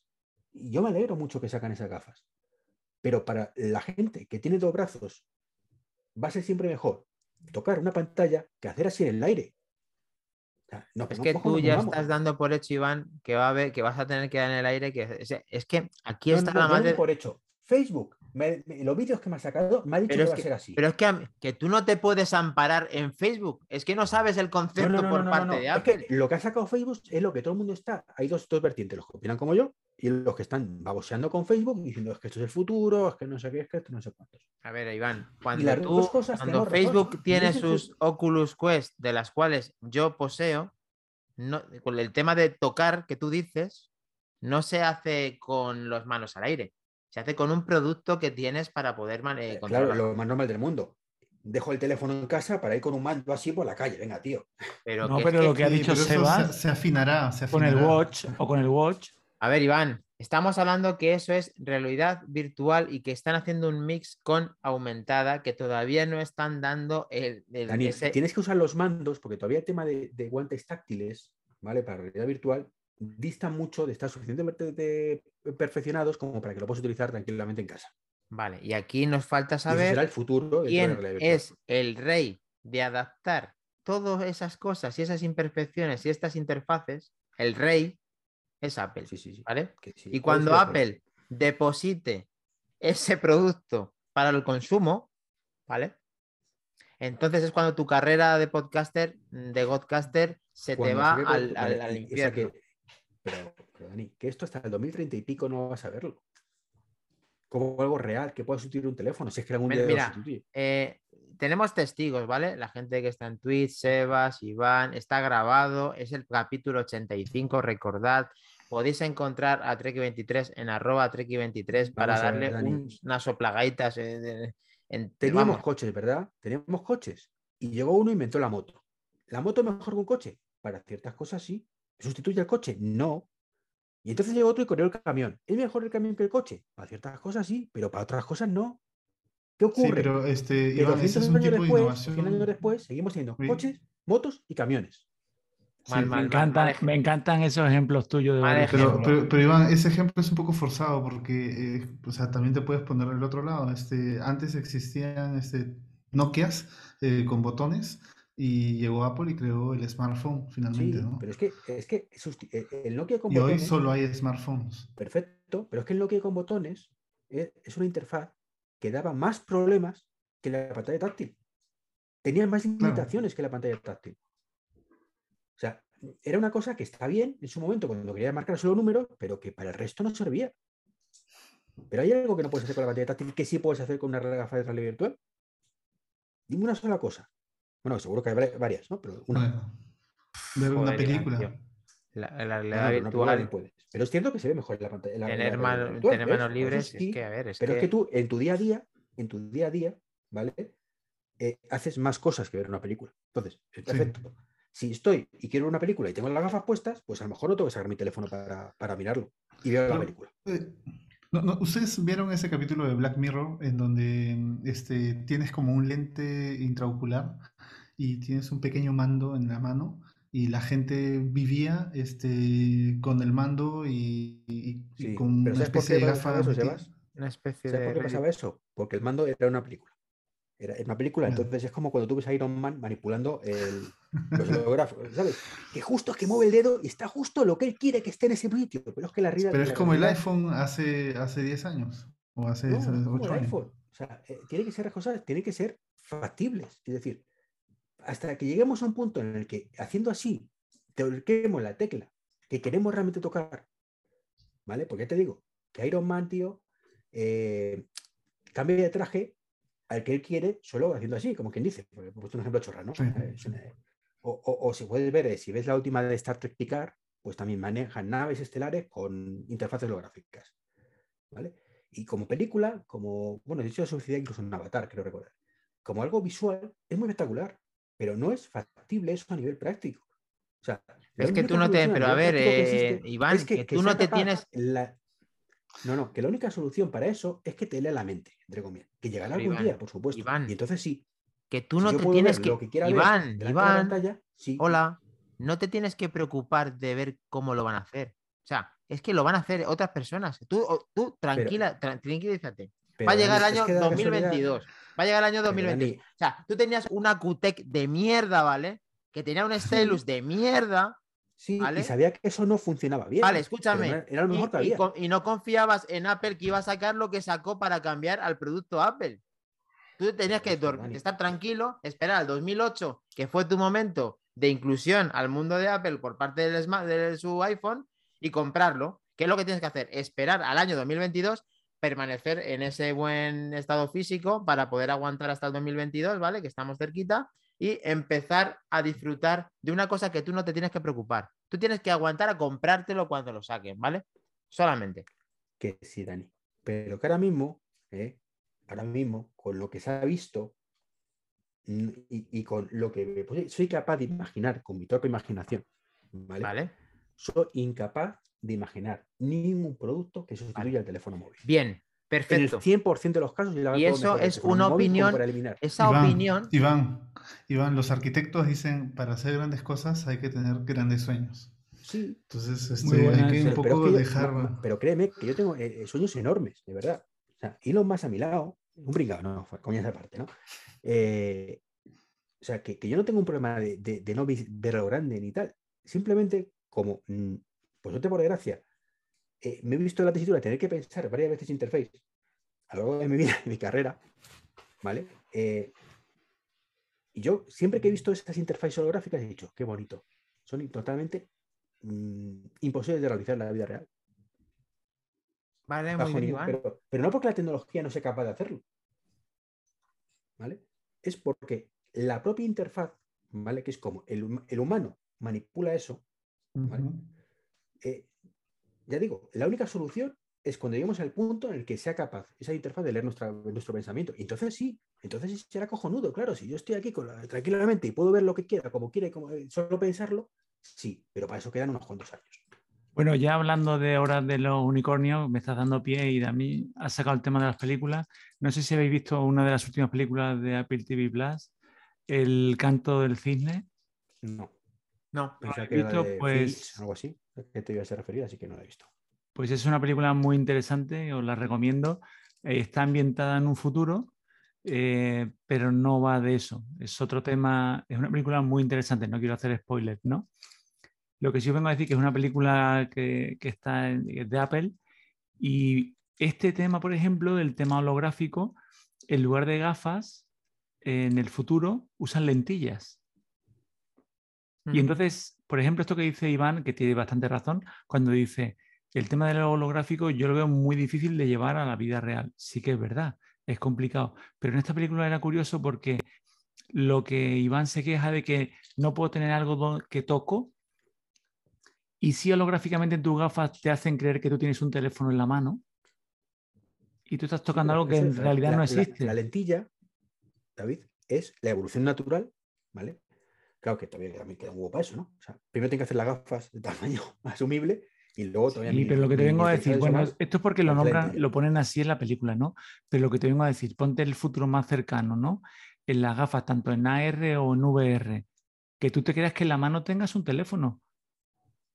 Y yo me alegro mucho que sacan esas gafas. Pero para la gente que tiene dos brazos, va a ser siempre mejor tocar una pantalla que hacer así en el aire. O sea, no, es que no, tú ya estás dando por hecho, Iván, que va a haber, que vas a tener que dar en el aire. Que, o sea, es que aquí no, está no, la madre... por hecho. Facebook, me, me, los vídeos que me ha sacado, me ha dicho que, que va a ser así. Pero es que, que tú no te puedes amparar en Facebook. Es que no sabes el concepto no, no, no, por no, no, parte no, no. de Apple. Es que lo que ha sacado Facebook es lo que todo el mundo está. Hay dos, dos vertientes, los que opinan como yo y los que están baboseando con Facebook diciendo es que esto es el futuro, es que no sé qué, es que esto no sé cuántos. A ver, Iván, cuando, tú, cuando Facebook razón, tiene sus el... Oculus Quest, de las cuales yo poseo, no, con el tema de tocar que tú dices, no se hace con las manos al aire. Se hace con un producto que tienes para poder eh, controlar. Claro, lo más normal del mundo. Dejo el teléfono en casa para ir con un mando así por la calle. Venga, tío. Pero no, que pero es que... lo que ha dicho sí, Sebas... Se, se afinará, se afinará. Con el watch o con el watch. A ver, Iván, estamos hablando que eso es realidad virtual y que están haciendo un mix con aumentada que todavía no están dando el... el Dani, ese... tienes que usar los mandos porque todavía el tema de, de guantes táctiles, ¿vale? Para realidad virtual... distan mucho de estar suficientemente perfeccionados como para que lo puedas utilizar tranquilamente en casa. Vale, y aquí nos falta saber será el futuro de quién es el rey de adaptar todas esas cosas y esas imperfecciones y estas interfaces. El rey es Apple, sí, sí, sí. ¿Vale? Sí. Y cuando sí, Apple deposite ese producto para el consumo, ¿vale? Entonces es cuando tu carrera de podcaster, de godcaster, se cuando te va se al, al, al infierno. Pero, pero, Dani, que esto hasta el dos mil treinta y pico no vas a verlo. Como algo real, que puedas sustituir un teléfono, si es que algún día mira, lo sustituye. Eh, tenemos testigos, ¿vale? La gente que está en Twitch, Sebas, Iván, está grabado, es el capítulo ochenta y cinco, recordad. Podéis encontrar a Trekki veintitrés en arroba Trekki veintitrés para darle ver, un, unas soplagaitas. En, en, Teníamos vamos. coches, ¿verdad? Teníamos coches. Y llegó uno e inventó la moto. ¿La moto es mejor que un coche? Para ciertas cosas sí. ¿Sustituye el coche? No. Y entonces llega otro y corrió el camión. ¿Es mejor el camión que el coche? Para ciertas cosas sí, pero para otras cosas no. ¿Qué ocurre? Sí, pero este, Iván, ese es un tipo de innovación. cien años después seguimos teniendo coches, motos y camiones. Sí, mal, mal, me, encanta, mal, me encantan esos ejemplos tuyos. De vale, pero, pero, pero Iván, ese ejemplo es un poco forzado porque eh, o sea, también te puedes poner del otro lado. Este, antes existían este, Nokias eh, con botones. Y llegó Apple y creó el smartphone finalmente, sí, ¿no? Pero es que, es que el Nokia con y botones... Y hoy solo hay smartphones. Perfecto, pero es que el Nokia con botones es, es una interfaz que daba más problemas que la pantalla táctil. Tenía más limitaciones claro. que la pantalla táctil. O sea, era una cosa que está bien en su momento cuando quería marcar solo números, pero que para el resto no servía. Pero hay algo que no puedes hacer con la pantalla táctil que sí puedes hacer con una gafa de realidad virtual. Dime una sola cosa. Bueno, seguro que hay varias, ¿no? Pero una. Bueno, ver una Joder, película. La realidad no, no, virtual. No puedes. Pero es cierto que se ve mejor la pantalla. La, tener la man, virtual, tener manos libres, sí, es que, a ver. Es pero que... es que tú, en tu día a día, en tu día a día, ¿vale? Eh, haces más cosas que ver una película. Entonces, perfecto. Sí. Si estoy y quiero una película y tengo las gafas puestas, pues a lo mejor no tengo que sacar mi teléfono para, para mirarlo y veo no, la película. Eh, no, no, ¿ustedes vieron ese capítulo de Black Mirror en donde este, tienes como un lente intraocular? Y tienes un pequeño mando en la mano y la gente vivía este, con el mando y, y, sí, y con una especie de gafa. ¿Sabes por qué pasaba eso? Porque el mando era una película. Era una película, bueno. Entonces es como cuando tú ves a Iron Man manipulando el, los holográficos, ¿sabes? Que justo es que mueve el dedo y está justo lo que él quiere que esté en ese sitio. Pero es que la realidad... Pero es como el iPhone hace, hace diez años o hace no, ocho años. O sea, eh, tiene que ser cosas, tienen que ser factibles. Es decir, hasta que lleguemos a un punto en el que, haciendo así, toquemos la tecla que queremos realmente tocar, ¿vale? Porque ya te digo, que Iron Man, tío, eh, cambia de traje, al que él quiere, solo haciendo así, como quien dice. He puesto un ejemplo chorra, ¿no? Sí. O, o, o si puedes ver, si ves la última de Star Trek Picard, pues también manejan naves estelares con interfaces holográficas, ¿vale? Y como película, como, bueno, de hecho la sociedad incluso en Avatar, creo recordar, como algo visual, es muy espectacular, pero no es factible eso a nivel práctico. O sea, es que tú no te, pero a ver, eh, Iván, es que, que tú que no te tienes... La... No, no, que la única solución para eso es que te lea la mente, entre comillas, que llegará pero algún Iván, día, por supuesto, Iván, y entonces sí. Que tú si no te tienes que... que Iván, Iván, pantalla, sí. Hola, no te tienes que preocupar de ver cómo lo van a hacer. O sea, es que lo van a hacer otras personas. Tú, tú tranquila, pero, tranquilízate. Pero, va a llegar el año dos mil veintidós. Va a llegar el año dos mil veinte. O sea, tú tenías una Q T E C de mierda, ¿vale? Que tenía un stylus sí. de mierda. Sí, ¿vale? Y sabía que eso no funcionaba bien. Vale, escúchame. Era, era lo mejor y, que había. Y, y no confiabas en Apple que iba a sacar lo que sacó para cambiar al producto Apple. Tú tenías que estar tranquilo, esperar al dos mil ocho, que fue tu momento de inclusión al mundo de Apple por parte del Smart, de su iPhone, y comprarlo. ¿Qué es lo que tienes que hacer? Esperar al año dos mil veintidós, permanecer en ese buen estado físico para poder aguantar hasta el dos mil veintidós, ¿vale? Que estamos cerquita, y empezar a disfrutar de una cosa que tú no te tienes que preocupar. Tú tienes que aguantar a comprártelo cuando lo saquen, ¿vale? Solamente. Que sí, Dani. Pero que ahora mismo... ¿eh? Ahora mismo, con lo que se ha visto y, y con lo que pues, soy capaz de imaginar con mi propia imaginación, ¿vale? Vale. Soy incapaz de imaginar ningún producto que sustituya vale. al teléfono móvil. Bien, perfecto. En el cien por ciento de los casos... Y eso es una opinión, esa Iván, opinión... Iván, Iván, los arquitectos dicen, para hacer grandes cosas hay que tener grandes sueños. Sí. Entonces, este, buena, hay que un poco pero es que dejar... Yo, pero créeme que yo tengo eh, sueños enormes, de verdad. O sea, Elon Musk a mi lado, un brincado, no, coñazo aparte, ¿no? Eh, o sea, que, que yo no tengo un problema de, de, de no ver lo grande ni tal. Simplemente, como, pues yo te por desgracia, eh, me he visto en la tesitura de tener que pensar varias veces interface a lo largo de mi vida, de mi carrera, ¿vale? Eh, y yo, siempre que he visto estas interfaces holográficas, he dicho, qué bonito. Son totalmente mmm, imposibles de realizar en la vida real. Vale, muy bien, Iván. Pero, pero no porque la tecnología no sea capaz de hacerlo, ¿vale? Es porque la propia interfaz, ¿vale? Que es como el, el humano manipula eso, ¿vale? Uh-huh. eh, ya digo, la única solución es cuando lleguemos al punto en el que sea capaz esa interfaz de leer nuestra, nuestro pensamiento. Y entonces sí, entonces será cojonudo, claro. Si yo estoy aquí con la, tranquilamente y puedo ver lo que quiera, como quiera, como, solo pensarlo, sí, pero para eso quedan unos cuantos años. Bueno, ya hablando de horas de los unicornios, me estás dando pie y Dani ha sacado el tema de las películas. No sé si habéis visto una de las últimas películas de Apple T V Plus, El canto del cisne. No. No. Pensaba que visto, era de pues, Fitch, algo así, que te iba a ser referido, así que no la he visto. Pues es una película muy interesante, os la recomiendo. Eh, está ambientada en un futuro, eh, pero no va de eso. Es otro tema, es una película muy interesante, no quiero hacer spoilers, ¿no? Lo que sí os vengo a decir que es una película que, que está en, de Apple, y este tema, por ejemplo, el tema holográfico, en lugar de gafas, en el futuro usan lentillas. Mm. Y entonces, por ejemplo, esto que dice Iván, que tiene bastante razón, cuando dice el tema del holográfico yo lo veo muy difícil de llevar a la vida real. Sí que es verdad, es complicado. Pero en esta película era curioso porque lo que Iván se queja de que no puedo tener algo que toco. Y si holográficamente en tus gafas te hacen creer que tú tienes un teléfono en la mano y tú estás tocando algo que en realidad no existe. La, la lentilla, David, es la evolución natural, ¿vale? Claro que todavía también queda un huevo para eso, ¿no? O sea, primero tienes que hacer las gafas de tamaño asumible y luego todavía... Sí, mi, pero lo que te vengo a decir, bueno, más, esto es porque lo nombran, lo ponen así en la película, ¿no? Pero lo que te vengo a decir, ponte el futuro más cercano, ¿no? En las gafas, tanto en A R o en V R, que tú te creas que en la mano tengas un teléfono.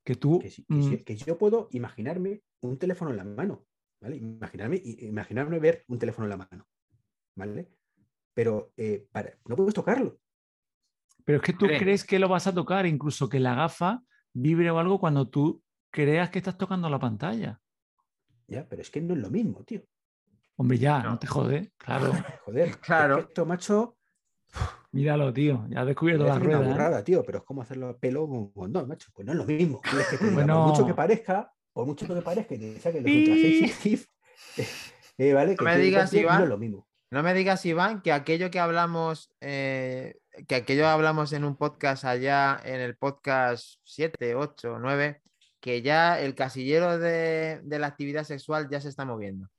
Que tú... Que, sí, que, sí, que yo puedo imaginarme un teléfono en la mano, ¿vale? Imaginarme, imaginarme ver un teléfono en la mano, ¿vale? Pero eh, para, no puedes tocarlo. Pero es que tú ¿crees? crees que lo vas a tocar, incluso que la gafa vibre o algo cuando tú creas que estás tocando la pantalla. Ya, pero es que no es lo mismo, tío. Hombre, ya, no, no te jode, claro. Joder, claro. Perfecto, macho... Míralo, tío, ya has descubierto la rueda. Es una burrada, ¿eh? tío, pero es como hacerlo a pelo con un condón, macho. Pues no es lo mismo. Es que te, bueno... Por mucho que parezca, por mucho que parezca, que te saquen los ultra sexy, eh, ¿vale? No que me digas, Iván, no es lo mismo. No me digas, Iván, que aquello que hablamos, eh, que aquello hablamos en un podcast allá, en el podcast siete, ocho, nueve, que ya el casillero de, de la actividad sexual ya se está moviendo.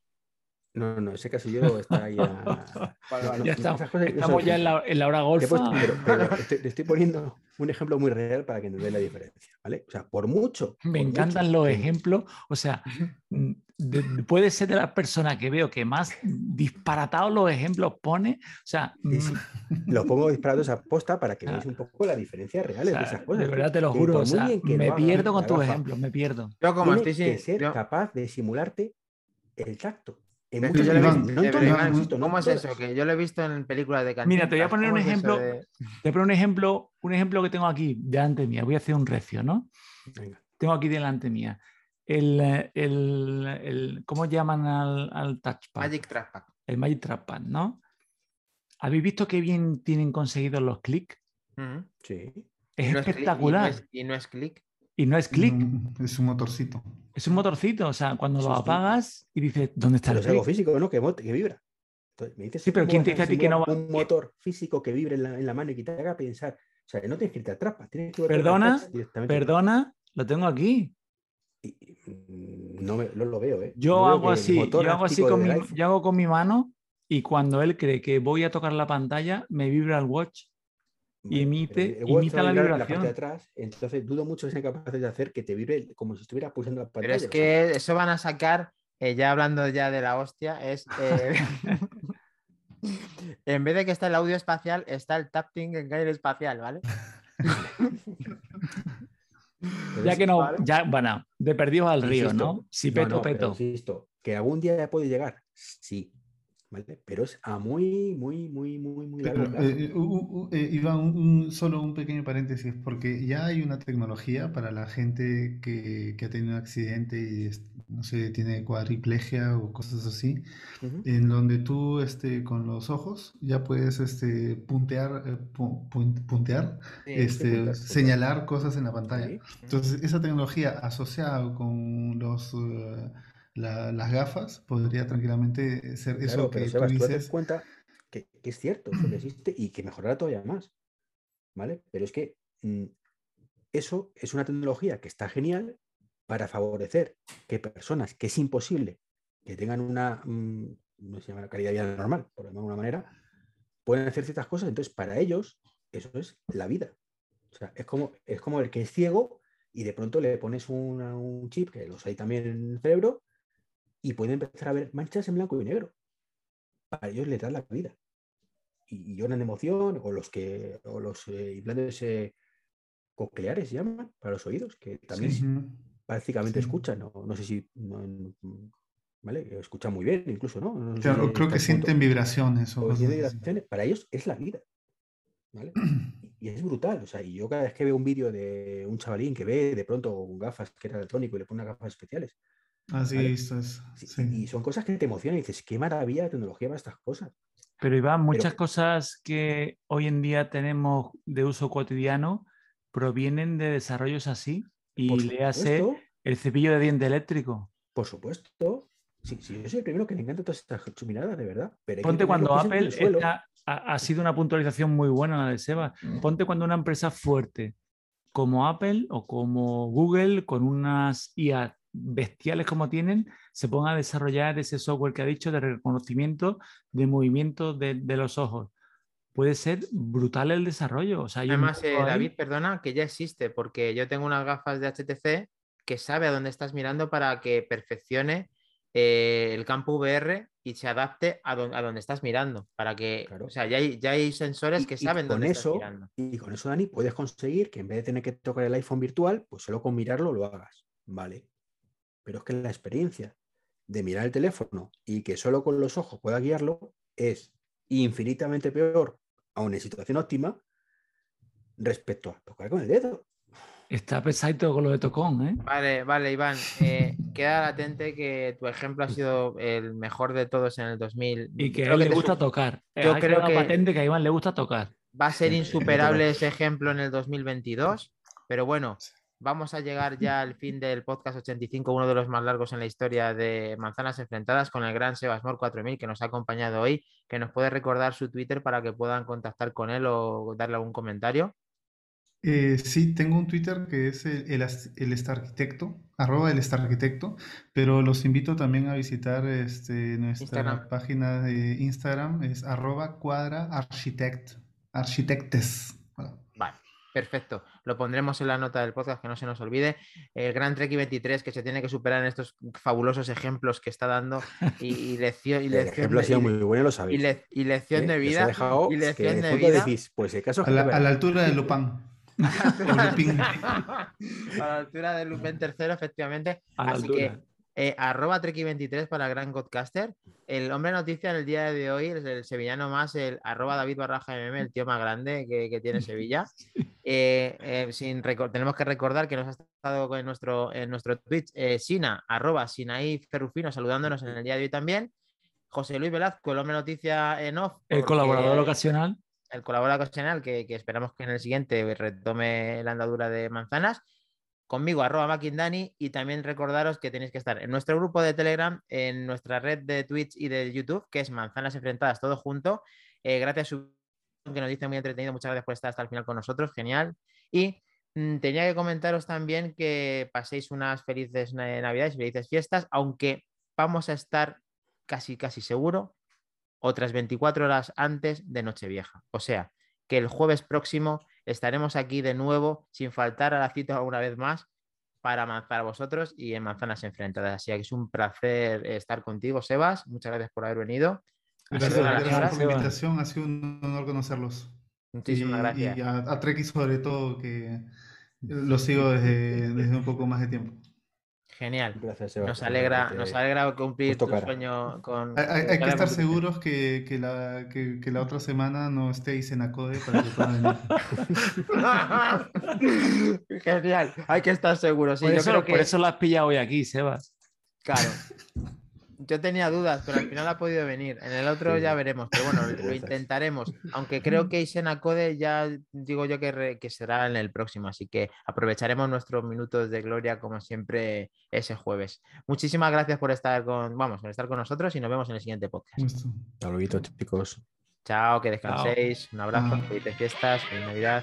No, no, ese casillero está ahí. A... Vale, vale. Ya está. Cosas, estamos eso, ya en la, en la hora golfa. Puesto, pero, pero estoy, te estoy poniendo un ejemplo muy real para que entendáis la diferencia, ¿vale? O sea, por mucho. Me por encantan mucho. Los ejemplos. O sea, de, puede ser de las personas que veo que más disparatados los ejemplos pone. O sea, sí, sí. Los pongo disparados a posta para que veáis un poco la diferencia real, o sea, de esas cosas. De verdad te lo juro. O sea, me no pierdo con tus ejemplos, me pierdo. Yo como estoy sin... ser yo... capaz de simularte el tacto. En muchos yo veces, vi, no todo, Iván, no, ¿cómo es eso? Que yo lo he visto en películas de cantina. Mira, te voy a poner un ejemplo, de... te voy a poner un ejemplo, un ejemplo que tengo aquí delante mía. Voy a hacer un recio, ¿no? Venga. Tengo aquí delante mía. El, el, el, ¿Cómo llaman al, al touchpad? Magic Trackpad. El Magic Trackpad, ¿no? ¿Habéis visto qué bien tienen conseguidos los clics? Uh-huh. Sí. Es espectacular. Y no es clic. Y no es clic. Es un motorcito. Es un motorcito. O sea, cuando lo apagas y dices, ¿dónde está el clic? Es algo físico, ¿no? Que, que vibra. Entonces, me dices, sí, pero ¿quién te dice a ti que no va? Un motor físico que vibre en la, en la mano y que te haga pensar. O sea, que no tienes que irte atrás. Perdona, perdona, lo tengo aquí. Y, no, me, no lo veo, ¿eh? Yo no hago así, yo hago así con mi, yo hago con mi mano y cuando él cree que voy a tocar la pantalla, me vibra el watch. Y emite, imita la vibración. La parte de atrás, entonces dudo mucho que sean capaces de hacer que te vibre como si estuvieras pulsando la pantalla. Pero es que eso van a sacar, eh, ya hablando ya de la hostia, es eh, en vez de que está el audio espacial, está el tapping en el espacial, ¿vale? Ya que no, ¿vale? Ya, bueno, de perdidos al río, insisto, ¿no? Si peto, no, no, peto. Insisto, que algún día ya puede llegar, sí. ¿Vale? Pero es a muy, muy, muy, muy, muy largo. Pero, eh, uh, uh, eh, Iván, un, un, solo un pequeño paréntesis, porque ya hay una tecnología para la gente que, que ha tenido un accidente y no sé, tiene cuadriplegia o cosas así, uh-huh. En donde tú este, con los ojos ya puedes este, puntear, eh, pu- pu- puntear sí, este, es señalar cosas en la pantalla. Sí. Entonces, esa tecnología asociada con los... Uh, La, las gafas podría tranquilamente ser claro, eso que pero, Sebas, tú dices. Tú te das cuenta que, que es cierto, que existe y que mejorará todavía más, ¿vale? Pero es que mm, eso es una tecnología que está genial para favorecer que personas que es imposible que tengan una mm, no se llama calidad de vida normal, por de alguna manera, pueden hacer ciertas cosas. Entonces, para ellos, eso es la vida. O sea, es como, es como el que es ciego y de pronto le pones una, un chip, que los hay también en el cerebro, y pueden empezar a ver manchas en blanco y negro. Para ellos les da la vida. Y, y lloran de emoción, o los que o los eh, implantes eh, cocleares se llaman, para los oídos, que también sí. Prácticamente sí. Escuchan, no, no sé si... No, no, ¿vale? Escuchan muy bien, incluso, ¿no? no claro, sé, creo que sienten vibraciones. O o sienten vibraciones. Para ellos es la vida. ¿Vale? Y es brutal. O sea, y yo cada vez que veo un vídeo de un chavalín que ve de pronto un gafas que era electrónico y le pone unas gafas especiales, así ¿vale? Es, sí. Y son cosas que te emocionan y dices, qué maravilla la tecnología para estas cosas. Pero Iván, muchas Pero... cosas que hoy en día tenemos de uso cotidiano provienen de desarrollos así y le hace el cepillo de diente eléctrico. Por supuesto. Sí, sí, yo soy el primero que le encanta todas estas chuminadas, de verdad. Pero ponte cuando Apple está, ha, ha sido una puntualización muy buena la de Sebas. Mm. Ponte cuando una empresa fuerte como Apple o como Google con unas I A bestiales como tienen, se pongan a desarrollar ese software que ha dicho de reconocimiento de movimientos de, de los ojos. Puede ser brutal el desarrollo. O sea, además, eh, David, ahí... perdona, que ya existe, porque yo tengo unas gafas de H T C que sabe a dónde estás mirando para que perfeccione eh, el campo V R y se adapte a, do- a donde estás mirando. Para que, claro. O sea, ya hay, ya hay sensores y, que saben dónde eso, estás mirando. Y con eso, Dani, puedes conseguir que en vez de tener que tocar el iPhone virtual, pues solo con mirarlo lo hagas. Vale. Pero es que la experiencia de mirar el teléfono y que solo con los ojos pueda guiarlo es infinitamente peor, aun en situación óptima, respecto a tocar con el dedo. Está pesadito con lo de tocón, ¿eh? Vale, vale, Iván. Eh, queda latente que tu ejemplo ha sido el mejor de todos en el dos mil. Y que creo a él que le gusta su... tocar. Yo Hay creo que... patente que a Iván le gusta tocar. Va a ser insuperable ese ejemplo en el dos mil veintidós, pero bueno... Vamos a llegar ya al fin del podcast ochenta y cinco, uno de los más largos en la historia de Manzanas Enfrentadas, con el gran Sebas Mor cuatro mil, que nos ha acompañado hoy, que nos puede recordar su Twitter para que puedan contactar con él o darle algún comentario. Eh, sí, tengo un Twitter que es el, el, el Starquitecto, arroba el Starquitecto, pero los invito también a visitar este, nuestra Instagram. Página de Instagram, es arroba cuadra architect, architectes. Hola. Vale, perfecto. Lo pondremos en la nota del podcast, que no se nos olvide. El gran Trekki veintitrés, que se tiene que superar en estos fabulosos ejemplos que está dando. Y, y lección, y lección el ejemplo de, ha sido y, muy bueno, lo sabéis. Y, le, y lección ¿Eh? de vida. Dejado y lección de vida. Decís, pues, el caso a, la, a la altura de Lupin. A la altura de Lupin tercero, efectivamente. Así altura. que eh, arroba Trekki veintitrés para el gran Godcaster. El hombre noticia en el día de hoy es el sevillano más, el arroba David barraja mm, el tío más grande que, que tiene Sevilla. Eh, eh, sin tenemos que recordar que nos ha estado en nuestro, en nuestro Twitch eh, Sina, arroba Sinaí Ferrufino, saludándonos en el día de hoy también. José Luis Velazco, el hombre noticia en off. El colaborador ocasional. El colaborador ocasional que, que esperamos que en el siguiente retome la andadura de Manzanas. Conmigo, arroba Mackindani. Y también recordaros que tenéis que estar en nuestro grupo de Telegram, en nuestra red de Twitch y de YouTube, que es Manzanas Enfrentadas, todo junto. Eh, gracias a su... que nos dice muy entretenido. Muchas gracias por estar hasta el final con nosotros. Genial. Y mmm, tenía que comentaros también que paséis unas felices navidades y felices fiestas, aunque vamos a estar casi, casi seguro otras veinticuatro horas antes de Nochevieja. O sea, que el jueves próximo estaremos aquí de nuevo, sin faltar a la cita una vez más, para, para vosotros y en Manzanas Enfrentadas. Así que es un placer estar contigo, Sebas. Muchas gracias por haber venido. Gracias, gracias por la invitación. Ha sido un honor conocerlos. Muchísimas y, gracias. Y a, a Trekki sobre todo, que lo sigo desde, desde un poco más de tiempo. Genial. Gracias, Sebastián. Nos alegra, que nos alegra cumplir tu sueño. Con... Hay, hay, hay que estar seguros que, que, la, que, que la otra semana no estéis en ACODE para que puedan venir. Genial. Hay que estar seguros. Sí, por, yo eso, creo que... por eso lo has pillado hoy aquí, Sebas. Claro. Yo tenía dudas, pero al final ha podido venir. En el otro sí, ya veremos, pero bueno, lo intentaremos. Aunque creo que Isena Code ya digo yo que, re, que será en el próximo, así que aprovecharemos nuestros minutos de gloria como siempre ese jueves. Muchísimas gracias por estar con, vamos, por estar con nosotros y nos vemos en el siguiente podcast. Hasta luego, chicos. Chao, que descanséis. Chao. Un abrazo, felices fiestas, feliz Navidad.